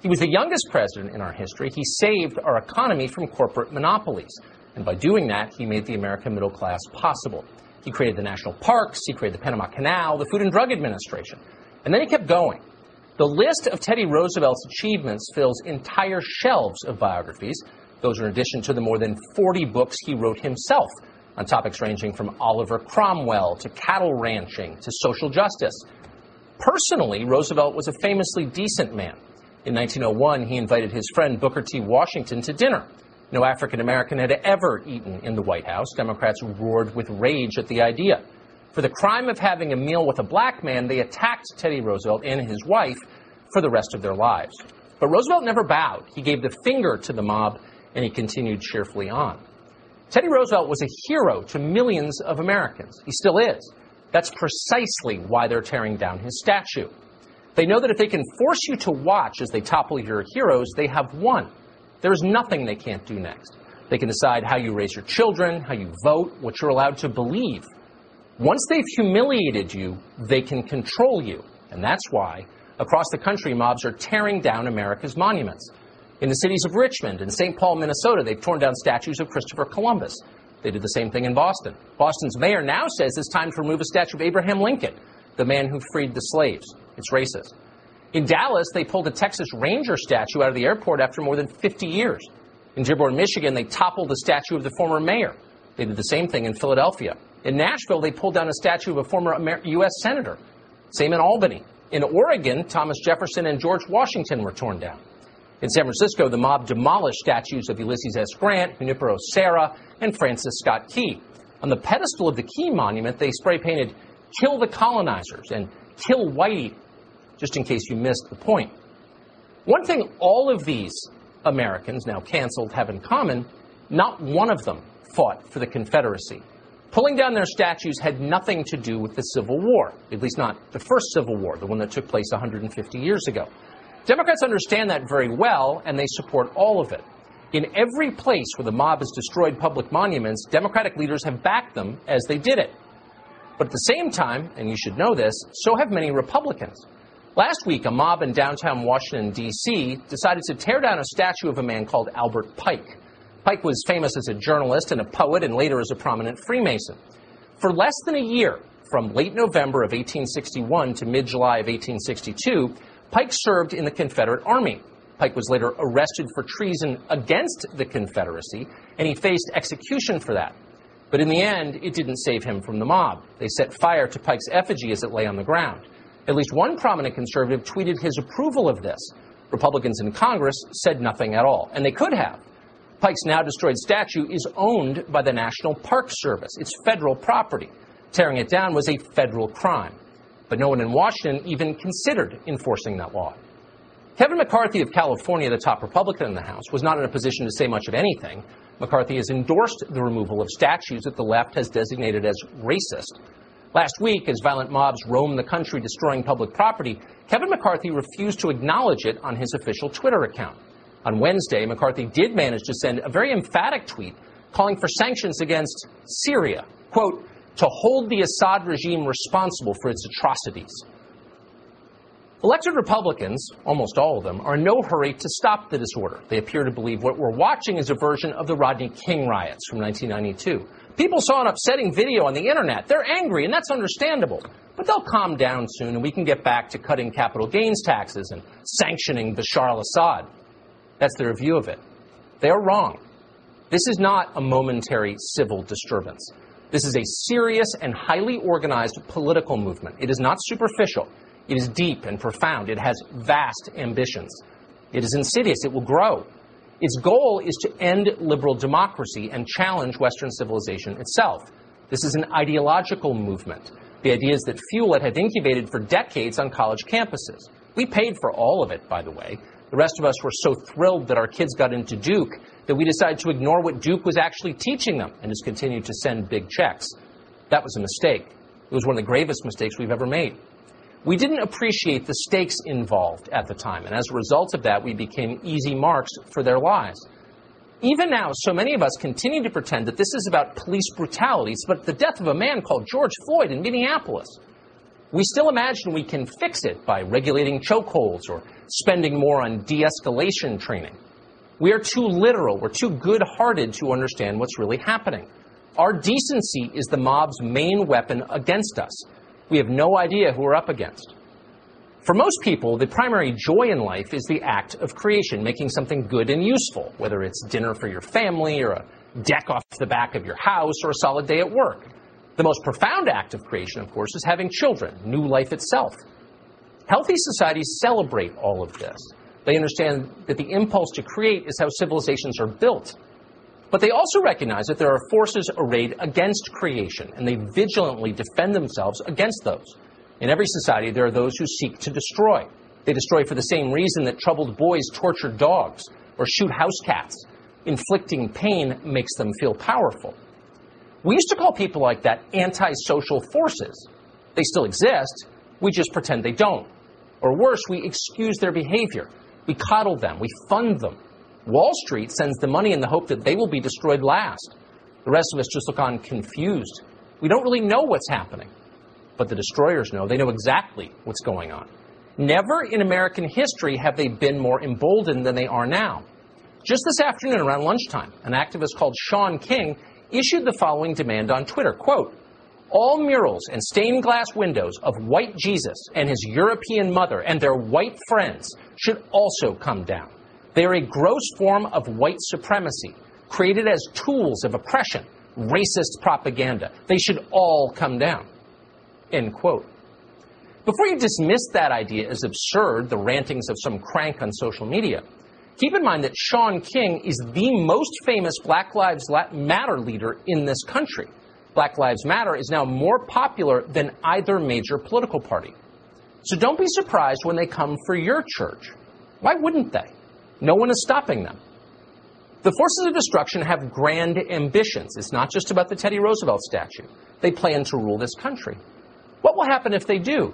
He was the youngest president in our history. He saved our economy from corporate monopolies. And by doing that, he made the American middle class possible. He created the national parks. He created the Panama Canal, the Food and Drug Administration. And then he kept going. The list of Teddy Roosevelt's achievements fills entire shelves of biographies. Those are in addition to the more than 40 books he wrote himself on topics ranging from Oliver Cromwell to cattle ranching to social justice. Personally, Roosevelt was a famously decent man. In 1901, he invited his friend Booker T. Washington to dinner. No African American had ever eaten in the White House. Democrats roared with rage at the idea. For the crime of having a meal with a black man, they attacked Teddy Roosevelt and his wife for the rest of their lives. But Roosevelt never bowed. He gave the finger to the mob, and he continued cheerfully on. Teddy Roosevelt was a hero to millions of Americans. He still is. That's precisely why they're tearing down his statue. They know that if they can force you to watch as they topple your heroes, they have won. There is nothing they can't do next. They can decide how you raise your children, how you vote, what you're allowed to believe. Once they've humiliated you, they can control you. And that's why, across the country, mobs are tearing down America's monuments. In the cities of Richmond and St. Paul, Minnesota, they've torn down statues of Christopher Columbus. They did the same thing in Boston. Boston's mayor now says it's time to remove a statue of Abraham Lincoln, the man who freed the slaves. It's racist. In Dallas, they pulled a Texas Ranger statue out of the airport after more than 50 years. In Dearborn, Michigan, they toppled the statue of the former mayor. They did the same thing in Philadelphia. In Nashville, they pulled down a statue of a former U.S. senator. Same in Albany. In Oregon, Thomas Jefferson and George Washington were torn down. In San Francisco, the mob demolished statues of Ulysses S. Grant, Junipero Serra, and Francis Scott Key. On the pedestal of the Key monument, they spray-painted "Kill the Colonizers" and "Kill Whitey," just in case you missed the point. One thing all of these Americans, now canceled, have in common: not one of them fought for the Confederacy. Pulling down their statues had nothing to do with the Civil War, at least not the first Civil War, the one that took place 150 years ago. Democrats understand that very well, and they support all of it. In every place where the mob has destroyed public monuments, Democratic leaders have backed them as they did it. But at the same time, and you should know this, so have many Republicans. Last week, a mob in downtown Washington, D.C. decided to tear down a statue of a man called Albert Pike. Pike was famous as a journalist and a poet and later as a prominent Freemason. For less than a year, from late November of 1861 to mid-July of 1862, Pike served in the Confederate Army. Pike was later arrested for treason against the Confederacy, and he faced execution for that. But in the end, it didn't save him from the mob. They set fire to Pike's effigy as it lay on the ground. At least one prominent conservative tweeted his approval of this. Republicans in Congress said nothing at all, and they could have. Pike's now destroyed statue is owned by the National Park Service. It's federal property. Tearing it down was a federal crime. But no one in Washington even considered enforcing that law. Kevin McCarthy of California, the top Republican in the House, was not in a position to say much of anything. McCarthy has endorsed the removal of statues that the left has designated as racist. Last week, as violent mobs roamed the country destroying public property, Kevin McCarthy refused to acknowledge it on his official Twitter account. On Wednesday, McCarthy did manage to send a very emphatic tweet calling for sanctions against Syria, quote, to hold the Assad regime responsible for its atrocities. Elected Republicans, almost all of them, are in no hurry to stop the disorder. They appear to believe what we're watching is a version of the Rodney King riots from 1992. People saw an upsetting video on the internet. They're angry, and that's understandable. But they'll calm down soon, and we can get back to cutting capital gains taxes and sanctioning Bashar al-Assad. That's their view of it. They are wrong. This is not a momentary civil disturbance. This is a serious and highly organized political movement. It is not superficial. It is deep and profound. It has vast ambitions. It is insidious. It will grow. Its goal is to end liberal democracy and challenge Western civilization itself. This is an ideological movement. The ideas that fuel it have incubated for decades on college campuses. We paid for all of it, by the way. The rest of us were so thrilled that our kids got into Duke that we decided to ignore what Duke was actually teaching them and just continued to send big checks. That was a mistake. It was one of the gravest mistakes we've ever made. We didn't appreciate the stakes involved at the time, and as a result of that, we became easy marks for their lies. Even now, so many of us continue to pretend that this is about police brutalities, but the death of a man called George Floyd in Minneapolis. We still imagine we can fix it by regulating chokeholds or spending more on de-escalation training. We are too literal, we're too good-hearted to understand what's really happening. Our decency is the mob's main weapon against us. We have no idea who we're up against. For most people, the primary joy in life is the act of creation, making something good and useful, whether it's dinner for your family or a deck off the back of your house or a solid day at work. The most profound act of creation, of course, is having children, new life itself. Healthy societies celebrate all of this. They understand that the impulse to create is how civilizations are built. But they also recognize that there are forces arrayed against creation, and they vigilantly defend themselves against those. In every society, there are those who seek to destroy. They destroy for the same reason that troubled boys torture dogs or shoot house cats. Inflicting pain makes them feel powerful. We used to call people like that antisocial forces. They still exist, we just pretend they don't. Or worse, we excuse their behavior. We coddle them, we fund them. Wall Street sends the money in the hope that they will be destroyed last. The rest of us just look on confused. We don't really know what's happening. But the destroyers know. They know exactly what's going on. Never in American history have they been more emboldened than they are now. Just this afternoon around lunchtime, an activist called Sean King issued the following demand on Twitter, quote, all murals and stained glass windows of white Jesus and his European mother and their white friends should also come down. They are a gross form of white supremacy, created as tools of oppression, racist propaganda. They should all come down, end quote. Before you dismiss that idea as absurd, the rantings of some crank on social media, keep in mind that Sean King is the most famous Black Lives Matter leader in this country. Black Lives Matter is now more popular than either major political party. So don't be surprised when they come for your church. Why wouldn't they? No one is stopping them. The forces of destruction have grand ambitions. It's not just about the Teddy Roosevelt statue. They plan to rule this country. What will happen if they do?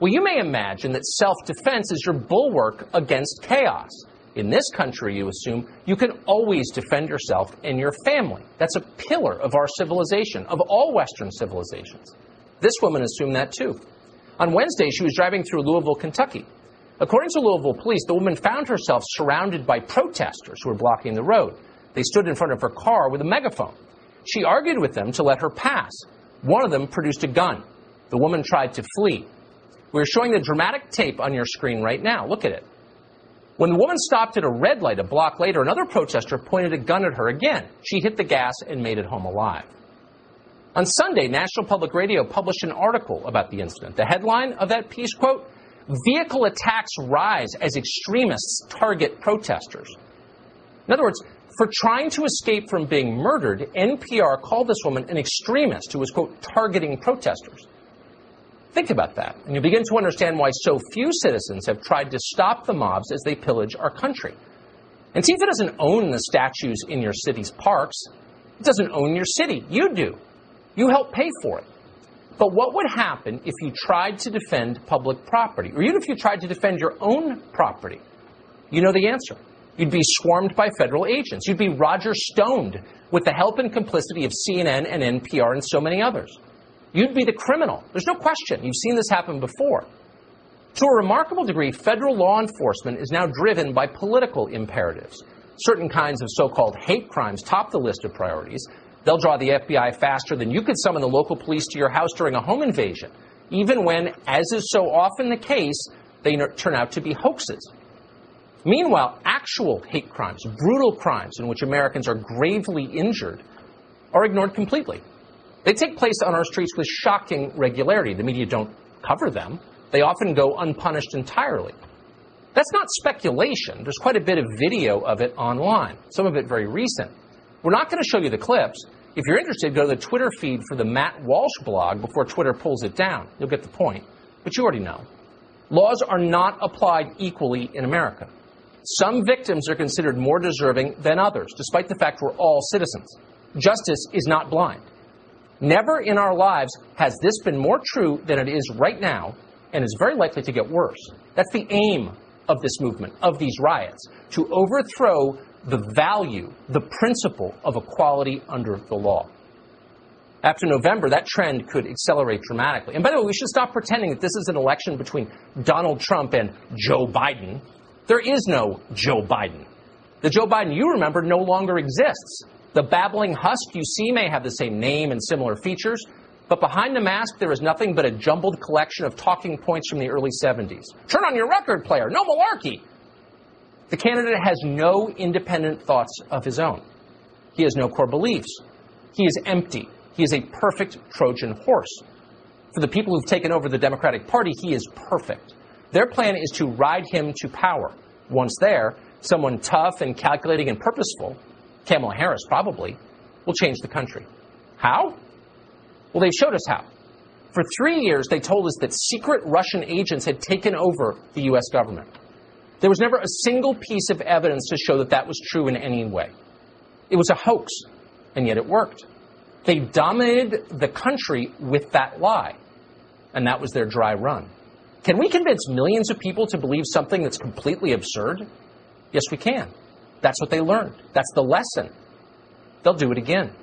Well, you may imagine that self-defense is your bulwark against chaos. In this country, you assume, you can always defend yourself and your family. That's a pillar of our civilization, of all Western civilizations. This woman assumed that too. On Wednesday, she was driving through Louisville, Kentucky. According to Louisville police, the woman found herself surrounded by protesters who were blocking the road. They stood in front of her car with a megaphone. She argued with them to let her pass. One of them produced a gun. The woman tried to flee. We're showing the dramatic tape on your screen right now. Look at it. When the woman stopped at a red light a block later, another protester pointed a gun at her again. She hit the gas and made it home alive. On Sunday, National Public Radio published an article about the incident. The headline of that piece, quote, vehicle attacks rise as extremists target protesters. In other words, for trying to escape from being murdered, NPR called this woman an extremist who was, quote, targeting protesters. Think about that, and you begin to understand why so few citizens have tried to stop the mobs as they pillage our country. And see if it doesn't own the statues in your city's parks. It doesn't own your city. You do. You help pay for it. But what would happen if you tried to defend public property, or even if you tried to defend your own property? You know the answer. You'd be swarmed by federal agents. You'd be Roger Stoned with the help and complicity of CNN and NPR and so many others. You'd be the criminal. There's no question. You've seen this happen before. To a remarkable degree, federal law enforcement is now driven by political imperatives. Certain kinds of so-called hate crimes top the list of priorities. They'll draw the FBI faster than you could summon the local police to your house during a home invasion, even when, as is so often the case, they turn out to be hoaxes. Meanwhile, actual hate crimes, brutal crimes in which Americans are gravely injured, are ignored completely. They take place on our streets with shocking regularity. The media don't cover them. They often go unpunished entirely. That's not speculation. There's quite a bit of video of it online, some of it very recent. We're not going to show you the clips. If you're interested, go to the Twitter feed for the Matt Walsh blog before Twitter pulls it down. You'll get the point, but you already know. Laws are not applied equally in America. Some victims are considered more deserving than others, despite the fact we're all citizens. Justice is not blind. Never in our lives has this been more true than it is right now, and is very likely to get worse. That's the aim of this movement, of these riots, to overthrow the value, the principle of equality under the law. After November, that trend could accelerate dramatically. And by the way, we should stop pretending that this is an election between Donald Trump and Joe Biden. There is no Joe Biden. The Joe Biden you remember no longer exists. The babbling husk you see may have the same name and similar features, but behind the mask, there is nothing but a jumbled collection of talking points from the early 70s. Turn on your record player. No malarkey. The candidate has no independent thoughts of his own. He has no core beliefs. He is empty. He is a perfect Trojan horse. For the people who've taken over the Democratic Party, he is perfect. Their plan is to ride him to power. Once there, someone tough and calculating and purposeful, Kamala Harris probably, will change the country. How? Well, they showed us how. For 3 years, they told us that secret Russian agents had taken over the U.S. government. There was never a single piece of evidence to show that that was true in any way. It was a hoax, and yet it worked. They dominated the country with that lie, and that was their dry run. Can we convince millions of people to believe something that's completely absurd? Yes, we can. That's what they learned. That's the lesson. They'll do it again.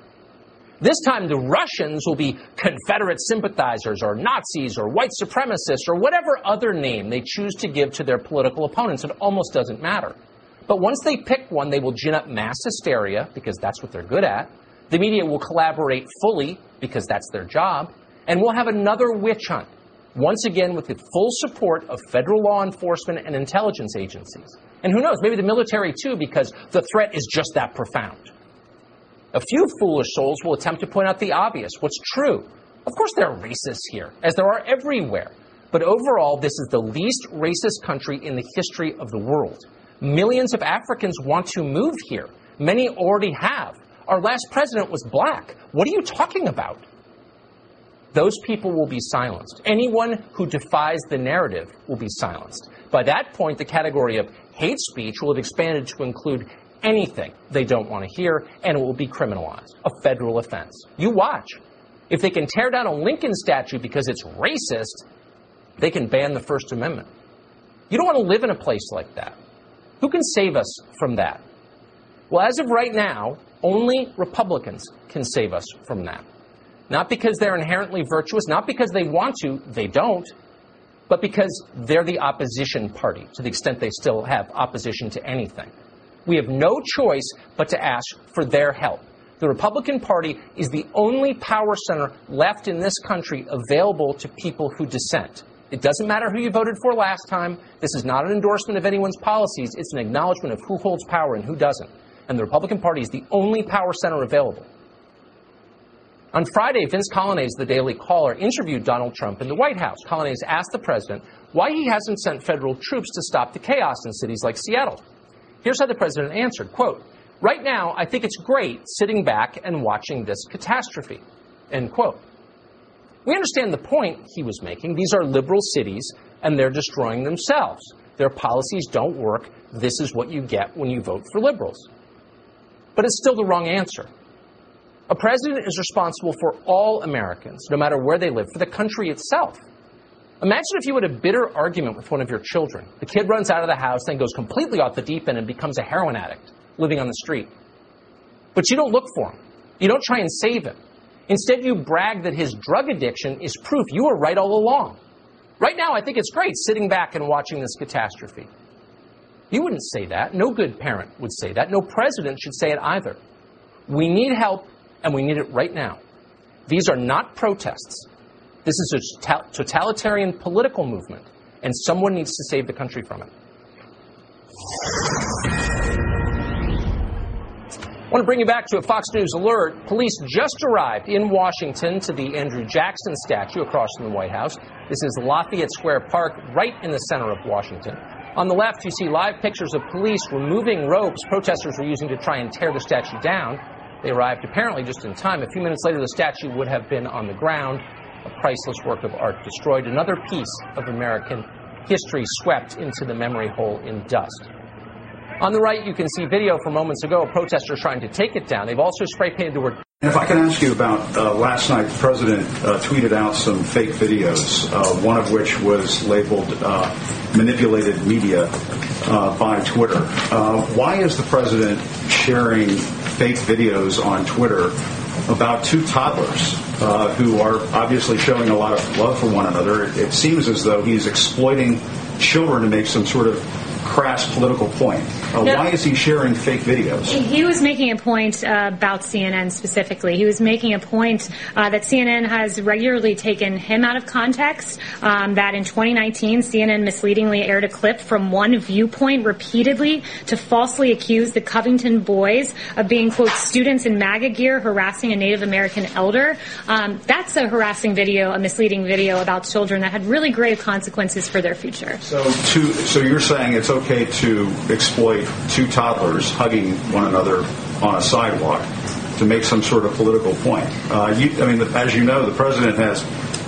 This time, the Russians will be Confederate sympathizers or Nazis or white supremacists or whatever other name they choose to give to their political opponents. It almost doesn't matter. But once they pick one, they will gin up mass hysteria because that's what they're good at. The media will collaborate fully because that's their job. And we'll have another witch hunt, once again with the full support of federal law enforcement and intelligence agencies. And who knows, maybe the military too, because the threat is just that profound. A few foolish souls will attempt to point out the obvious, what's true. Of course there are racists here, as there are everywhere. But overall, this is the least racist country in the history of the world. Millions of Africans want to move here. Many already have. Our last president was black. What are you talking about? Those people will be silenced. Anyone who defies the narrative will be silenced. By that point, the category of hate speech will have expanded to include anything they don't want to hear, and it will be criminalized, a federal offense. You watch. If they can tear down a Lincoln statue because it's racist, they can ban the First Amendment. You don't want to live in a place like that. Who can save us from that? Well, as of right now, only Republicans can save us from that. Not because they're inherently virtuous, not because they want to, they don't, but because they're the opposition party, to the extent they still have opposition to anything. We have no choice but to ask for their help. The Republican Party is the only power center left in this country available to people who dissent. It doesn't matter who you voted for last time. This is not an endorsement of anyone's policies. It's an acknowledgement of who holds power and who doesn't. And the Republican Party is the only power center available. On Friday, Vince Colonnais, the Daily Caller, interviewed Donald Trump in the White House. Colonnais asked the president why he hasn't sent federal troops to stop the chaos in cities like Seattle. Here's how the president answered, quote, "Right now, I think it's great sitting back and watching this catastrophe," end quote. We understand the point he was making. These are liberal cities, and they're destroying themselves. Their policies don't work. This is what you get when you vote for liberals. But it's still the wrong answer. A president is responsible for all Americans, no matter where they live, for the country itself. Imagine if you had a bitter argument with one of your children. The kid runs out of the house, then goes completely off the deep end and becomes a heroin addict, living on the street. But you don't look for him. You don't try and save him. Instead, you brag that his drug addiction is proof you were right all along. Right now, I think it's great sitting back and watching this catastrophe. You wouldn't say that. No good parent would say that. No president should say it either. We need help, and we need it right now. These are not protests. This is a totalitarian political movement, and someone needs to save the country from it. I want to bring you back to a Fox News alert. Police just arrived in Washington to the Andrew Jackson statue across from the White House. This is Lafayette Square Park, right in the center of Washington. On the left, you see live pictures of police removing ropes protesters were using to try and tear the statue down. They arrived apparently just in time. A few minutes later, the statue would have been on the ground. A priceless work of art destroyed, another piece of American history swept into the memory hole in dust. On the right, you can see video from moments ago of protesters trying to take it down. They've also spray-painted the word. If I can ask you about last night, the president tweeted out some fake videos, one of which was labeled manipulated media. by Twitter. Why is the president sharing fake videos on Twitter about two toddlers who are obviously showing a lot of love for one another? It seems as though he's exploiting children to make some sort of crass political point. No, why is he sharing fake videos? He was making a point about CNN specifically. He was making a point that CNN has regularly taken him out of context, that in 2019, CNN misleadingly aired a clip from one viewpoint repeatedly to falsely accuse the Covington boys of being, quote, students in MAGA gear harassing a Native American elder. That's a harassing video, a misleading video about children that had really grave consequences for their future. So you're saying it's okay to exploit two toddlers hugging one another on a sidewalk to make some sort of political point. As you know, the president has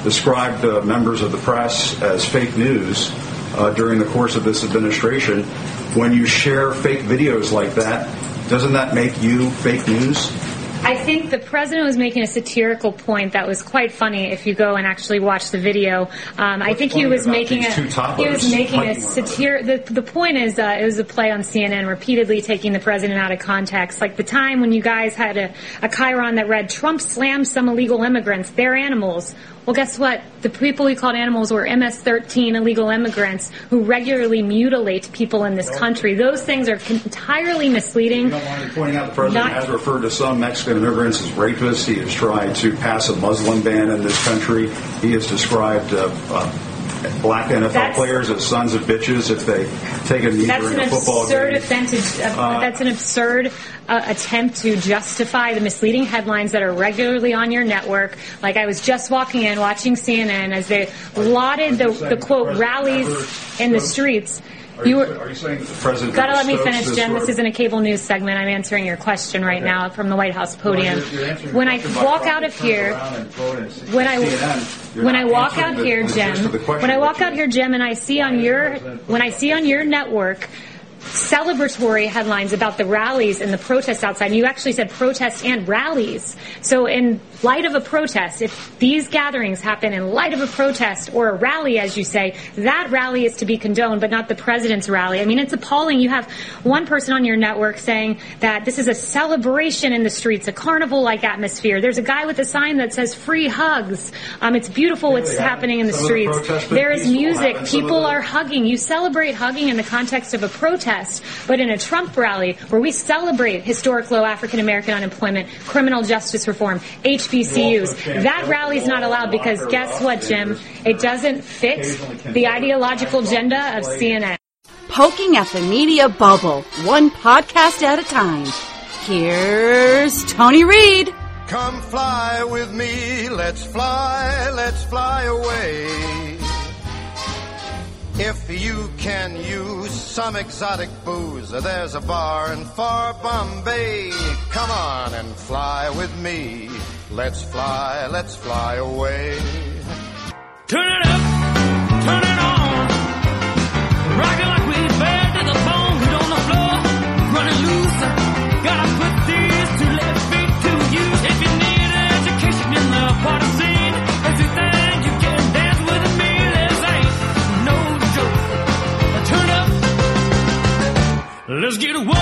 described members of the press as fake news during the course of this administration. When you share fake videos like that, doesn't that make you fake news? I think the president was making a satirical point that was quite funny. If you go and actually watch the video, I think he was making a satire. The point is, it was a play on CNN repeatedly taking the president out of context, like the time when you guys had a chyron that read, "Trump slammed some illegal immigrants. They're animals." Well, guess what? The people he called animals were MS-13 illegal immigrants who regularly mutilate people in this country. Those things are entirely misleading. You don't want to be pointing out the president has referred to some Mexican immigrants as rapists. He has tried to pass a Muslim ban in this country. He has described black NFL players as sons of bitches if they take a knee during a football game. That's an absurd attempt to justify the misleading headlines that are regularly on your network. Like, I was just walking in watching CNN as they lauded the quote, rallies in the streets. Are you saying that the president... Gotta let me finish, Jim. This isn't a cable news segment. I'm answering your question right now from the White House podium. You're when I walk out of here... When I walk out here, Jim, and I see on your... When I see on your network... celebratory headlines about the rallies and the protests outside. And you actually said protests and rallies. So in light of a protest, if these gatherings happen in light of a protest or a rally, as you say, that rally is to be condoned, but not the president's rally. I mean, it's appalling. You have one person on your network saying that this is a celebration in the streets, a carnival-like atmosphere. There's a guy with a sign that says free hugs. It's beautiful what's happening in the streets. There is music. People are hugging. You celebrate hugging in the context of a protest. But in a Trump rally where we celebrate historic low African-American unemployment, criminal justice reform, HBCUs, that rally's not allowed because guess what, Jim? It doesn't fit the ideological agenda of CNN. Poking at the media bubble, one podcast at a time. Here's Tony Reid. Come fly with me. Let's fly away. If you can use some exotic booze, there's a bar in far Bombay. Come on and fly with me. Let's fly away. Turn it up, turn it on. Rock it like we're bad to the bone. Get on the floor, running loose. Gotta put these two left feet to use. If you need education in the party scene, if you think let's get a walk.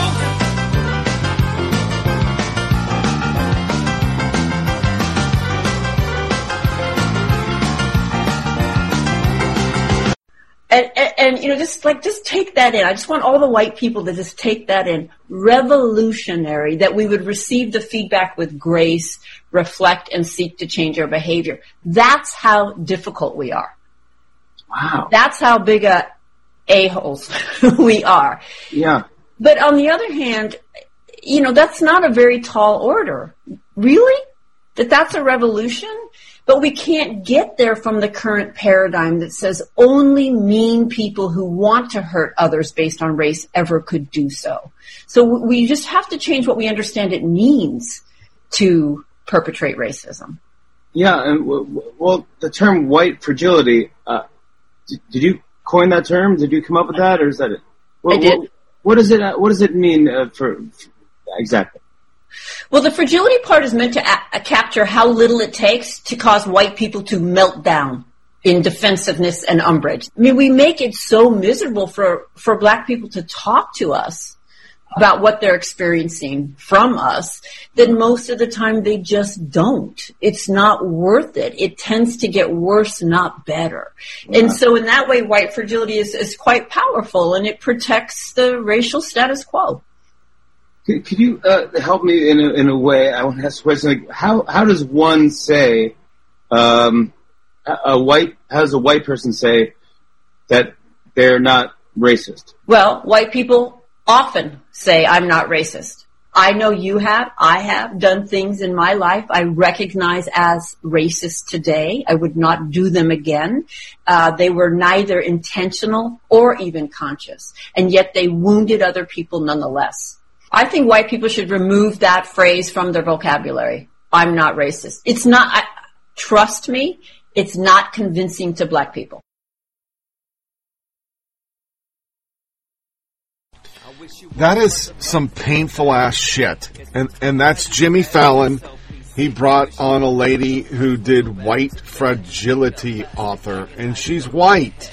And just take that in. I just want all the white people to just take that in. Revolutionary, that we would receive the feedback with grace, reflect, and seek to change our behavior. That's how difficult we are. Wow. That's how big a-holes we are. Yeah. But on the other hand, that's not a very tall order. Really? That's a revolution? But we can't get there from the current paradigm that says only mean people who want to hurt others based on race ever could do so. So we just have to change what we understand it means to perpetrate racism. Yeah, and well, the term white fragility, did you coin that term? Did you come up with that, or is that it? Well, I did. What does it? What does it mean exactly? Well, the fragility part is meant to capture how little it takes to cause white people to melt down. in defensiveness and umbrage. I mean, we make it so miserable for Black people to talk to us about what they're experiencing from us, then most of the time they just don't. It's not worth it. It tends to get worse, not better. Yeah. And so in that way, white fragility is quite powerful, and it protects the racial status quo. Could you help me in a way? I want to ask a question. Like, how does one say, how does a white person say that they're not racist? Well, white people often say, I'm not racist. I know you have. I have done things in my life I recognize as racist today. I would not do them again. They were neither intentional or even conscious, and yet they wounded other people nonetheless. I think white people should remove that phrase from their vocabulary. I'm not racist. It's not, trust me, it's not convincing to Black people. That is some painful ass shit. And that's Jimmy Fallon. He brought on a lady who did white fragility author, and she's white.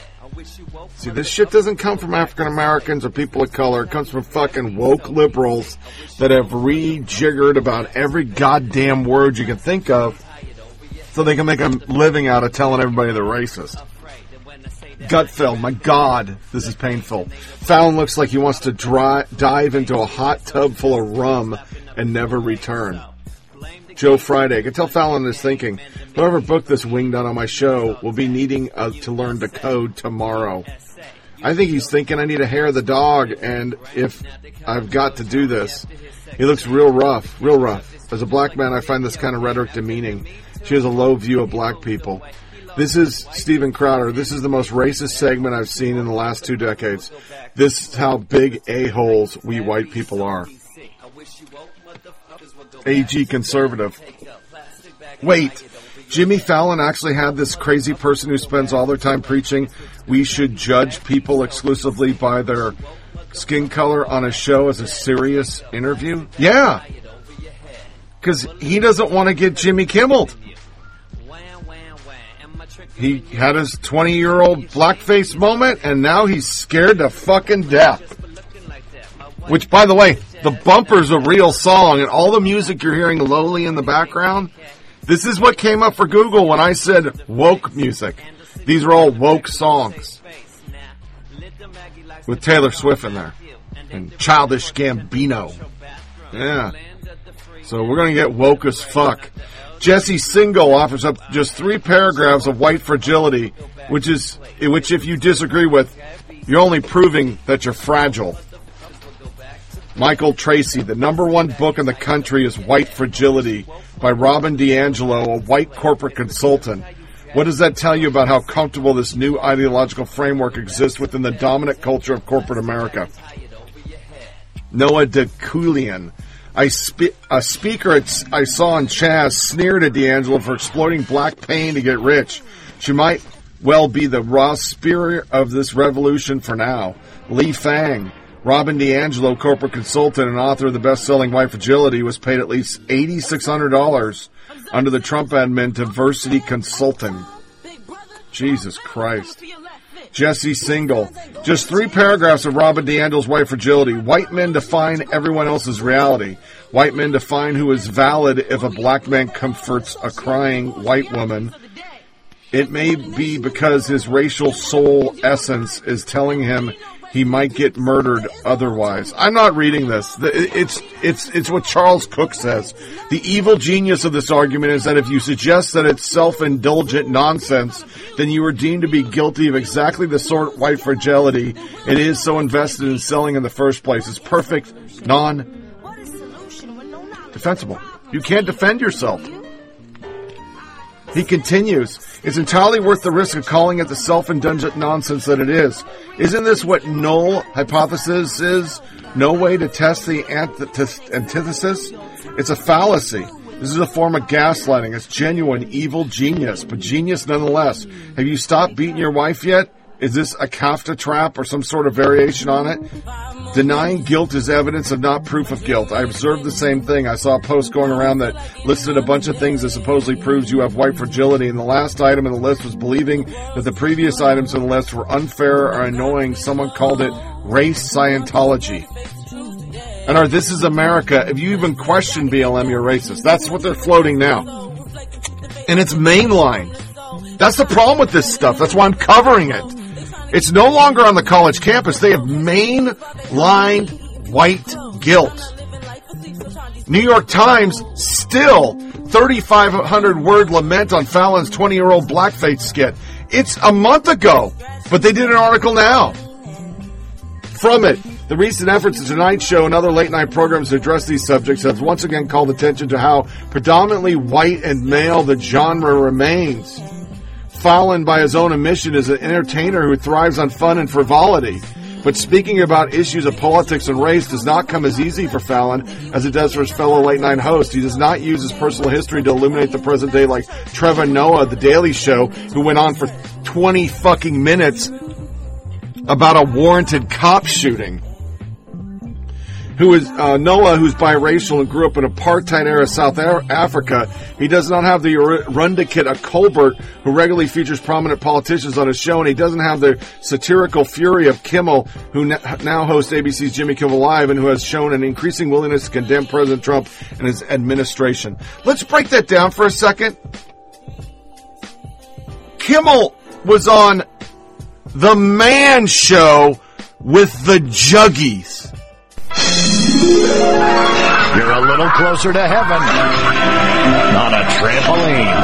See, this shit doesn't come from African Americans or people of color. It comes from fucking woke liberals that have rejiggered about every goddamn word you can think of so they can make a living out of telling everybody they're racist. Gutfeld, my God, this is painful. Fallon looks like he wants to dive into a hot tub full of rum and never return. Joe Friday, I can tell Fallon is thinking, whoever booked this wingnut on my show will be needing to learn to code tomorrow. I think he's thinking I need a hair of the dog, and if I've got to do this, he looks real rough, real rough. As a Black man, I find this kind of rhetoric demeaning. She has a low view of Black people. This is Steven Crowder. This is the most racist segment I've seen in the last 2 decades. This is how big a-holes we white people are. AG conservative. Wait, Jimmy Fallon actually had this crazy person who spends all their time preaching we should judge people exclusively by their skin color on a show as a serious interview? Yeah, because he doesn't want to get Jimmy Kimmeled. He had his 20-year-old blackface moment, and now he's scared to fucking death. Which, by the way, the bumper's a real song, and all the music you're hearing lowly in the background, this is what came up for Google when I said woke music. These are all woke songs. With Taylor Swift in there. And Childish Gambino. Yeah. So we're going to get woke as fuck. Jesse Single offers up just 3 paragraphs of white fragility, which if you disagree with, you're only proving that you're fragile. Michael Tracy, the #1 book in the country is White Fragility by Robin DiAngelo, a white corporate consultant. What does that tell you about how comfortable this new ideological framework exists within the dominant culture of corporate America? Noah DeCoulian, a speaker I saw on Chaz sneered at DiAngelo for exploiting Black pain to get rich. She might well be the raw spirit of this revolution for now. Lee Fang, Robin DiAngelo, corporate consultant and author of the best-selling White Fragility, was paid at least $8,600 under the Trump admin diversity consulting. Jesus Christ. Jesse Single, just 3 paragraphs of Robin DiAngelo's White Fragility. White men define everyone else's reality. White men define who is valid if a Black man comforts a crying white woman. It may be because his racial soul essence is telling him he might get murdered otherwise. I'm not reading this. It's what Charles Cook says. The evil genius of this argument is that if you suggest that it's self-indulgent nonsense, then you are deemed to be guilty of exactly the sort of white fragility it is so invested in selling in the first place. It's perfect, non-defensible. You can't defend yourself. He continues, it's entirely worth the risk of calling it the self-indulgent nonsense that it is. Isn't this what null hypothesis is? No way to test the antithesis? It's a fallacy. This is a form of gaslighting. It's genuine evil genius, but genius nonetheless. Have you stopped beating your wife yet? Is this a kafta trap or some sort of variation on it? Denying guilt is evidence of not proof of guilt. I observed the same thing. I saw a post going around that listed a bunch of things that supposedly proves you have white fragility, and the last item in the list was believing that the previous items in the list were unfair or annoying. Someone called it race Scientology. And our This Is America, if you even question BLM, you're racist. That's what they're floating now. And it's mainline. That's the problem with this stuff. That's why I'm covering it. It's no longer on the college campus. They have mainlined white guilt. New York Times, still 3,500-word lament on Fallon's 20-year-old blackface skit. It's a month ago, but they did an article now. From it, the recent efforts of Tonight Show and other late-night programs to address these subjects have once again called attention to how predominantly white and male the genre remains. Fallon, by his own admission, is an entertainer who thrives on fun and frivolity. But speaking about issues of politics and race does not come as easy for Fallon as it does for his fellow late-night host. He does not use his personal history to illuminate the present day like Trevor Noah, The Daily Show, who went on for 20 fucking minutes about a warranted cop shooting. Who is Noah, who's biracial and grew up in apartheid-era South Africa. He does not have the run-to-kit of Colbert, who regularly features prominent politicians on his show, and he doesn't have the satirical fury of Kimmel, who now hosts ABC's Jimmy Kimmel Live and who has shown an increasing willingness to condemn President Trump and his administration. Let's break that down for a second. Kimmel was on The Man Show with the Juggies. You're a little closer to heaven on a trampoline.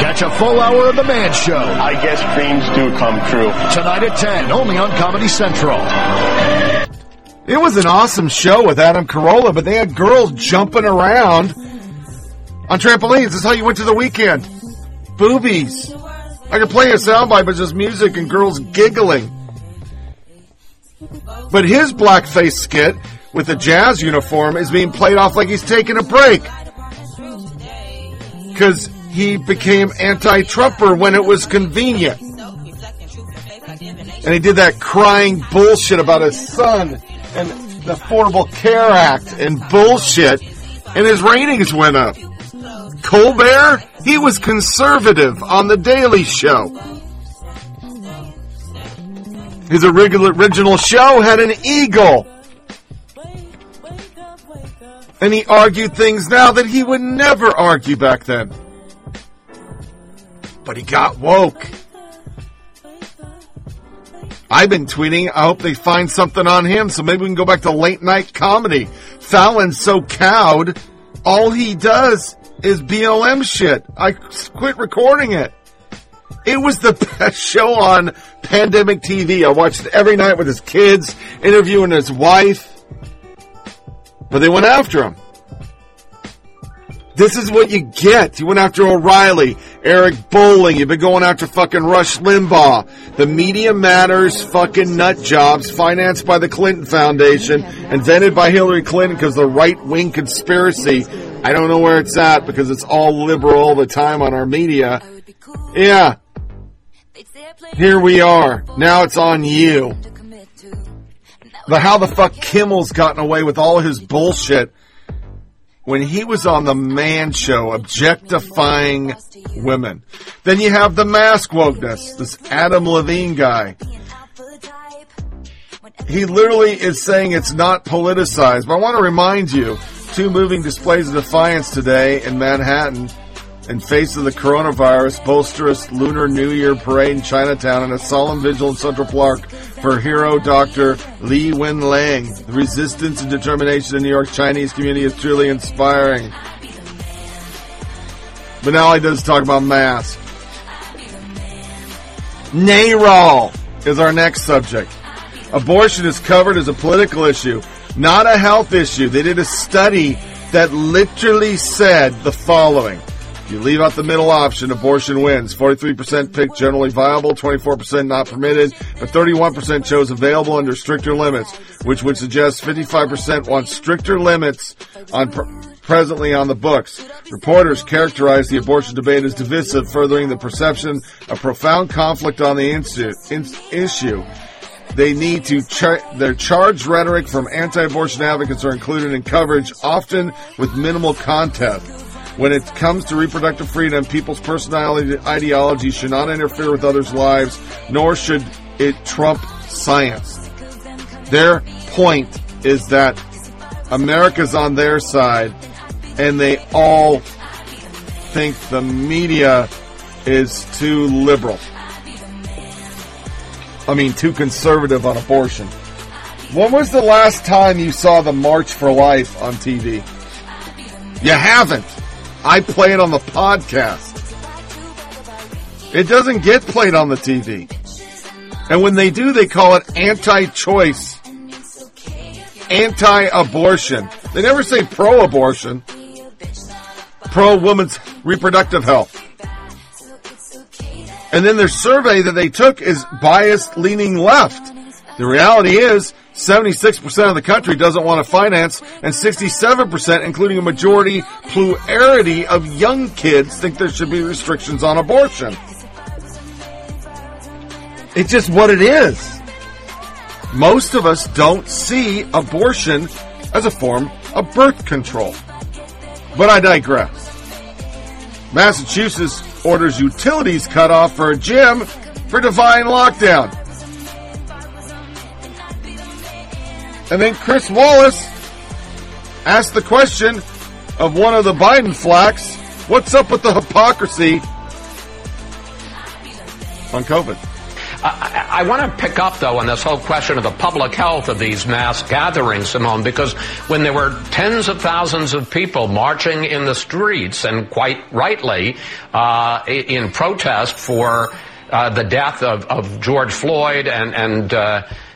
Catch a full hour of The Man Show. I guess dreams do come true. Tonight at 10, only on Comedy Central. It was an awesome show with Adam Carolla, but they had girls jumping around on trampolines. That's how you went to the weekend. Boobies. I could play a soundbite, but just music and girls giggling. But his blackface skit with the jazz uniform is being played off like he's taking a break. Because he became anti-Trumper when it was convenient. And he did that crying bullshit about his son and the Affordable Care Act and bullshit. And his ratings went up. Colbert, he was conservative on The Daily Show. His original show had an eagle. And he argued things now that he would never argue back then. But he got woke. I've been tweeting. I hope they find something on him so maybe we can go back to late night comedy. Fallon's so cowed, all he does is BLM shit. I quit recording it. It was the best show on pandemic TV. I watched it every night with his kids, interviewing his wife. But they went after him. This is what you get. You went after O'Reilly, Eric Bolling. You've been going after fucking Rush Limbaugh. The Media Matters fucking nut jobs financed by the Clinton Foundation, invented by Hillary Clinton because the right-wing conspiracy. I don't know where it's at because it's all liberal all the time on our media. Yeah. Here we are. Now it's on you. But how the fuck Kimmel's gotten away with all his bullshit when he was on The Man Show objectifying women. Then you have the mask wokeness, this Adam Levine guy. He literally is saying it's not politicized. But I want to remind you, 2 moving displays of defiance today in Manhattan. In face of the coronavirus, boisterous Lunar New Year parade in Chinatown and a solemn vigil in Central Park for hero Dr. Lee Wen-Lang. The resistance and determination in the New York Chinese community is truly inspiring. But now all he does is talk about masks. NARAL is our next subject. Abortion is covered as a political issue, not a health issue. They did a study that literally said the following. You leave out the middle option, abortion wins. 43% picked generally viable, 24% not permitted, but 31% chose available under stricter limits, which would suggest 55% want stricter limits on presently on the books. Reporters characterized the abortion debate as divisive, furthering the perception of profound conflict on the issue. They need to their charged rhetoric from anti-abortion advocates are included in coverage, often with minimal context. When it comes to reproductive freedom, people's personality ideology should not interfere with others' lives, nor should it trump science. Their point is that America's on their side, and they all think the media is too liberal. I mean, too conservative on abortion. When was the last time you saw the March for Life on TV? You haven't. I play it on the podcast. It doesn't get played on the TV. And when they do, they call it anti-choice, anti-abortion. They never say pro-abortion, pro-woman's reproductive health. And then their survey that they took is biased leaning left. The reality is 76% of the country doesn't want to finance, and 67%, including a majority plurality of young kids, think there should be restrictions on abortion. It's just what it is. Most of us don't see abortion as a form of birth control. But I digress. Massachusetts orders utilities cut off for a gym for divine lockdown. And then Chris Wallace asked the question of one of the Biden flacks, what's up with the hypocrisy on COVID? I want to pick up, though, on this whole question of the public health of these mass gatherings, Simone, because when there were tens of thousands of people marching in the streets, and quite rightly, in protest for the death of George Floyd and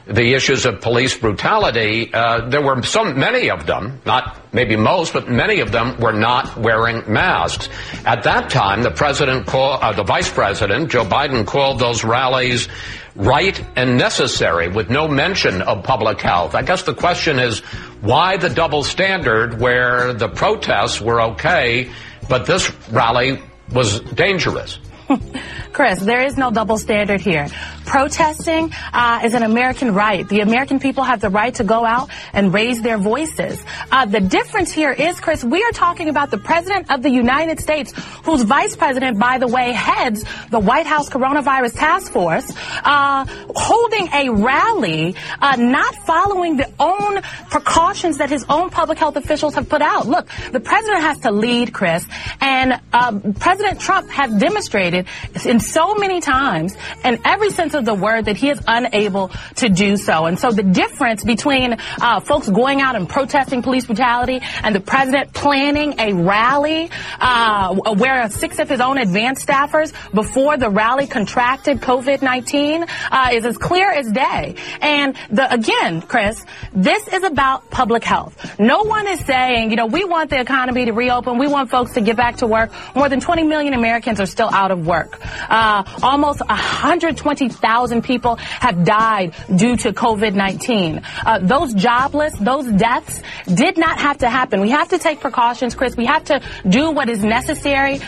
the issues of police brutality, there were so many of them, not maybe most, but many of them were not wearing masks. At that time, the Vice President, Joe Biden, called those rallies right and necessary, with no mention of public health. I guess the question is, why the double standard where the protests were okay, but this rally was dangerous? Chris, there is no double standard here. Protesting is an American right. The American people have the right to go out and raise their voices. The difference here is, Chris, we are talking about the President of the United States, whose Vice President, by the way, heads the White House Coronavirus Task Force, holding a rally, not following the own precautions that his own public health officials have put out. Look, the President has to lead, Chris, and President Trump has demonstrated in so many times, in every sense of the word, that he is unable to do so. And so the difference between folks going out and protesting police brutality and the President planning a rally where six of his own advanced staffers before the rally contracted COVID-19 is as clear as day. And again, Chris, this is about public health. No one is saying, we want the economy to reopen. We want folks to get back to work. More than 20 million Americans are still out of work. Almost 120,000 people have died due to COVID-19. Those jobless, those deaths did not have to happen. We have to take precautions, Chris. We have to do what is necessary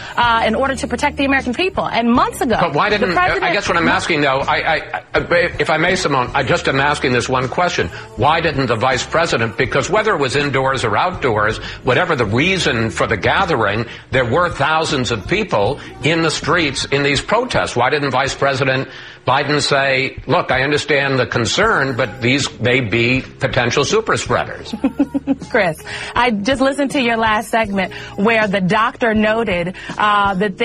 in order to protect the American people. And months ago, but why didn't the President... I guess what I'm asking, though, if I may, Simone, I just am asking this one question. Why didn't the Vice President, because whether it was indoors or outdoors, whatever the reason for the gathering, there were thousands of people in the streets in these protests. Why didn't Vice President Biden say, look, I understand the concern, but these may be potential super spreaders? Chris, I just listened to your last segment where the doctor noted that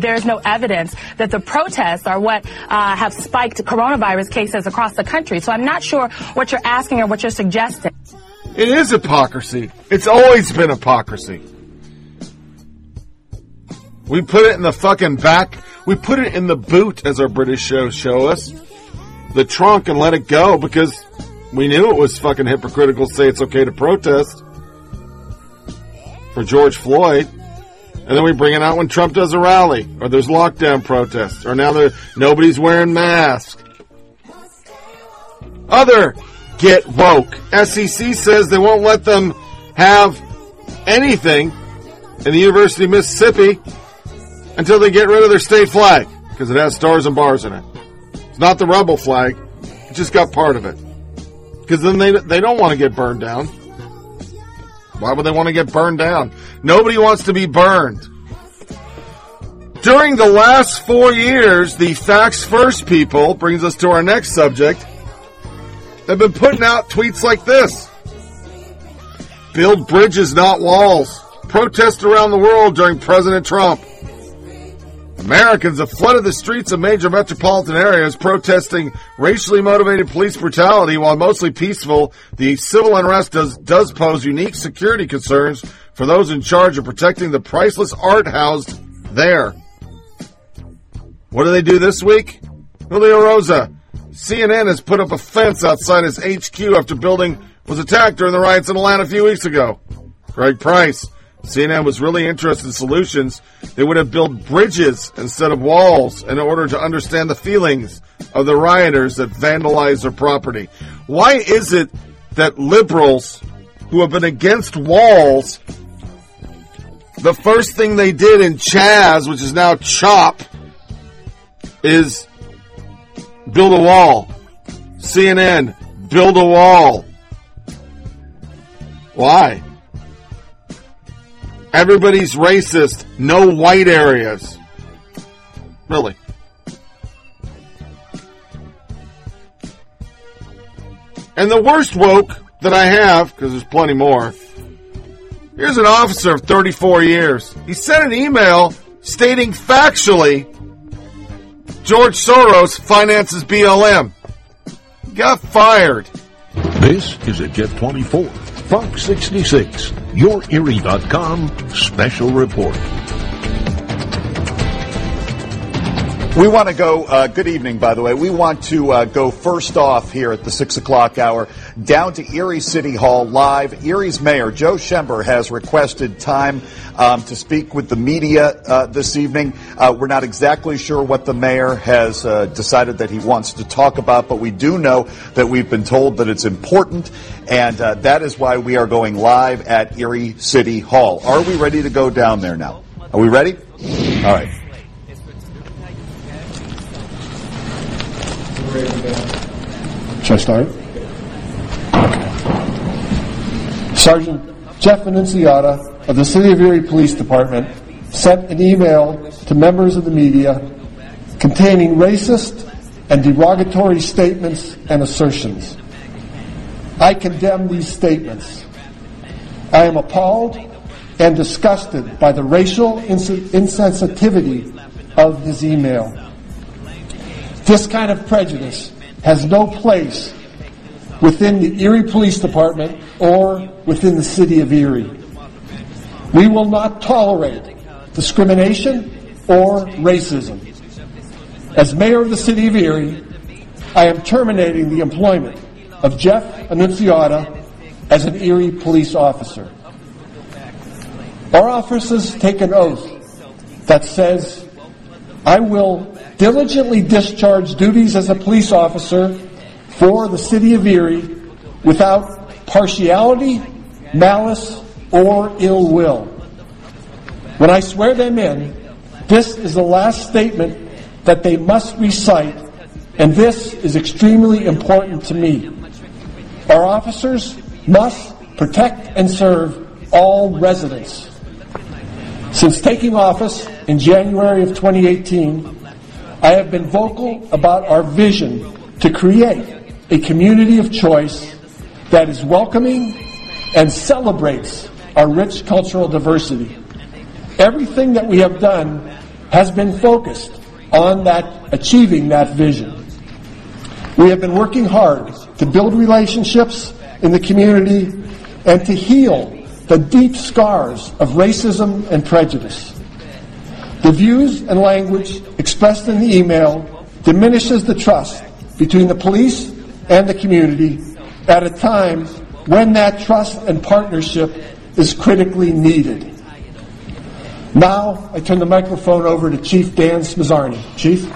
there is no evidence that the protests are what have spiked coronavirus cases across the country. So I'm not sure what you're asking or what you're suggesting. It is hypocrisy. It's always been hypocrisy. We put it in the fucking back. We put it in the boot, as our British shows show us. The trunk, and let it go, because we knew it was fucking hypocritical to say it's okay to protest for George Floyd. And then we bring it out when Trump does a rally, or there's lockdown protests, or now nobody's wearing masks. Other get woke. SEC says they won't let them have anything in the University of Mississippi until they get rid of their state flag, because it has stars and bars in it. It's not the rebel flag. just got part of it. Because then they don't want to get burned down. Why would they want to get burned down? Nobody wants to be burned. During the last 4 years, the Facts First people, brings us to our next subject, have been putting out tweets like this. Build bridges, not walls. Protests around the world during President Trump. Americans have flooded the streets of major metropolitan areas protesting racially motivated police brutality. While mostly peaceful, the civil unrest does pose unique security concerns for those in charge of protecting the priceless art housed there. What do they do this week? Julio Rosa. CNN has put up a fence outside his HQ after building was attacked during the riots in Atlanta a few weeks ago. Greg Price. CNN was really interested in solutions. They would have built bridges instead of walls in order to understand the feelings of the rioters that vandalized their property. Why is it that liberals who have been against walls, the first thing they did in Chaz, which is now CHOP, is build a wall? CNN, build a wall. Why? Everybody's racist. No white areas. Really? And the worst woke that I have, because there's plenty more, here's an officer of 34 years. He sent an email stating factually George Soros finances BLM. Got fired. This is Agenda 24. Fox 66, your Erie.com special report. We want to go, good evening, by the way. We want to go first off here at the 6 o'clock hour down to Erie City Hall live. Erie's Mayor Joe Schember has requested time to speak with the media this evening. We're not exactly sure what the mayor has decided that he wants to talk about, but we do know that we've been told that it's important, and that is why we are going live at Erie City Hall. Are we ready to go down there now? Are we ready? All right. Should I start? Okay. Sergeant Jeff Annunziata of the City of Erie Police Department sent an email to members of the media containing racist and derogatory statements and assertions. I condemn these statements. I am appalled and disgusted by the racial insensitivity of his email. This kind of prejudice has no place within the Erie Police Department or within the City of Erie. We will not tolerate discrimination or racism. As Mayor of the City of Erie, I am terminating the employment of Jeff Annunziata as an Erie police officer. Our officers take an oath that says, I will diligently discharge duties as a police officer for the City of Erie without partiality, malice, or ill will. When I swear them in, this is the last statement that they must recite, and this is extremely important to me. Our officers must protect and serve all residents. Since taking office in January of 2018, I have been vocal about our vision to create a community of choice that is welcoming and celebrates our rich cultural diversity. Everything that we have done has been focused on that, achieving that vision. We have been working hard to build relationships in the community and to heal the deep scars of racism and prejudice. The views and language expressed in the email diminishes the trust between the police and the community at a time when that trust and partnership is critically needed. Now I turn the microphone over to Chief Dan Smizzarni. Chief?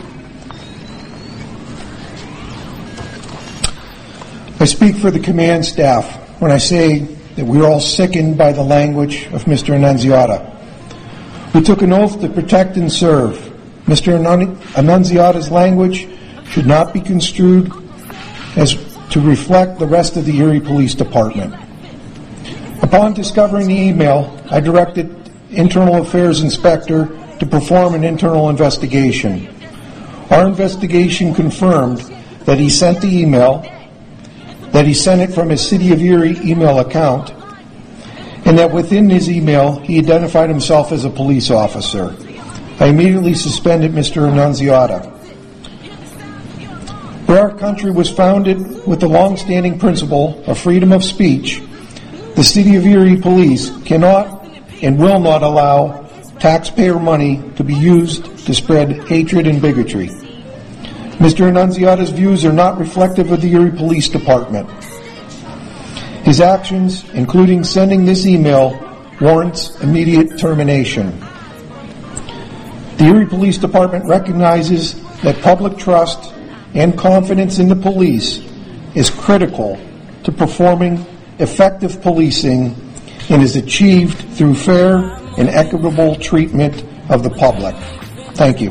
I speak for the command staff when I say that we're all sickened by the language of Mr. Annunziata. We took an oath to protect and serve. Mr. Annunziata's language should not be construed as to reflect the rest of the Erie Police Department. Upon discovering the email, I directed Internal Affairs Inspector to perform an internal investigation. Our investigation confirmed that he sent the email, that he sent it from his City of Erie email account, and that within his email he identified himself as a police officer. I immediately suspended Mr. Annunziata. Where our country was founded with the long-standing principle of freedom of speech, the City of Erie Police cannot and will not allow taxpayer money to be used to spread hatred and bigotry. Mr. Annunziata's views are not reflective of the Erie Police Department. His actions, including sending this email, warrants immediate termination. The Erie Police Department recognizes that public trust and confidence in the police is critical to performing effective policing and is achieved through fair and equitable treatment of the public. Thank you.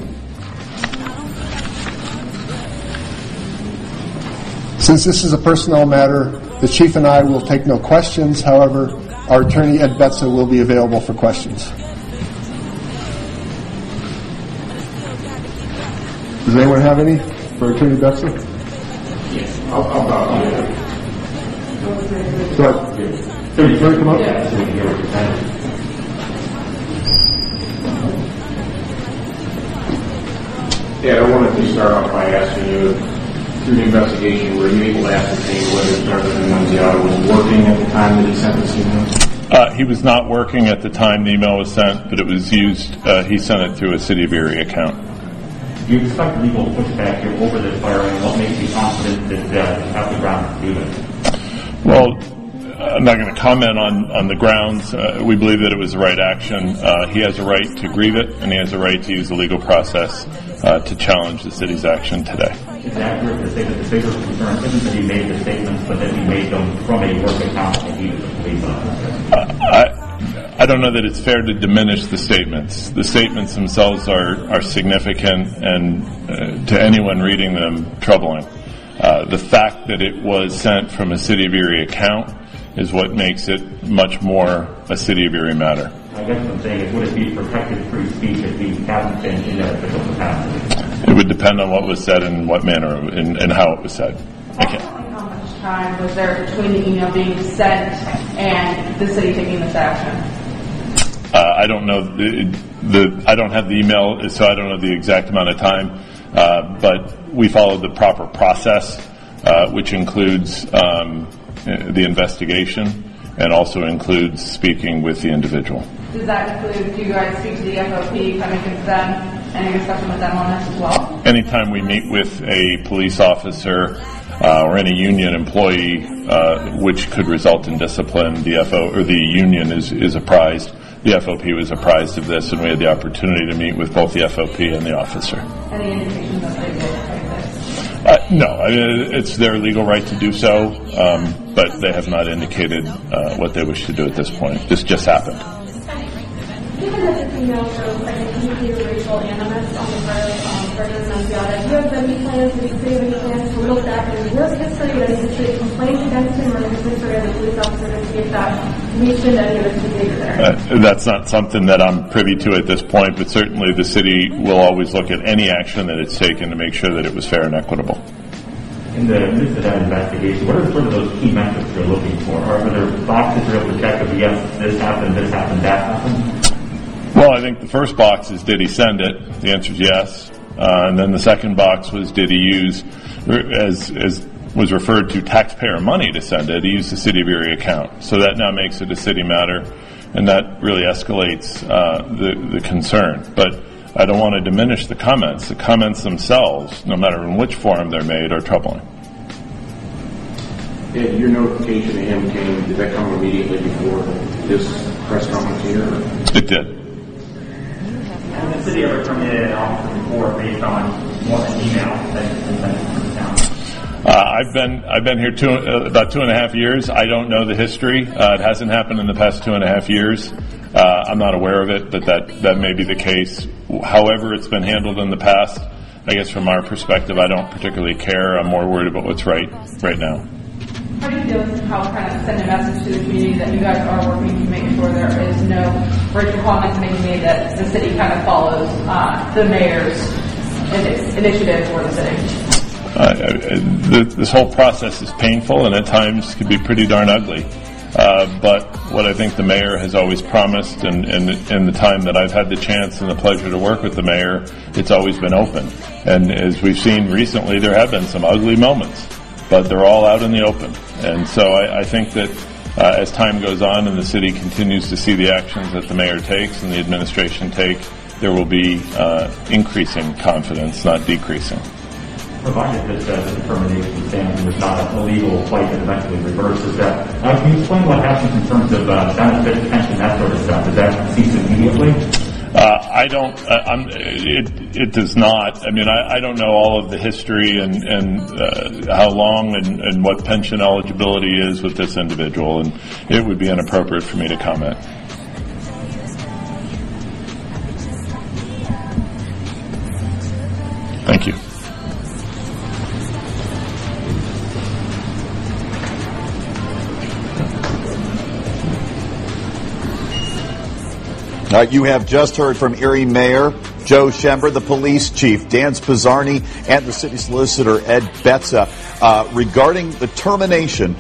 Since this is a personnel matter, the Chief and I will take no questions. However, our attorney, Ed Betza, will be available for questions. Does anyone have any for Attorney Betza? Yes. I'll go ahead. Can you come up? Yeah, so we can hear what you're saying. Yeah, I wanted to start off by asking you, through the investigation, were you able to ascertain whether Jonathan Annunziata was working at the time that he sent this email? He was not working at the time the email was sent, but it was used, he sent it through a City of Erie account. Do you expect legal pushback here over this firing? What makes you confident that they have the grounds to do this? Well, I'm not going to comment on the grounds. We believe that it was the right action. He has a right to grieve it, and he has a right to use the legal process to challenge the city's action today. It's accurate to say that the bigger concern isn't that he made the statements, but that he made them from a work account that he was a police officer. I don't know that it's fair to diminish the statements. The statements themselves are significant and, to anyone reading them, troubling. The fact that it was sent from a City of Erie account is what makes it much more a City of Erie matter. I guess what I'm saying is, would it be protected free speech if he hasn't been in that official capacity? It would depend on what was said and what manner and how it was said. Okay. How much time was there between the email being sent and the city taking this action? I don't know. I don't have the email, so I don't know the exact amount of time. But we followed the proper process, which includes the investigation and also includes speaking with the individual. Does that include, do you guys speak to the FOP, coming to them, any discussion with them on this as well? Anytime we meet with a police officer or any union employee, which could result in discipline, the union is apprised. The FOP was apprised of this, and we had the opportunity to meet with both the FOP and the officer. Any indications of legal right? No, I mean, it's their legal right to do so, but they have not indicated what they wish to do at this point. This just happened. Given that this email shows a racial animus on the part of President Annunziata, do you have any plans, do you have any plans to look back in your history or the history of complaints against him or the history of the police officer to see if that mentioned any of his behavior there? That's not something that I'm privy to at this point, but certainly the city will always look at any action that it's taken to make sure that it was fair and equitable. In the midst of that investigation, what are sort of those key metrics you're looking for? Are there boxes you're able to check of, yes, this happened, that happened? Well, I think the first box is, did he send it? The answer is yes. And then the second box was, did he use, as was referred to, taxpayer money to send it? He used the City of Erie account. So that now makes it a city matter, and that really escalates the concern. But I don't want to diminish the comments. The comments themselves, no matter in which form they're made, are troubling. Did your notification to him came, did that come immediately before this press conference here? It did. Did the city ever terminated an officer report based on what an email that sent? I've been here about 2.5 years. I don't know the history. It hasn't happened in the past 2.5 years. I'm not aware of it, but that may be the case. However it's been handled in the past, I guess from our perspective, I don't particularly care. I'm more worried about what's right now. How do you deal with how kind of send a message to the community that you guys are working to make sure there is no racial comments being made, that the city kind of follows the mayor's initiative for the city? This whole process is painful and at times could be pretty darn ugly. But what I think the mayor has always promised, and in the time that I've had the chance and the pleasure to work with the mayor, it's always been open. And as we've seen recently, there have been some ugly moments, but they're all out in the open. And so I think that as time goes on and the city continues to see the actions that the mayor takes and the administration take, there will be increasing confidence, not decreasing. Provided that the termination standard was not illegal flight that eventually reverses that. Can you explain what happens in terms of benefit, pension, that sort of stuff? Does that cease immediately? It does not. I mean, I don't know all of the history and how long and what pension eligibility is with this individual, and it would be inappropriate for me to comment. Thank you. You have just heard from Erie Mayor Joe Schember, the police chief Dan Spizzarni, and the city solicitor Ed Betza regarding the termination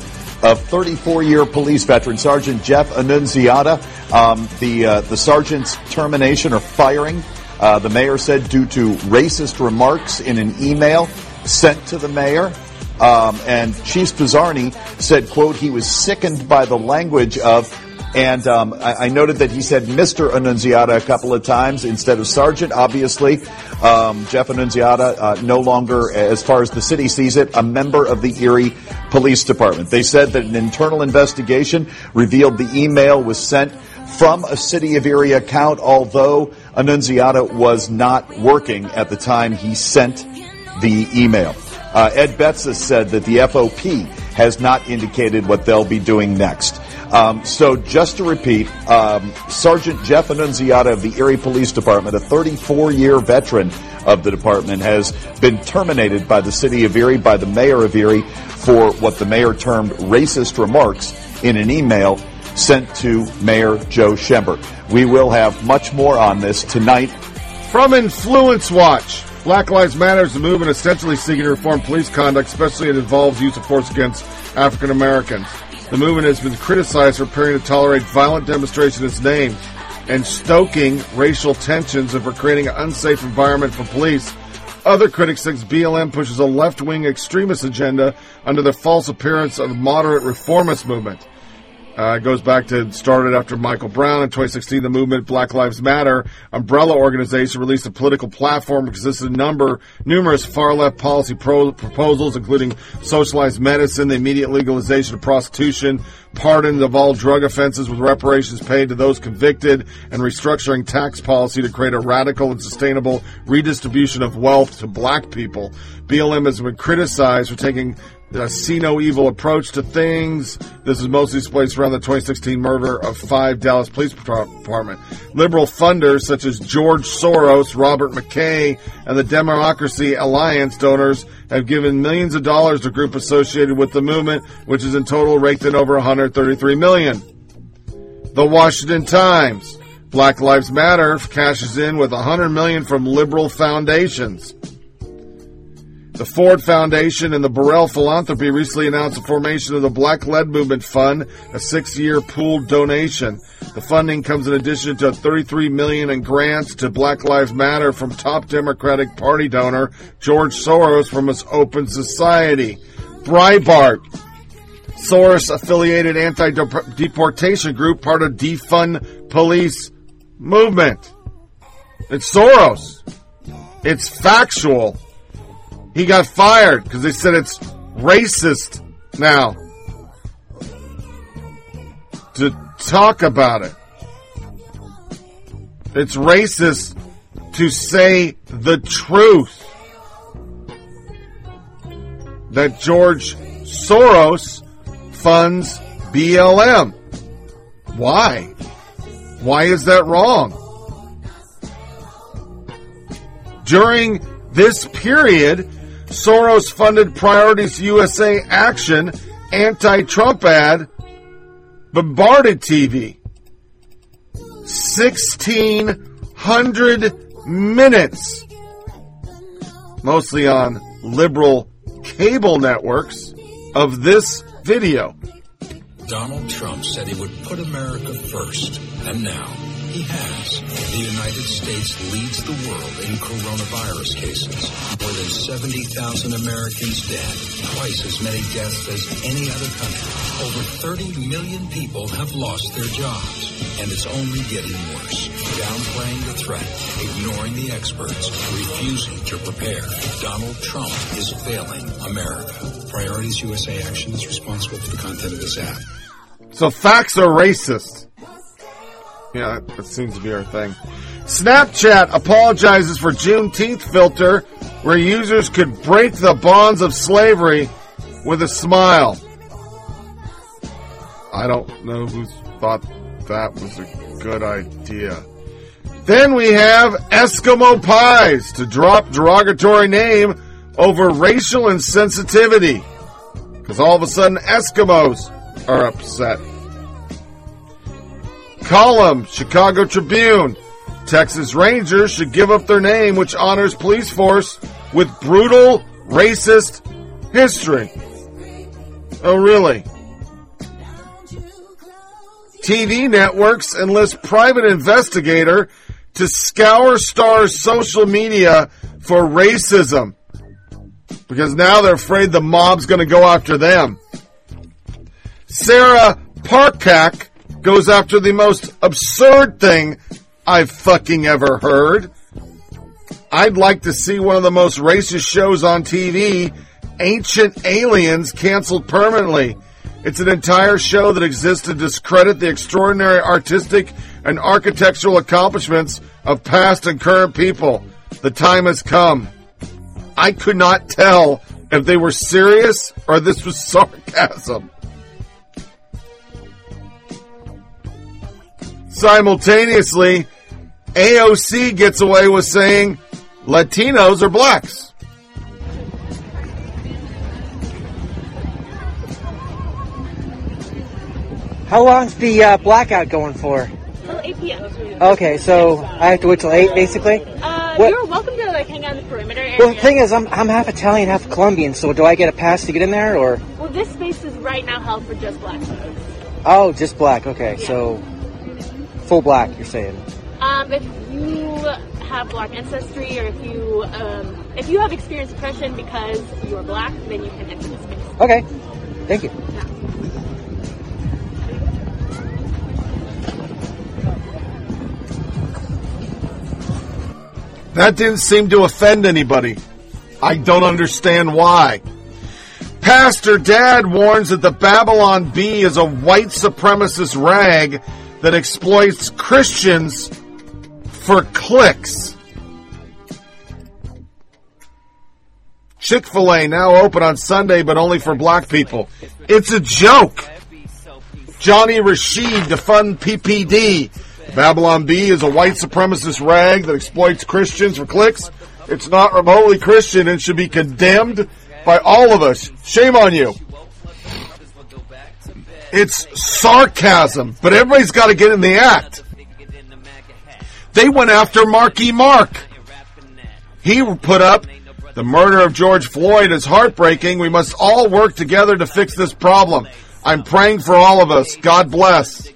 of 34-year police veteran Sergeant Jeff Annunziata. The sergeant's termination or firing, the mayor said, due to racist remarks in an email sent to the mayor. And Chief Spizzarni said, quote, he was sickened by the language of. And I noted that he said Mr. Annunziata a couple of times instead of Sergeant, obviously. Jeff Annunziata, no longer, as far as the city sees it, a member of the Erie Police Department. They said that an internal investigation revealed the email was sent from a City of Erie account, although Annunziata was not working at the time he sent the email. Ed Betza said that the FOP has not indicated what they'll be doing next. So just to repeat, Sergeant Jeff Annunziata of the Erie Police Department, a 34-year veteran of the department, has been terminated by the city of Erie, by the mayor of Erie, for what the mayor termed racist remarks in an email sent to Mayor Joe Schember. We will have much more on this tonight. From Influence Watch, Black Lives Matter is a movement essentially seeking to reform police conduct, especially it involves use of force against African Americans. The movement has been criticized for appearing to tolerate violent demonstrations in its name and stoking racial tensions and for creating an unsafe environment for police. Other critics think BLM pushes a left-wing extremist agenda under the false appearance of the moderate reformist movement. It goes back to started after Michael Brown in 2016. The movement Black Lives Matter umbrella organization released a political platform which consists of numerous far-left policy proposals, including socialized medicine, the immediate legalization of prostitution, pardon of all drug offenses with reparations paid to those convicted, and restructuring tax policy to create a radical and sustainable redistribution of wealth to black people. BLM has been criticized for taking a see-no-evil approach to things. This is mostly placed around the 2016 murder of 5 Dallas Police Department. Liberal funders such as George Soros, Robert McKay, and the Democracy Alliance donors have given millions of dollars to a group associated with the movement, which is in total raked in over $133 million. The Washington Times. Black Lives Matter cashes in with $100 million from liberal foundations. The Ford Foundation and the Burrell Philanthropy recently announced the formation of the Black Led Movement Fund, a 6-year pooled donation. The funding comes in addition to $33 million in grants to Black Lives Matter from top Democratic Party donor George Soros from his Open Society. Breitbart, Soros-affiliated anti-deportation group, part of Defund Police movement. It's Soros. It's factual. He got fired because they said it's racist now to talk about it. It's racist to say the truth that George Soros funds BLM. Why? Why is that wrong? During This period, Soros-funded Priorities USA Action anti-Trump ad bombarded TV. 1,600 minutes. Mostly on liberal cable networks of this video. Donald Trump said he would put America first, and now he has. The United States leads the world in coronavirus cases. More than 70,000 Americans dead, twice as many deaths as any other country. Over 30 million people have lost their jobs, and it's only getting worse. Downplaying the threat, ignoring the experts, refusing to prepare. Donald Trump is failing America. Priorities USA Action is responsible for the content of this app. So facts are racist. Yeah, that seems to be our thing. Snapchat apologizes for Juneteenth filter where users could break the bonds of slavery with a smile. I don't know who thought that was a good idea. Then we have Eskimo Pies to drop derogatory name over racial insensitivity. Because all of a sudden Eskimos are upset. Column, Chicago Tribune. Texas Rangers should give up their name, which honors police force with brutal, racist history. Oh, really? TV networks enlist private investigator to scour stars' social media for racism. Because now they're afraid the mob's going to go after them. Sarah Parkak goes after the most absurd thing I've fucking ever heard. I'd like to see one of the most racist shows on TV, Ancient Aliens, canceled permanently. It's an entire show that exists to discredit the extraordinary artistic and architectural accomplishments of past and current people. The time has come. I could not tell if they were serious or this was sarcasm. Simultaneously, AOC gets away with saying Latinos are blacks. How long's the blackout going for? Till 8 p.m. Okay, so I have to wait till 8, basically? You're welcome to hang out in the perimeter area. Well, the thing is, I'm half Italian, half Colombian, so do I get a pass to get in there, or? Well, this space is right now held for just black folks. Oh, just black, okay, yeah. So... full black, you're saying? If you have black ancestry, or if you have experienced oppression because you're black, then you can enter the space. Okay, thank you. Yeah. That didn't seem to offend anybody. I don't understand why. Pastor Dad warns that the Babylon Bee is a white supremacist rag that exploits Christians for clicks. Chick-fil-A now open on Sunday, but only for black people. It's a joke. Johnny Rashid to fund PPD. Babylon Bee is a white supremacist rag that exploits Christians for clicks. It's not remotely Christian and should be condemned by all of us. Shame on you. It's sarcasm, but everybody's got to get in the act. They went after Marky Mark. He put up, the murder of George Floyd is heartbreaking. We must all work together to fix this problem. I'm praying for all of us. God bless.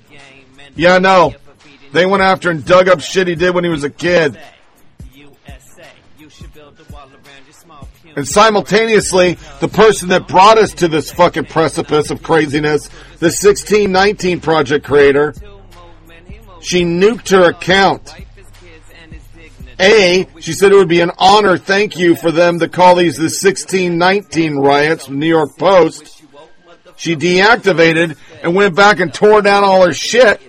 Yeah, no. They went after and dug up shit he did when he was a kid. And simultaneously, the person that brought us to this fucking precipice of craziness, the 1619 Project creator, she nuked her account. She said it would be an honor, thank you, for them to call these the 1619 riots from New York Post. She deactivated and went back and tore down all her shit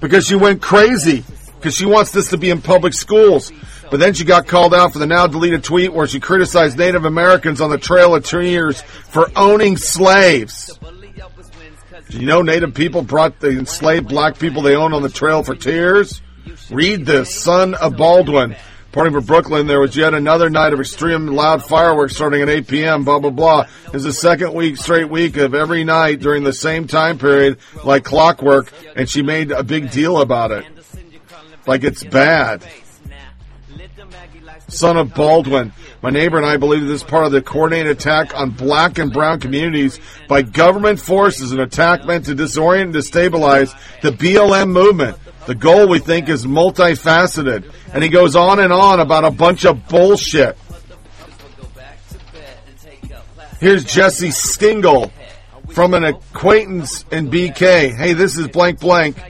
because she went crazy, because she wants this to be in public schools. But then she got called out for the now-deleted tweet where she criticized Native Americans on the Trail of Tears for owning slaves. Do you know Native people brought the enslaved black people they owned on the Trail for Tears? Read this, Son of Baldwin. Parting for Brooklyn, there was yet another night of extreme loud fireworks starting at 8 p.m., blah, blah, blah. It's the second straight week of every night during the same time period, like clockwork, and she made a big deal about it. Like it's bad. Son of Baldwin. My neighbor and I believe this is part of the coordinated attack on black and brown communities by government forces, an attack meant to disorient and destabilize the BLM movement. The goal, we think, is multifaceted. And he goes on and on about a bunch of bullshit. Here's Jesse Stingle from an acquaintance in BK. Hey, this is blank blank.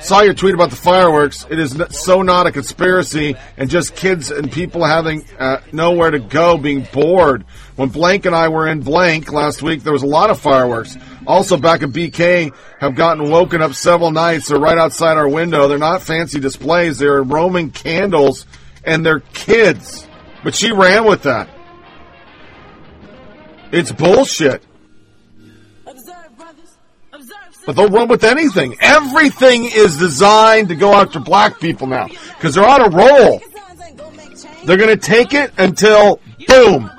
Saw your tweet about the fireworks. It is so not a conspiracy and just kids and people having nowhere to go, being bored. When Blank and I were in Blank last week, there was a lot of fireworks. Also back at BK, have gotten woken up several nights. They're right outside our window. They're not fancy displays. They're Roman candles and they're kids. But she ran with that. It's bullshit. But they'll run with anything. Everything is designed to go after black people now because they're on a roll. They're going to take it until, boom,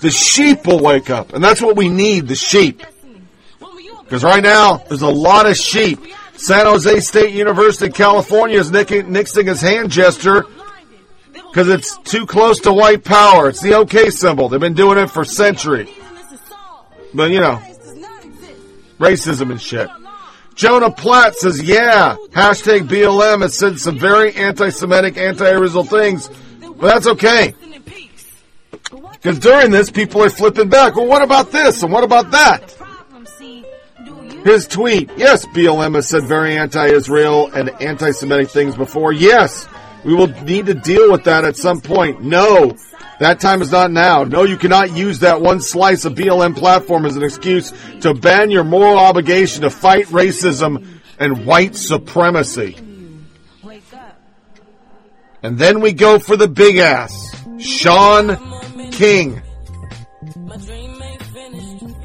the sheep will wake up. And that's what we need, the sheep. Because right now, there's a lot of sheep. San Jose State University, California is nixing his hand gesture because it's too close to white power. It's the OK symbol. They've been doing it for centuries. But, you know. Racism and shit. Jonah Platt says, yeah, hashtag BLM has said some very anti-Semitic, anti-Israel things, but that's okay. Because during this, people are flipping back. Well, what about this and what about that? His tweet, yes, BLM has said very anti-Israel and anti-Semitic things before. Yes, we will need to deal with that at some point. No. That time is not now. No, you cannot use that one slice of BLM platform as an excuse to ban your moral obligation to fight racism and white supremacy. And then we go for the big ass, Sean King.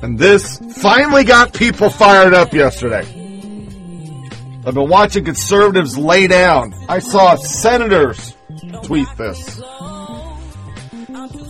And this finally got people fired up yesterday. I've been watching conservatives lay down. I saw senators tweet this.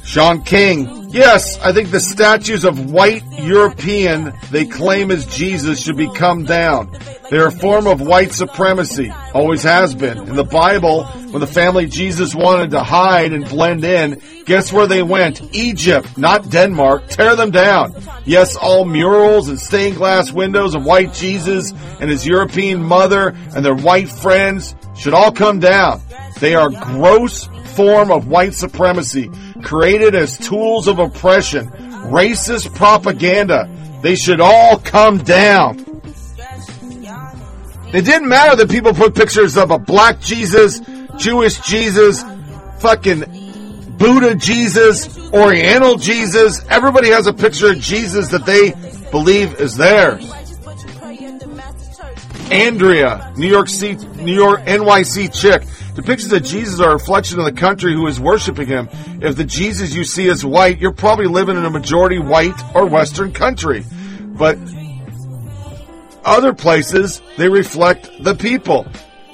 Sean King, yes, I think the statues of white European they claim is Jesus should be come down. They're a form of white supremacy, always has been. In the Bible, when the family Jesus wanted to hide and blend in, guess where they went? Egypt, not Denmark. Tear them down. Yes, all murals and stained glass windows of white Jesus and his European mother and their white friends should all come down. They are gross form of white supremacy, created as tools of oppression, racist propaganda. They should all come down. It didn't matter that people put pictures of a black Jesus, Jewish Jesus, fucking Buddha Jesus, Oriental Jesus. Everybody has a picture of Jesus that they believe is theirs. Andrea, New York NYC chick. Depictions of Jesus are a reflection of the country who is worshiping him. If the Jesus you see is white, you're probably living in a majority white or Western country. But other places, they reflect the people.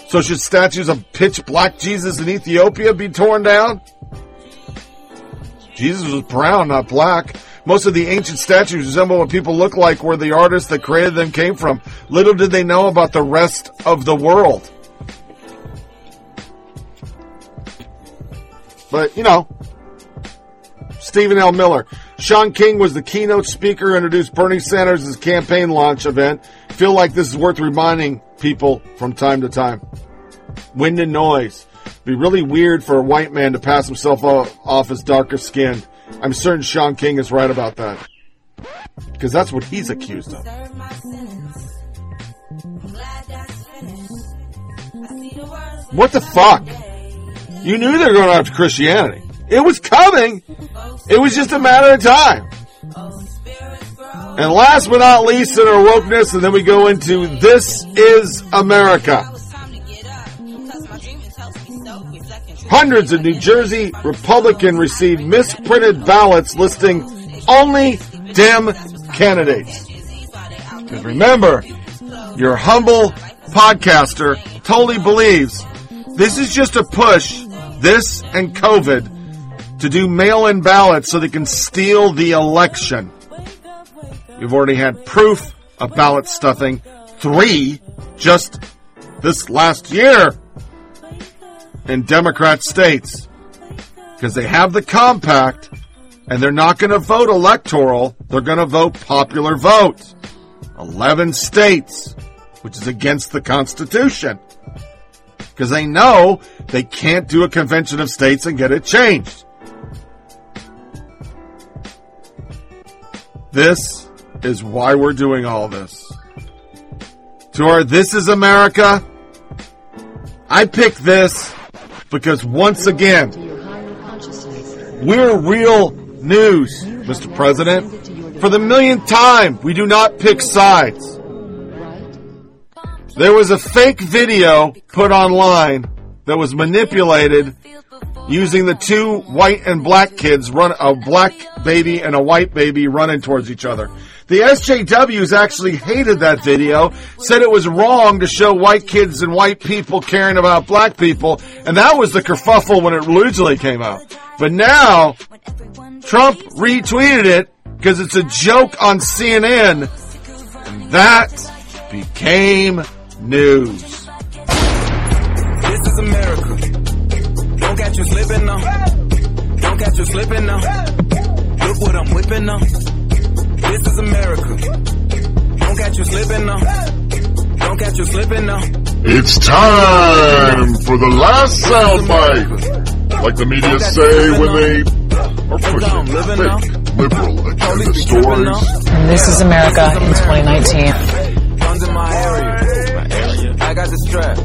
So should statues of pitch black Jesus in Ethiopia be torn down? Jesus was brown, not black. Most of the ancient statues resemble what people look like where the artists that created them came from. Little did they know about the rest of the world. But, you know, Stephen L. Miller. Sean King was the keynote speaker who introduced Bernie Sanders' campaign launch event. Feel like this is worth reminding people from time to time. Wind and noise. Be really weird for a white man to pass himself off as darker skinned. I'm certain Sean King is right about that. Because that's what he's accused of. What the fuck? You knew they were going after Christianity. It was coming. It was just a matter of time. And last but not least in our wokeness, and then we go into This Is America. Hundreds of New Jersey Republicans received misprinted ballots listing only Dem candidates. Because remember, your humble podcaster totally believes this is just a push. this and COVID to do mail-in ballots so they can steal the election. We've already had proof of ballot stuffing, 3 just this last year in Democrat states, because they have the compact and they're not going to vote electoral. They're going to vote popular vote. 11 states, which is against the Constitution, because they know they can't do a convention of states and get it changed. This is why we're doing all this. To our This Is America, I pick this because once again, we're real news, Mr. President. For the millionth time, we do not pick sides. There was a fake video put online that was manipulated using the two white and black kids, a black baby and a white baby running towards each other. The SJWs actually hated that video, said it was wrong to show white kids and white people caring about black people, and that was the kerfuffle when it originally came out. But now, Trump retweeted it because it's a joke on CNN, and that became news. This is America. Don't catch you slipping now. Don't catch you slipping now. Look what I'm whipping now. This is America. Don't catch you slipping now. Don't catch you slipping now. It's time for the last soundbite. Like the media say when they are pushing fake liberal agenda stories. And this is America in 2019. Guns in my area. I got the strap.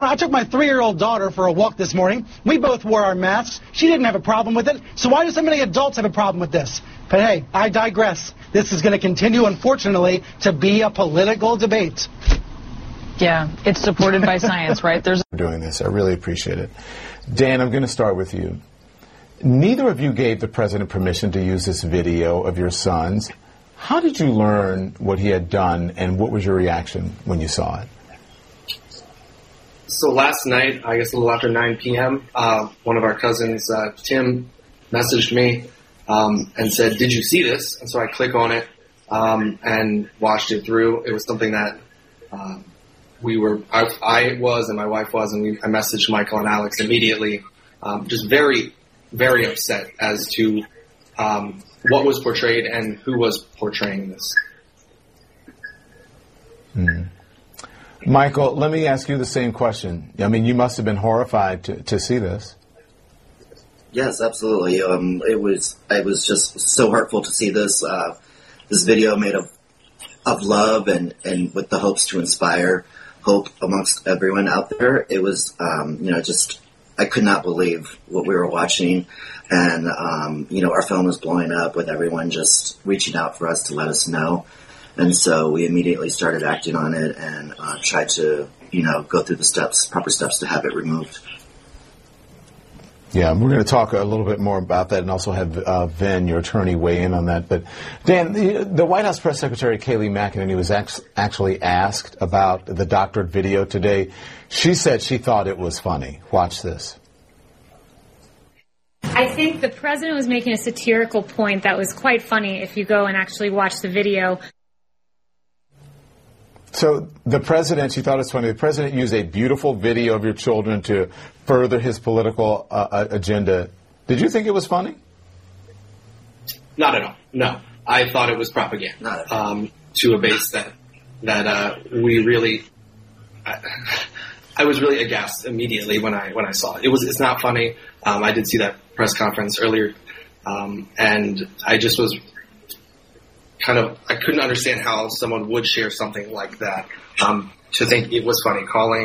I took my 3-year-old daughter for a walk this morning. We both wore our masks. She didn't have a problem with it. So why do so many adults have a problem with this? But hey, I digress. This is going to continue, unfortunately, to be a political debate. Yeah, it's supported by science, right? Doing this. I really appreciate it. Dan, I'm going to start with you. Neither of you gave the president permission to use this video of your sons. How did you learn what he had done, and what was your reaction when you saw it? So last night, I guess a little after 9 p.m., one of our cousins, Tim, messaged me and said, "Did you see this?" And so I click on it and watched it through. It was something that I was and my wife was, and I messaged Michael and Alex immediately, just very, very upset as to what was portrayed and who was portraying this. Mm-hmm. Michael, let me ask you the same question. I mean, you must have been horrified to see this. Yes, absolutely. It was just so hurtful to see this this video made of love and with the hopes to inspire hope amongst everyone out there. It was, just I could not believe what we were watching. And, our phone was blowing up with everyone just reaching out for us to let us know. And so we immediately started acting on it and tried to, go through the proper steps to have it removed. Yeah, we're going to talk a little bit more about that and also have Vin, your attorney, weigh in on that. But, Dan, the White House Press Secretary Kayleigh McEnany was actually asked about the doctored video today. She said she thought it was funny. Watch this. I think the president was making a satirical point that was quite funny if you go and actually watch the video. So the president, she thought it's funny, the president used a beautiful video of your children to further his political agenda. Did you think it was funny? Not at all. No. I thought it was propaganda to a base that we really... I was really aghast immediately when I saw it. It's not funny. I did see that press conference earlier, and I just was... I couldn't understand how someone would share something like that. To think it was funny,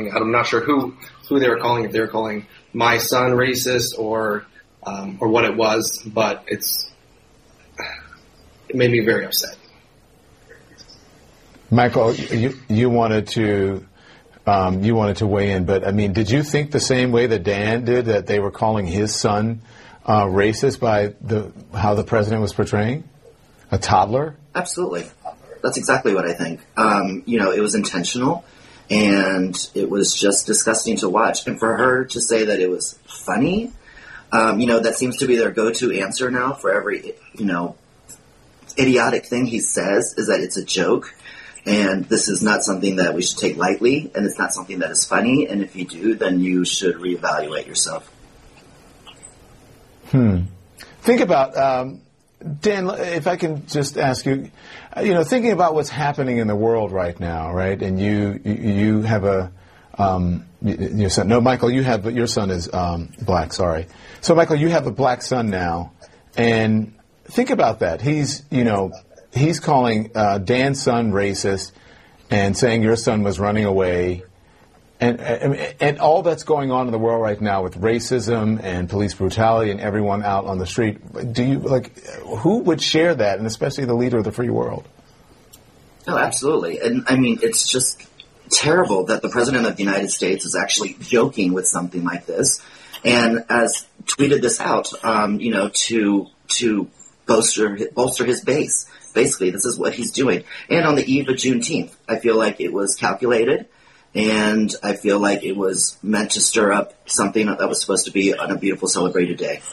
I'm not sure who they were calling, if they were calling my son racist or what it was, but it made me very upset. Michael, you wanted to weigh in, but I mean, did you think the same way that Dan did, that they were calling his son racist by how the president was portraying a toddler? Absolutely. That's exactly what I think. It was intentional. And it was just disgusting to watch. And for her to say that it was funny, you know, that seems to be their go-to answer now for every, you know, idiotic thing he says is that it's a joke. And this is not something that we should take lightly. And it's not something that is funny. And if you do, then you should reevaluate yourself. Think about, Dan, if I can just ask you, you know, thinking about what's happening in the world right now, right? And you have a, your son, no, Michael, you have, your son is black, sorry. So, Michael, you have a black son now. And think about that. He's, you know, he's calling Dan's son racist and saying your son was running away. And all that's going on in the world right now with racism and police brutality and everyone out on the street, do you, like, who would share that, and especially the leader of the free world? Oh, absolutely. And, I mean, it's just terrible that the President of the United States is actually joking with something like this. And as tweeted this out, you know, to bolster his base. Basically, this is what he's doing. And on the eve of Juneteenth, I feel like it was calculated. And I feel like it was meant to stir up something that was supposed to be on a beautiful, celebrated day.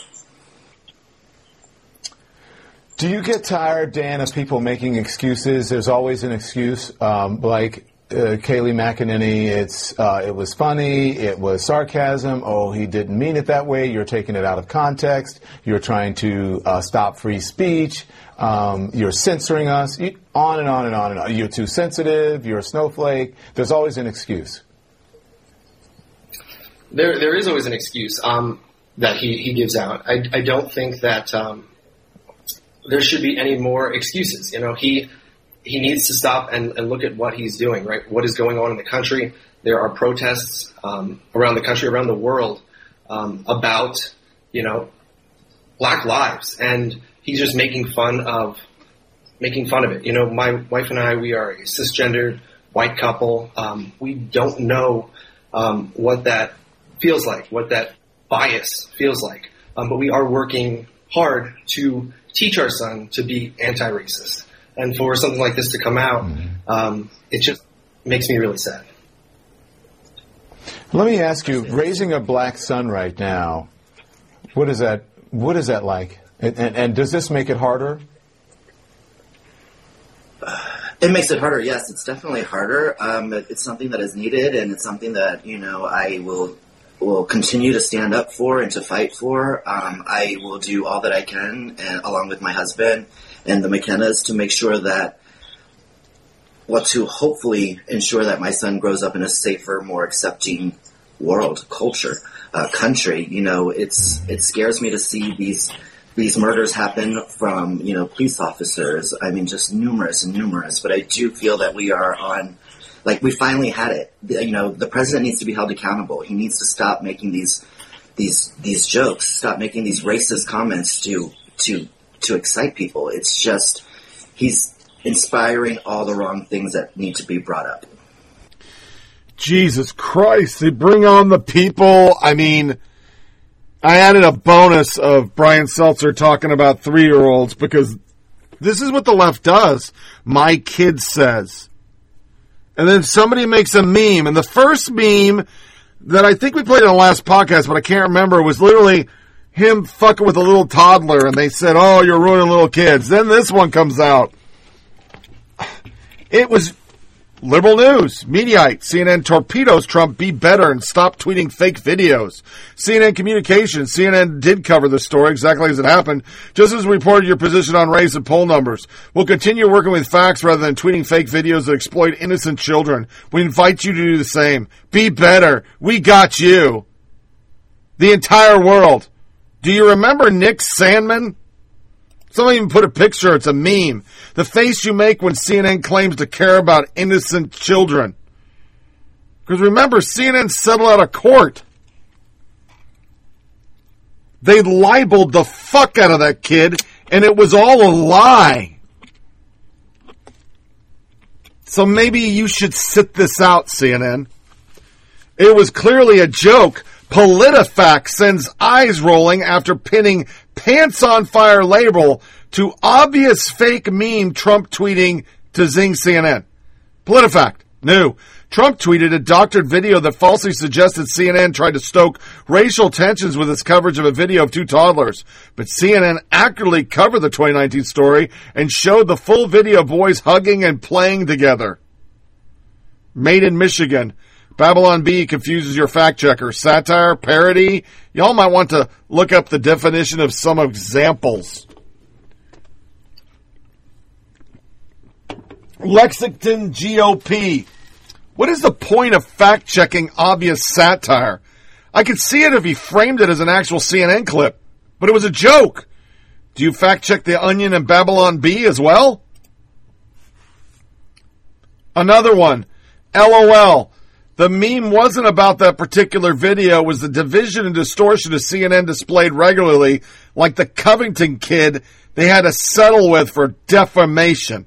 Do you get tired, Dan, of people making excuses? There's always an excuse, like Kaylee McEnany. It's it was funny. It was sarcasm. Oh, he didn't mean it that way. You're taking it out of context. You're trying to stop free speech. You're censoring us, on and on and on and on. You're too sensitive, you're a snowflake. There's always an excuse. There is always an excuse that he gives out. I don't think that there should be any more excuses. You know, he needs to stop and look at what he's doing, right? What is going on in the country? There are protests around the country, around the world, about, you know, black lives, and he's just making fun of it. You know, my wife and I, we are a cisgendered white couple. We don't know what that feels like, what that bias feels like. But we are working hard to teach our son to be anti-racist. And for something like this to come out, it just makes me really sad. Let me ask you, raising a black son right now, what is that like? And does this make it harder? It makes it harder, yes. It's definitely harder. It's something that is needed, and it's something that, you know, I will continue to stand up for and to fight for. I will do all that I can, and, along with my husband and the McKennas, to make sure that, well, to hopefully ensure that my son grows up in a safer, more accepting world, culture, country. You know, it scares me to see these murders happen from, you know, police officers. I mean, just numerous and numerous. But I do feel that we are on, like, we finally had it. You know, the president needs to be held accountable. He needs to stop making these jokes, stop making these racist comments to excite people. It's just, he's inspiring all the wrong things that need to be brought up. Jesus Christ, they bring on the people. I mean, I added a bonus of Brian Seltzer talking about 3-year-olds because this is what the left does. My kid says. And then somebody makes a meme. And the first meme that I think we played in the last podcast, but I can't remember, was literally him fucking with a little toddler. And they said, oh, you're ruining little kids. Then this one comes out. It was liberal news, Mediaite, CNN torpedoes Trump, be better and stop tweeting fake videos. CNN Communications, CNN did cover the story exactly as it happened, just as we reported your position on race and poll numbers. We'll continue working with facts rather than tweeting fake videos that exploit innocent children. We invite you to do the same. Be better. We got you. The entire world. Do you remember Nick Sandman? Someone even put a picture. It's a meme. The face you make when CNN claims to care about innocent children. Because remember, CNN settled out of court. They libeled the fuck out of that kid, and it was all a lie. So maybe you should sit this out, CNN. It was clearly a joke. PolitiFact sends eyes rolling after pinning pants on fire label to obvious fake meme Trump tweeting to Zing CNN. PolitiFact. New. Trump tweeted a doctored video that falsely suggested CNN tried to stoke racial tensions with its coverage of a video of two toddlers. But CNN accurately covered the 2019 story and showed the full video of boys hugging and playing together. Made in Michigan. Babylon B confuses your fact checker. Satire, parody. Y'all might want to look up the definition of some examples. Lexington GOP. What is the point of fact-checking obvious satire? I could see it if he framed it as an actual CNN clip, but it was a joke. Do you fact-check The Onion and Babylon B as well? Another one. LOL. The meme wasn't about that particular video. It was the division and distortion of CNN displayed regularly, like the Covington kid they had to settle with for defamation.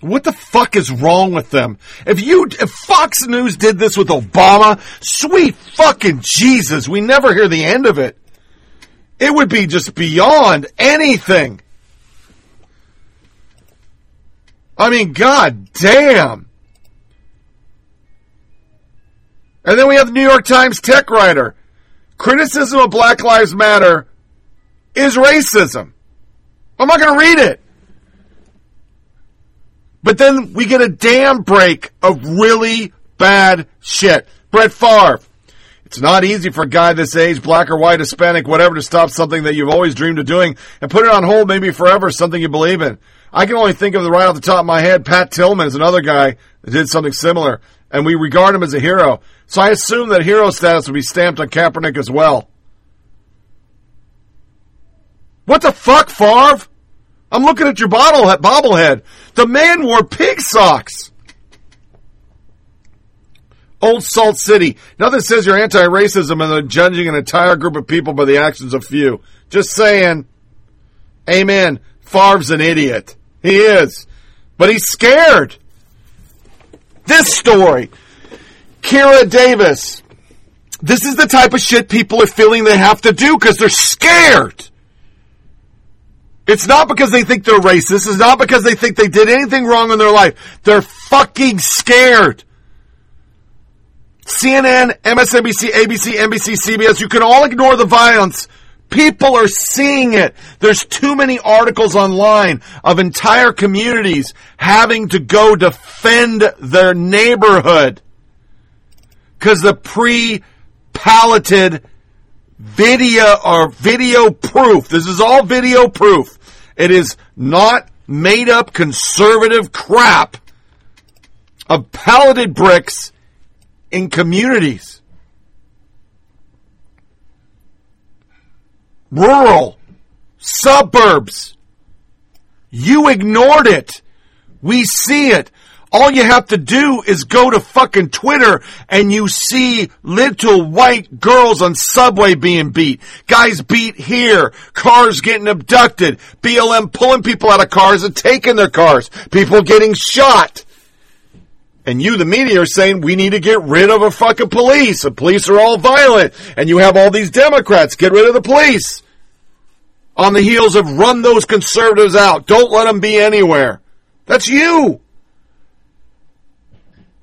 What the fuck is wrong with them? If Fox News did this with Obama, sweet fucking Jesus, we never hear the end of it. It would be just beyond anything. I mean, god damn. And then we have the New York Times tech writer. Criticism of Black Lives Matter is racism. I'm not going to read it. But then we get a damn break of really bad shit. Brett Favre. It's not easy for a guy this age, black or white, Hispanic, whatever, to stop something that you've always dreamed of doing and put it on hold maybe forever, something you believe in. I can only think of right off the top of my head, Pat Tillman is another guy that did something similar, and we regard him as a hero. So I assume that hero status would be stamped on Kaepernick as well. What the fuck, Favre? I'm looking at your bobblehead. The man wore pig socks. Old Salt City. Nothing says you're anti-racism and judging an entire group of people by the actions of few. Just saying. Amen. Favre's an idiot. He is. But he's scared. This story. Kira Davis. This is the type of shit people are feeling they have to do because they're scared. It's not because they think they're racist. It's not because they think they did anything wrong in their life. They're fucking scared. CNN, MSNBC, ABC, NBC, CBS, you can all ignore the violence. People are seeing it. There's too many articles online of entire communities having to go defend their neighborhood because the pre-palleted video proof. This is all video proof. It is not made up conservative crap of palleted bricks in communities. Rural. Suburbs. You ignored it. We see it. All you have to do is go to fucking Twitter and you see little white girls on Subway being beat. Guys beat here. Cars getting abducted. BLM pulling people out of cars and taking their cars. People getting shot. And you, the media, are saying we need to get rid of our fucking police. The police are all violent. And you have all these Democrats. Get rid of the police. On the heels of run those conservatives out. Don't let them be anywhere. That's you.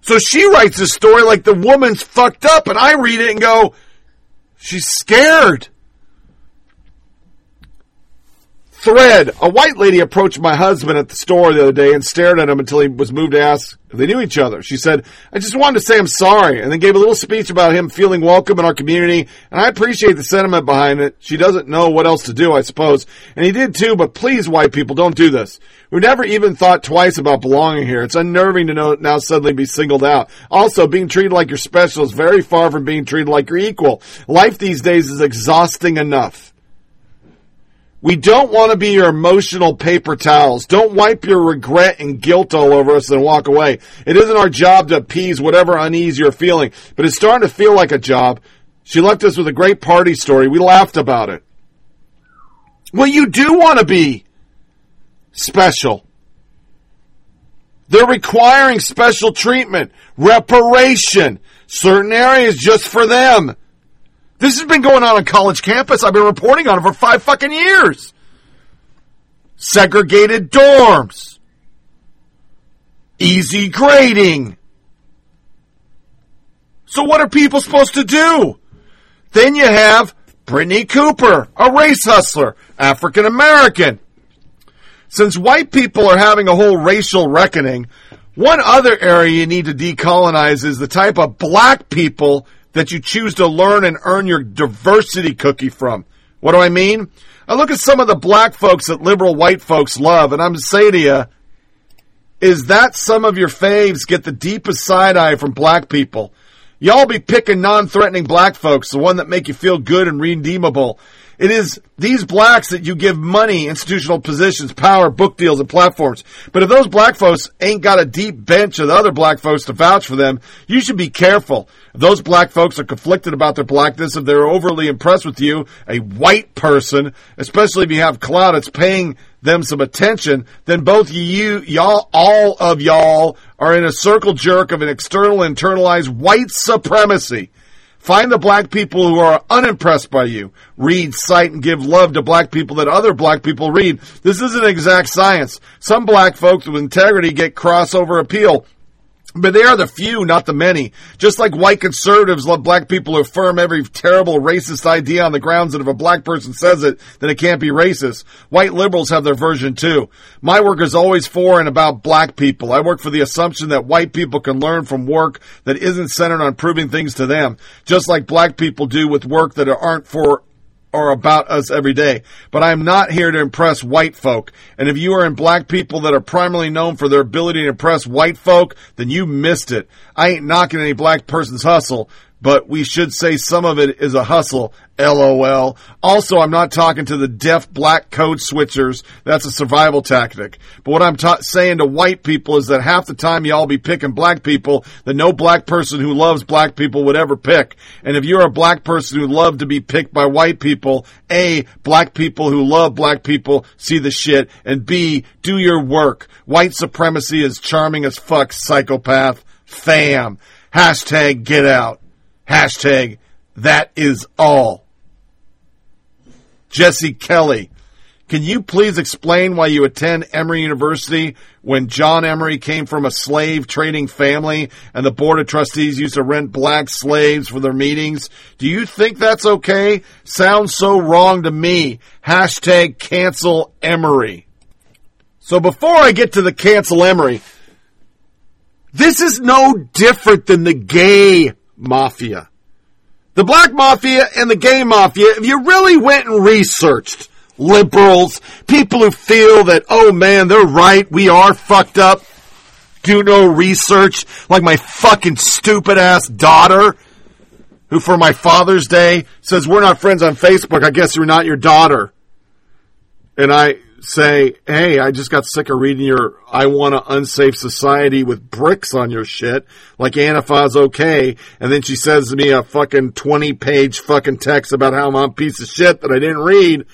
So she writes this story like the woman's fucked up, and I read it and go, she's scared. Thread. A white lady approached my husband at the store the other day and stared at him until he was moved to ask if they knew each other. She said, I just wanted to say I'm sorry, and then gave a little speech about him feeling welcome in our community, and I appreciate the sentiment behind it. She doesn't know what else to do, I suppose. And he did too, but please, white people, don't do this. We never even thought twice about belonging here. It's unnerving to know now suddenly be singled out. Also, being treated like you're special is very far from being treated like you're equal. Life these days is exhausting enough. We don't want to be your emotional paper towels. Don't wipe your regret and guilt all over us and walk away. It isn't our job to appease whatever unease you're feeling, but it's starting to feel like a job. She left us with a great party story. We laughed about it. Well, you do want to be special. They're requiring special treatment, reparation, certain areas just for them. This has been going on college campus. I've been reporting on it for 5 fucking years. segregated dorms, easy grading. So what are people supposed to do? Then you have Brittany Cooper, a race hustler, African American. Since white people are having a whole racial reckoning, one other area you need to decolonize is the type of black people that you choose to learn and earn your diversity cookie from. What do I mean? I look at some of the black folks that liberal white folks love, and I'm going to say to you, is that some of your faves get the deepest side eye from black people? Y'all be picking non-threatening black folks, the one that make you feel good and redeemable. It is these blacks that you give money, institutional positions, power, book deals, and platforms. But if those black folks ain't got a deep bench of the other black folks to vouch for them, you should be careful. If those black folks are conflicted about their blackness, if they're overly impressed with you, a white person, especially if you have clout, it's paying them some attention, then both y'all, all of y'all are in a circle jerk of an external, internalized white supremacy. Find the black people who are unimpressed by you. Read, cite, and give love to black people that other black people read. This isn't exact science. Some black folks with integrity get crossover appeal. But they are the few, not the many. Just like white conservatives love black people who affirm every terrible racist idea on the grounds that if a black person says it, then it can't be racist. White liberals have their version too. My work is always for and about black people. I work for the assumption that white people can learn from work that isn't centered on proving things to them, just like black people do with work that aren't for or about us every day. But I'm not here to impress white folk. And if you are in black people that are primarily known for their ability to impress white folk, then you missed it. I ain't knocking any black person's hustle, but we should say some of it is a hustle, LOL. Also, I'm not talking to the deaf black code switchers. That's a survival tactic. But what I'm saying to white people is that half the time y'all be picking black people that no black person who loves black people would ever pick. And if you're a black person who loved to be picked by white people, A, black people who love black people see the shit, and B, do your work. White supremacy is charming as fuck, psychopath. Fam. Hashtag get out. Hashtag, that is all. Jesse Kelly, can you please explain why you attend Emory University when John Emory came from a slave trading family and the board of trustees used to rent black slaves for their meetings? Do you think that's okay? Sounds so wrong to me. Hashtag cancel Emory. So before I get to the cancel Emory, this is no different than the gay mafia. The black mafia and the gay mafia, if you really went and researched liberals, people who feel that, oh man, they're right, we are fucked up, do no research, like my fucking stupid ass daughter, who for my Father's Day says, we're not friends on Facebook, I guess you're not your daughter. And I say, hey, I just got sick of reading your I Want an Unsafe Society with bricks on your shit, like Anafa's okay, and then she sends me a fucking 20-page fucking text about how I'm a piece of shit that I didn't read.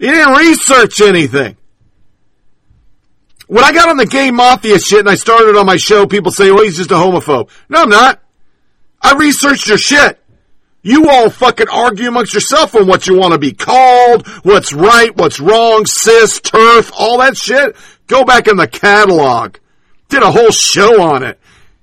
You didn't research anything. When I got on the gay mafia shit and I started on my show, people say, well, he's just a homophobe. No, I'm not. I researched your shit. You all fucking argue amongst yourself on what you want to be called, what's right, what's wrong, cis, turf, all that shit. Go back in the catalog. Did a whole show on it.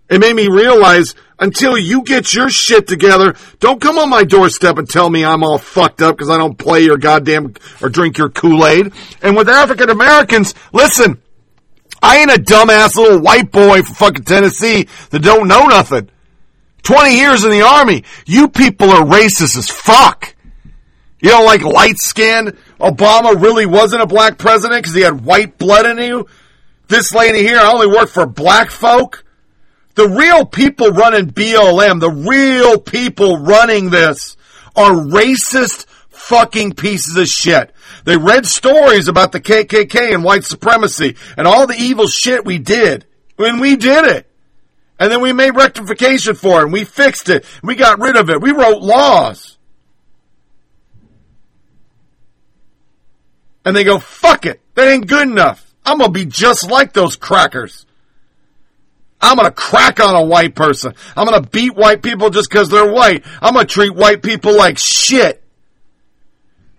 It made me realize until you get your shit together, don't come on my doorstep and tell me I'm all fucked up because I don't play your goddamn or drink your Kool-Aid. And with African Americans, listen, I ain't a dumbass little white boy from fucking Tennessee that don't know nothing. 20 years in the army. You people are racist as fuck. You don't like light skin? Obama really wasn't a black president because he had white blood in you? This lady here, I only work for black folk? The real people running BLM, the real people running this are racist fucking pieces of shit. They read stories about the KKK and white supremacy and all the evil shit we did when we did it. And then we made rectification for it, and we fixed it, and we got rid of it. We wrote laws. And they go, fuck it. That ain't good enough. I'm going to be just like those crackers. I'm going to crack on a white person. I'm going to beat white people just because they're white. I'm going to treat white people like shit.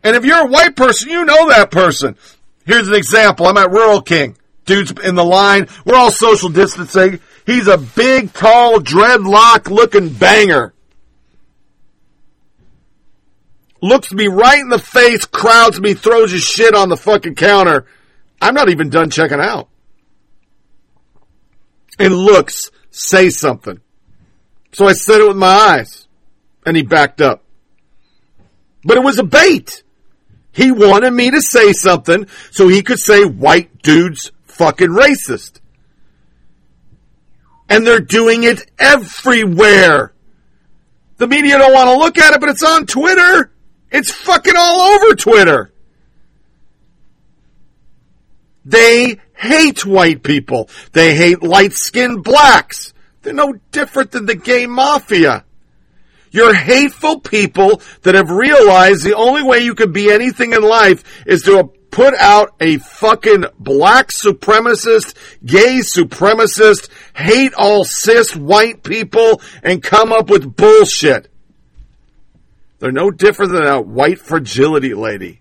And if you're a white person, you know that person. Here's an example. I'm at Rural King. Dude's in the line. We're all social distancing. He's a big, tall, dreadlock-looking banger. Looks me right in the face, crowds me, throws his shit on the fucking counter. I'm not even done checking out. And looks, say something. So I said it with my eyes. And he backed up. But it was a bait. He wanted me to say something so he could say white dude's fucking racist. And they're doing it everywhere. The media don't want to look at it, but it's on Twitter. It's fucking all over Twitter. They hate white people. They hate light-skinned blacks. They're no different than the gay mafia. You're hateful people that have realized the only way you can be anything in life is to put out a fucking black supremacist, gay supremacist, hate all cis white people, and come up with bullshit. They're no different than that white fragility lady.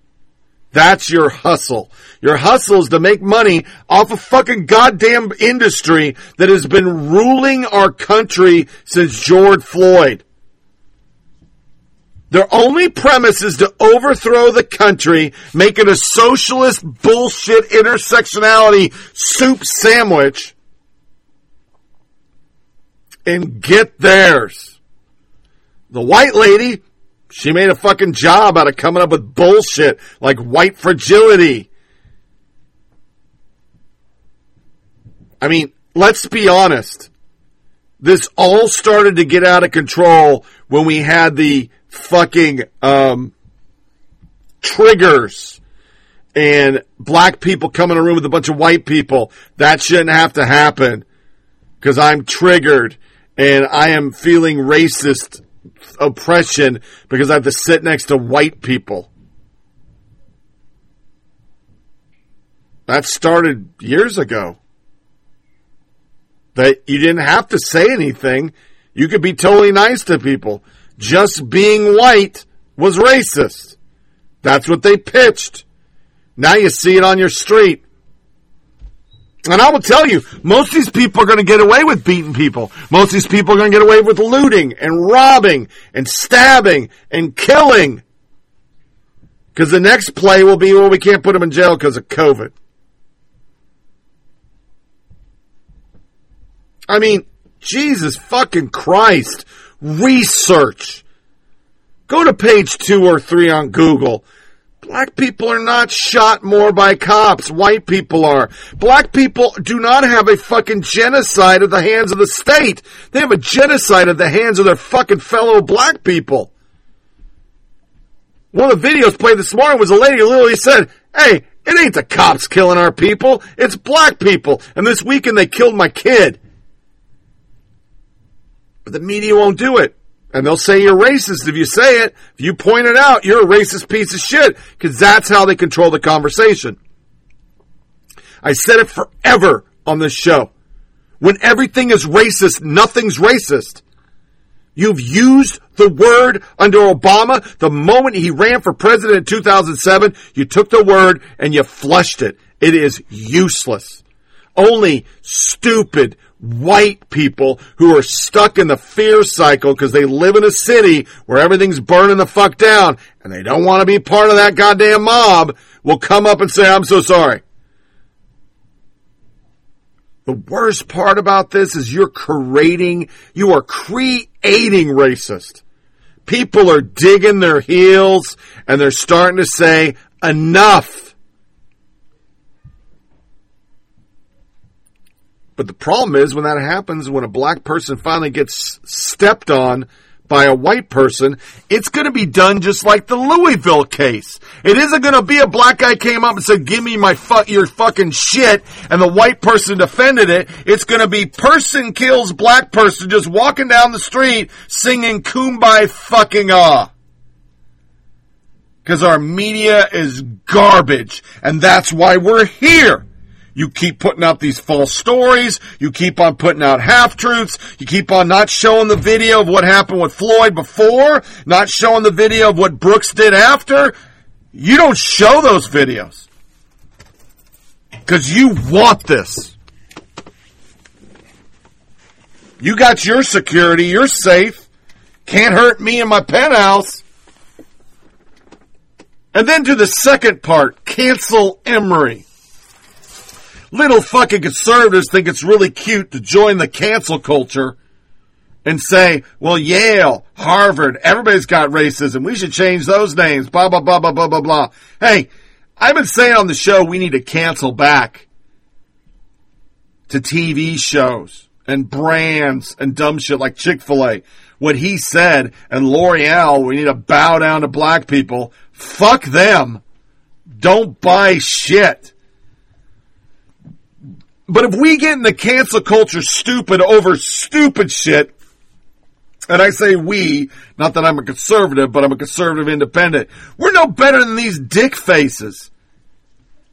That's your hustle. Your hustle is to make money off a fucking goddamn industry that has been ruling our country since George Floyd. Their only premise is to overthrow the country, make it a socialist bullshit intersectionality soup sandwich, and get theirs. The white lady, she made a fucking job out of coming up with bullshit like white fragility. I mean, let's be honest. This all started to get out of control when we had the fucking triggers and black people come in a room with a bunch of white people. That shouldn't have to happen because I'm triggered and I am feeling racist oppression because I have to sit next to white people. That started years ago. That you didn't have to say anything. You could be totally nice to people. Just being white was racist. That's what they pitched. Now you see it on your street. And I will tell you, most of these people are going to get away with beating people. Most of these people are going to get away with looting and robbing and stabbing and killing. Because the next play will be, well, we can't put them in jail because of COVID. I mean, Jesus fucking Christ. Research. Go to page 2 or 3 on Google. Black people are not shot more by cops. White people are. Black people do not have a fucking genocide at the hands of the state. They have a genocide at the hands of their fucking fellow black people. One of the videos played this morning was a lady who literally said, hey, it ain't the cops killing our people. It's black people. And this weekend they killed my kid. But the media won't do it. And they'll say you're racist if you say it. If you point it out, you're a racist piece of shit. Because that's how they control the conversation. I said it forever on this show. When everything is racist, nothing's racist. You've used the word under Obama. The moment he ran for president in 2007, you took the word and you flushed it. It is useless. Only stupid white people who are stuck in the fear cycle because they live in a city where everything's burning the fuck down and they don't want to be part of that goddamn mob will come up and say, I'm so sorry. The worst part about this is you are creating racist. People are digging their heels and they're starting to say, enough. But the problem is when that happens, when a black person finally gets stepped on by a white person, it's going to be done just like the Louisville case. It isn't going to be a black guy came up and said, give me my your fucking shit, and the white person defended it. It's going to be person kills black person just walking down the street singing Kumbaya fucking ah. Because our media is garbage, and that's why we're here. You keep putting out these false stories. You keep on putting out half-truths. You keep on not showing the video of what happened with Floyd before, not showing the video of what Brooks did after. You don't show those videos because you want this. You got your security. You're safe. Can't hurt me in my penthouse. And then do the second part. Cancel Emory. Little fucking conservatives think it's really cute to join the cancel culture and say, well, Yale, Harvard, everybody's got racism. We should change those names. Blah, blah, blah, blah, blah, blah, blah. Hey, I've been saying on the show we need to cancel back to TV shows and brands and dumb shit like Chick-fil-A. What he said, and L'Oreal, we need to bow down to black people. Fuck them. Don't buy shit. But if we get in the cancel culture stupid over stupid shit, and I say we, not that I'm a conservative, but I'm a conservative independent, we're no better than these dick faces.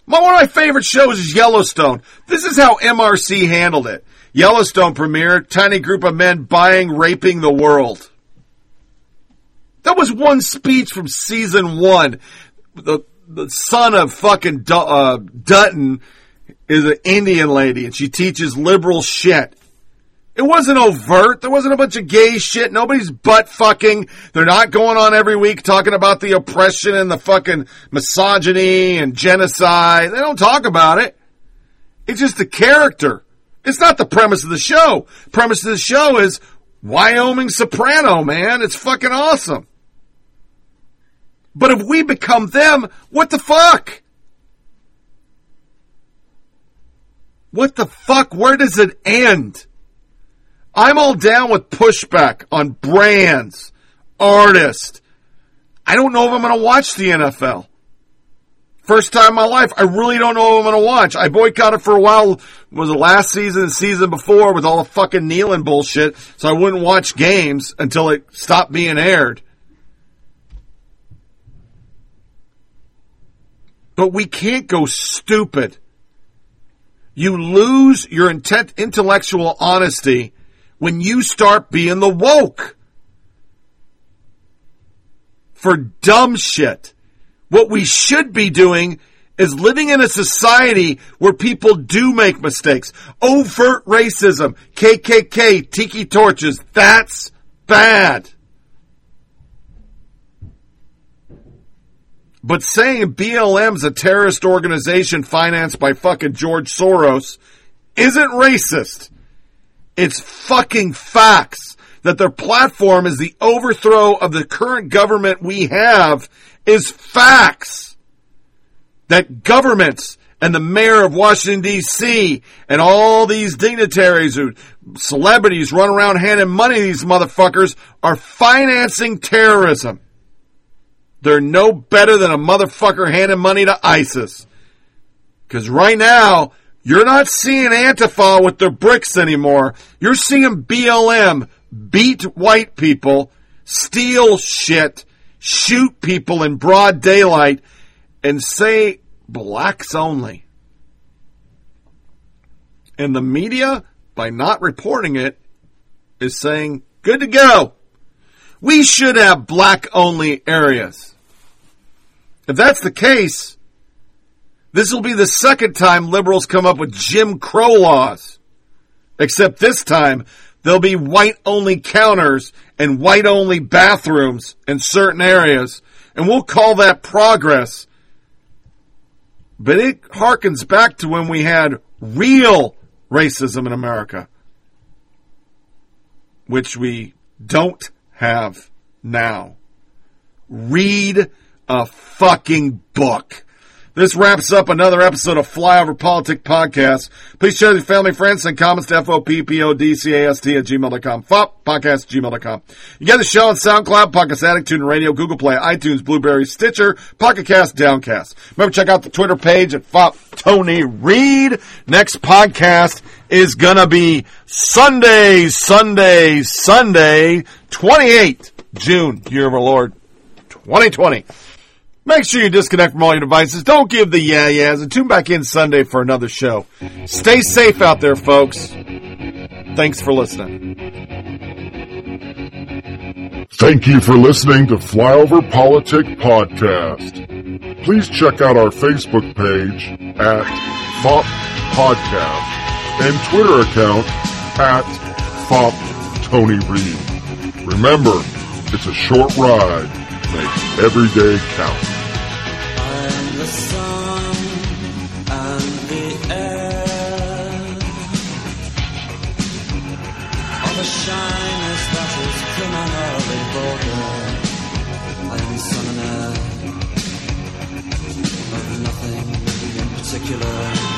One of my favorite shows is Yellowstone. This is how MRC handled it. Yellowstone premiered, tiny group of men buying, raping the world. That was one speech from season one. The son of fucking Dutton is an Indian lady, and she teaches liberal shit. It wasn't overt. There wasn't a bunch of gay shit. Nobody's butt fucking. They're not going on every week talking about the oppression and the fucking misogyny and genocide. They don't talk about it. It's just the character. It's not the premise of the show. Premise of the show is Wyoming Soprano, man. It's fucking awesome. But if we become them, what the fuck? What the fuck? Where does it end? I'm all down with pushback on brands, artists. I don't know if I'm going to watch the NFL. First time in my life, I really don't know what I'm going to watch. I boycotted for a while. It was the last season, the season before, with all the fucking kneeling bullshit. So I wouldn't watch games until it stopped being aired. But we can't go stupid. You lose your intellectual honesty when you start being the woke. For dumb shit. What we should be doing is living in a society where people do make mistakes. Overt racism, KKK, tiki torches, that's bad. But saying BLM's a terrorist organization financed by fucking George Soros isn't racist. It's fucking facts that their platform is the overthrow of the current government we have is facts that governments and the mayor of Washington, D.C. and all these dignitaries who celebrities run around handing money to these motherfuckers are financing terrorism. They're no better than a motherfucker handing money to ISIS. Because right now, you're not seeing Antifa with their bricks anymore. You're seeing BLM beat white people, steal shit, shoot people in broad daylight, and say blacks only. And the media, by not reporting it, is saying, good to go. We should have black only areas. If that's the case, this will be the second time liberals come up with Jim Crow laws. Except this time, there'll be white-only counters and white-only bathrooms in certain areas. And we'll call that progress. But it harkens back to when we had real racism in America, which we don't have now. Read a fucking book. This wraps up another episode of Flyover Politic Podcast. Please share with your family, friends, and comments to FOPPODCAST@gmail.com. FOP, podcast, gmail.com. You get the show on SoundCloud, Podcast Addict, TuneIn Radio, Google Play, iTunes, Blueberry, Stitcher, Pocket Cast, Downcast. Remember, check out the Twitter page at FOP Tony Reid. Next podcast is going to be Sunday, 28th June, year of our Lord, 2020. Make sure you disconnect from all your devices. Don't give the yeah-yeahs and tune back in Sunday for another show. Stay safe out there, folks. Thanks for listening. Thank you for listening to Flyover Politic Podcast. please check out our Facebook page at FOP Podcast and Twitter account at FOP Tony Reid. Remember, it's a short ride. Make every day count. I'm the sun and the air. All the shyness that is criminally vulgar. I'm sun and air. Of nothing in particular.